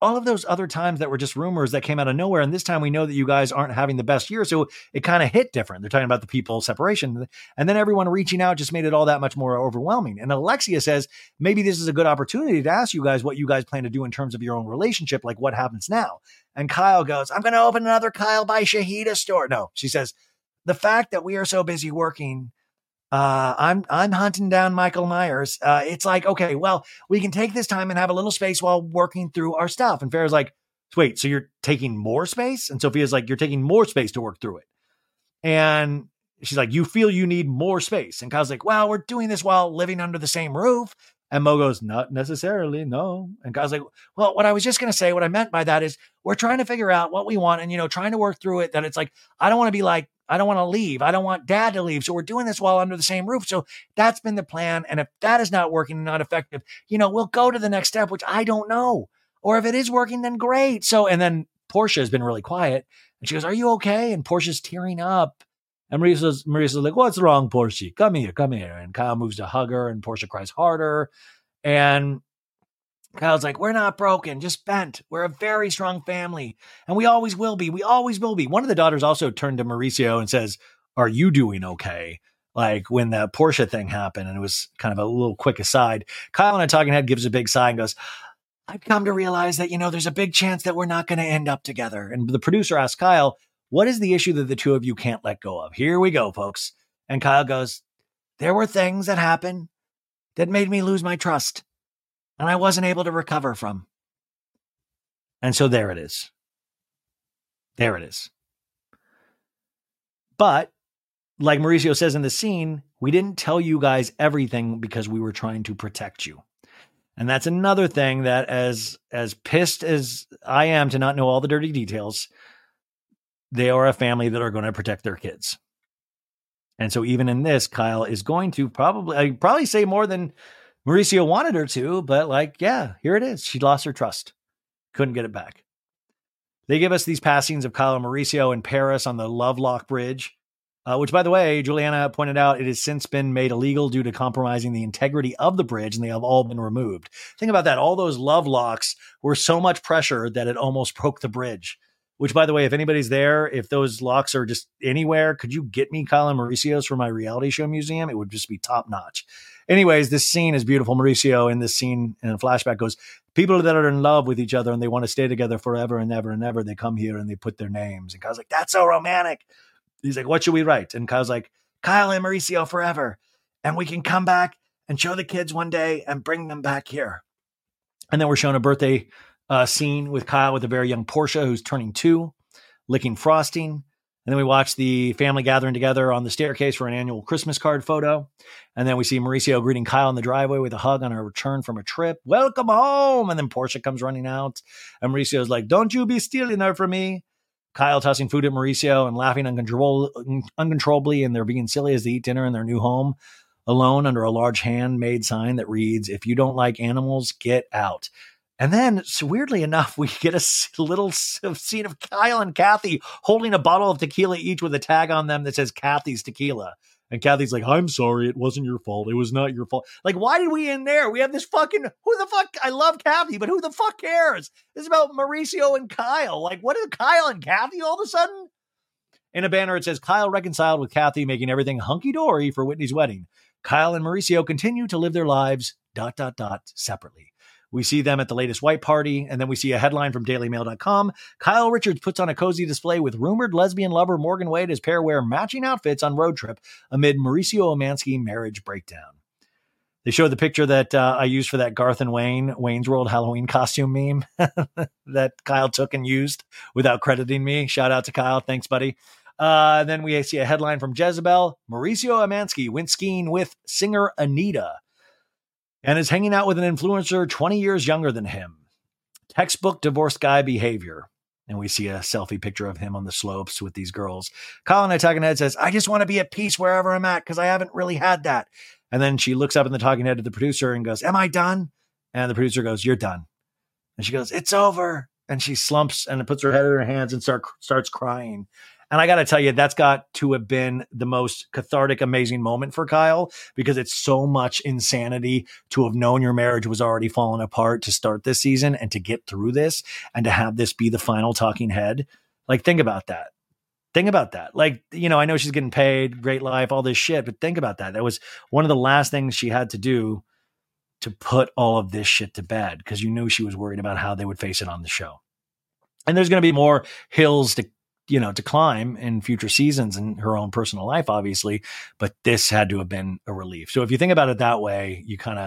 all of those other times that were just rumors that came out of nowhere. And this time we know that you guys aren't having the best year. So it kind of hit different. They're talking about the people separation. And then everyone reaching out just made it all that much more overwhelming. And Alexia says, maybe this is a good opportunity to ask you guys what you guys plan to do in terms of your own relationship. Like what happens now? And Kyle goes, I'm going to open another Kyle by Shahida store. No, she says, the fact that we are so busy working, I'm hunting down Michael Myers. It's like, okay, well, we can take this time and have a little space while working through our stuff. And Farrah's like, wait, so you're taking more space? And Sophia's like, you're taking more space to work through it. And she's like, you feel you need more space. And Kyle's like, well, we're doing this while living under the same roof. And Mo goes, not necessarily, no. And Kyle's like, well, what I was just going to say, what I meant by that is we're trying to figure out what we want and, you know, trying to work through it, that it's like, I don't want to be like, I don't want to leave. I don't want dad to leave. So we're doing this while under the same roof. So that's been the plan. And if that is not working and not effective, you know, we'll go to the next step, which I don't know. Or if it is working, then great. So, and then Portia has been really quiet and she goes, are you okay? And Portia's tearing up. And Maurice's like, what's wrong, Portia? Come here, come here. And Kyle moves to hug her and Portia cries harder. And Kyle's like, we're not broken, just bent. We're a very strong family. And we always will be. We always will be. One of the daughters also turned to Mauricio and says, are you doing okay? Like when the Portia thing happened, and it was kind of a little quick aside. Kyle on a talking head gives a big sigh and goes, I've come to realize that, you know, there's a big chance that we're not going to end up together. And the producer asks Kyle, what is the issue that the two of you can't let go of? Here we go, folks. And Kyle goes, there were things that happened that made me lose my trust. And I wasn't able to recover from. And so there it is. There it is. But like Mauricio says in the scene, we didn't tell you guys everything because we were trying to protect you. And that's another thing that as pissed as I am to not know all the dirty details, they are a family that are going to protect their kids. And so even in this, Kyle is going to probably say more than Mauricio wanted her to, but like, yeah, here it is. She lost her trust. Couldn't get it back. They give us these passings of Kyle and Mauricio in Paris on the Lovelock Bridge, which, by the way, Juliana pointed out, it has since been made illegal due to compromising the integrity of the bridge, and they have all been removed. Think about that. All those Lovelocks were so much pressure that it almost broke the bridge, which, by the way, if anybody's there, if those locks are just anywhere, could you get me Kyle and Mauricio's for my reality show museum? It would just be top notch. Anyways, this scene is beautiful. Mauricio in this scene in a flashback goes, people that are in love with each other and they want to stay together forever and ever and ever, they come here and they put their names. And Kyle's like, that's so romantic. He's like, what should we write? And Kyle's like, Kyle and Mauricio forever. And we can come back and show the kids one day and bring them back here. And then we're shown a birthday scene with Kyle with a very young Portia who's turning 2, licking frosting. And then we watch the family gathering together on the staircase for an annual Christmas card photo. And then we see Mauricio greeting Kyle in the driveway with a hug on her return from a trip. Welcome home. And then Portia comes running out. And Mauricio's like, don't you be stealing her from me. Kyle tossing food at Mauricio and laughing uncontrollably. And they're being silly as they eat dinner in their new home alone under a large handmade sign that reads, if you don't like animals, get out. And then, so weirdly enough, we get a little scene of Kyle and Kathy holding a bottle of tequila each with a tag on them that says Kathy's Tequila. And Kathy's like, I'm sorry, it wasn't your fault. It was not your fault. Like, why did we in there? We have this fucking, who the fuck, I love Kathy, but who the fuck cares? This is about Mauricio and Kyle. Like, what is Kyle and Kathy all of a sudden? In a banner, it says, Kyle reconciled with Kathy, making everything hunky-dory for Whitney's wedding. Kyle and Mauricio continue to live their lives, ... separately. We see them at the latest white party, and then we see a headline from dailymail.com. Kyle Richards puts on a cozy display with rumored lesbian lover Morgan Wade as pair wear matching outfits on road trip amid Mauricio Umansky marriage breakdown. They show the picture that I used for that Garth and Wayne's World Halloween costume meme that Kyle took and used without crediting me. Shout out to Kyle. Thanks, buddy. Then we see a headline from Jezebel. Mauricio Umansky went skiing with singer Anita and is hanging out with an influencer 20 years younger than him. Textbook divorce guy behavior. And we see a selfie picture of him on the slopes with these girls. Colin at Talking Head says, I just want to be at peace wherever I'm at because I haven't really had that. And then she looks up in the Talking Head to the producer and goes, am I done? And the producer goes, you're done. And she goes, it's over. And she slumps and puts her head in her hands and starts crying. And I got to tell you, that's got to have been the most cathartic, amazing moment for Kyle, because it's so much insanity to have known your marriage was already falling apart to start this season and to get through this and to have this be the final talking head. Like, think about that. Think about that. Like, you know, I know she's getting paid, great life, all this shit, but think about that. That was one of the last things she had to do to put all of this shit to bed, because you knew she was worried about how they would face it on the show. And there's going to be more hills to, you know, to climb in future seasons in her own personal life, obviously, but this had to have been a relief. So if you think about it that way, you kind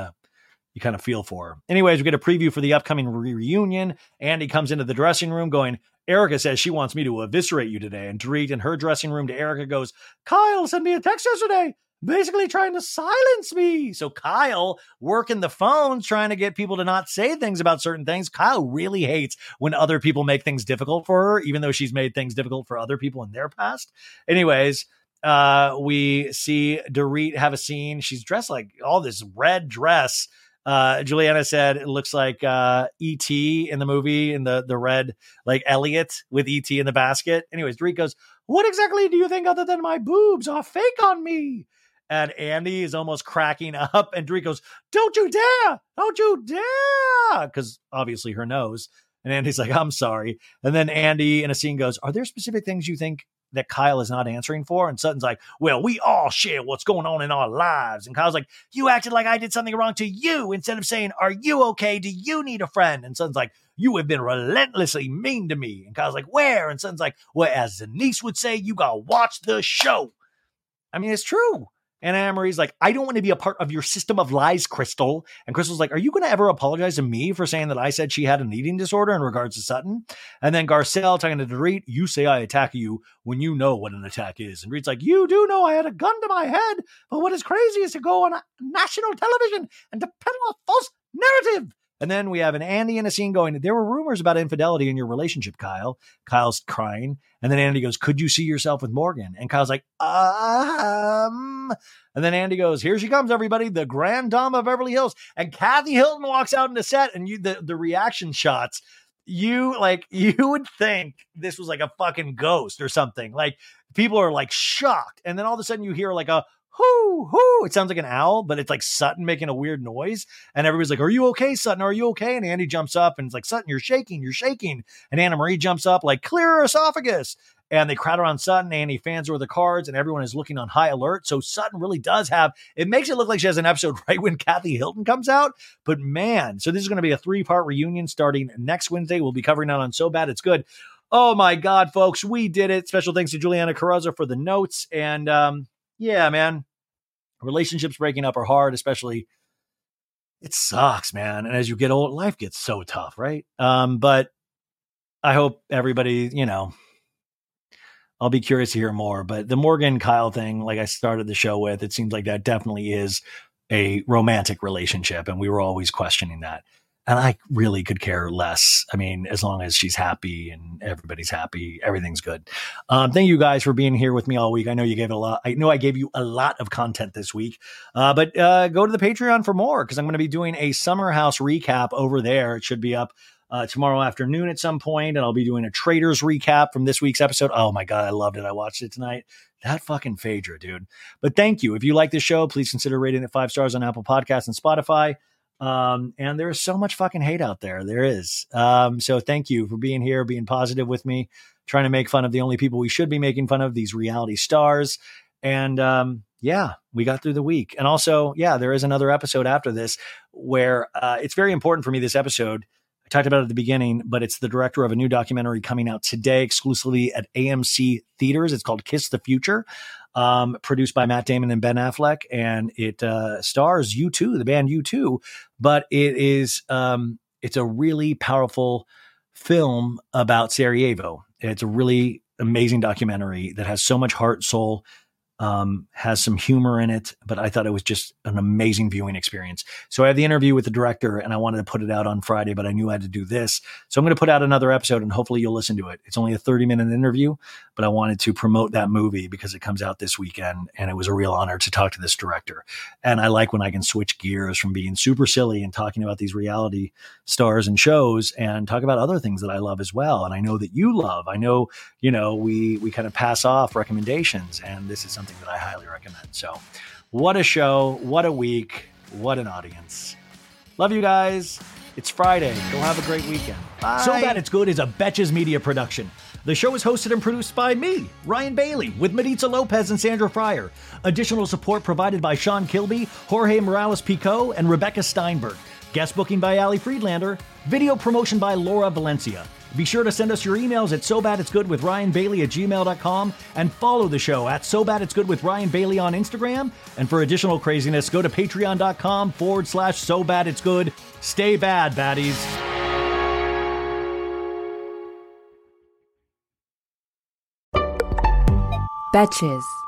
of feel for her. Anyways, we get a preview for the upcoming reunion. Andy comes into the dressing room going, Erica says she wants me to eviscerate you today. And Dorit in her dressing room to Erica goes, Kyle sent me a text yesterday, basically trying to silence me. So Kyle working the phones, trying to get people to not say things about certain things. Kyle really hates when other people make things difficult for her, even though she's made things difficult for other people in their past. Anyways, we see Dorit have a scene. She's dressed like all this red dress. Juliana said it looks like E.T. in the movie, in the red, like Elliot with E.T. in the basket. Anyways, Dorit goes, what exactly do you think other than my boobs are fake on me? And Andy is almost cracking up. And Dorit goes, don't you dare. Don't you dare. Because obviously her nose. And Andy's like, I'm sorry. And then Andy in a scene goes, are there specific things you think that Kyle is not answering for? And Sutton's like, well, we all share what's going on in our lives. And Kyle's like, you acted like I did something wrong to you, instead of saying, are you okay? Do you need a friend? And Sutton's like, you have been relentlessly mean to me. And Kyle's like, where? And Sutton's like, well, as Denise would say, you got to watch the show. I mean, it's true. And Anna Marie's like, I don't want to be a part of your system of lies, Crystal. And Crystal's like, are you going to ever apologize to me for saying that I said she had an eating disorder in regards to Sutton? And then Garcelle talking to Dorit, you say I attack you when you know what an attack is. And Dorit's like, you do know I had a gun to my head, but what is crazy is to go on national television and to peddle a false narrative. And then we have an Andy in a scene going, there were rumors about infidelity in your relationship, Kyle. Kyle's crying. And then Andy goes, could you see yourself with Morgan? And Kyle's like, And then Andy goes, here she comes, everybody. The grand dame of Beverly Hills. And Kathy Hilton walks out in the set, and the reaction shots, you would think this was like a fucking ghost or something. Like, people are like shocked. And then all of a sudden you hear like a, hoo, hoo. It sounds like an owl, but it's like Sutton making a weird noise. And everybody's like, are you okay, Sutton? Are you okay? And Andy jumps up and it's like, Sutton, you're shaking. And Anna Marie jumps up like, clear her esophagus. And they crowd around Sutton. Andy fans her with the cards, and everyone is looking on high alert. So Sutton really does have, it makes it look like she has an episode right when Kathy Hilton comes out. But man, so this is going to be a 3-part reunion starting next Wednesday. We'll be covering that on So Bad It's Good. Oh my God, folks, we did it. Special thanks to Juliana Carruzza for the notes. And, yeah, man, relationships breaking up are hard, especially. It sucks, man. And as you get old, life gets so tough, right? But I hope everybody, I'll be curious to hear more. But the Morgan Kyle thing, like I started the show with, it seems like that definitely is a romantic relationship. And we were always questioning that. And I really could care less. I mean, as long as she's happy and everybody's happy, everything's good. Thank you guys for being here with me all week. I know you gave it a lot. I know I gave you a lot of content this week, but go to the Patreon for more, because I'm going to be doing a Summer House recap over there. It should be up tomorrow afternoon at some point, and I'll be doing a Traitors recap from this week's episode. Oh my God, I loved it. I watched it tonight. That fucking Phaedra, dude. But thank you. If you like this show, please consider rating it 5 stars on Apple Podcasts and Spotify. And there is so much fucking hate out there. There is. So thank you for being here, being positive with me, trying to make fun of the only people we should be making fun of, these reality stars. And, we got through the week. And also, there is another episode after this where, it's very important for me, this episode. I talked about it at the beginning, but it's the director of a new documentary coming out today exclusively at AMC Theaters. It's called Kiss the Future, produced by Matt Damon and Ben Affleck. And it stars U2, the band U2. But it is it's a really powerful film about Sarajevo. It's a really amazing documentary that has so much heart, soul, has some humor in it, but I thought it was just an amazing viewing experience. So I had the interview with the director and I wanted to put it out on Friday, but I knew I had to do this. So I'm going to put out another episode and hopefully you'll listen to it. It's only a 30-minute interview, but I wanted to promote that movie because it comes out this weekend and it was a real honor to talk to this director. And I like when I can switch gears from being super silly and talking about these reality stars and shows and talk about other things that I love as well. And I know that you love, I know, you know, we kind of pass off recommendations and this is something that I highly recommend. So what a show, what a week, what an audience. Love you guys. It's Friday. Go have a great weekend. Bye. So Bad It's Good is a Betches Media production. The show is hosted and produced by me, Ryan Bailey, with Maritza Lopez and Sandra Fryer. Additional support provided by Sean Kilby, Jorge Morales-Pico, and Rebecca Steinberg. Guest booking by Ali Friedlander. Video promotion by Laura Valencia. Be sure to send us your emails at sobaditsgoodwithryanbailey@gmail.com and follow the show at sobaditsgoodwithryanbailey on Instagram. And for additional craziness, go to patreon.com/sobaditsgood. Stay bad, baddies. Betches.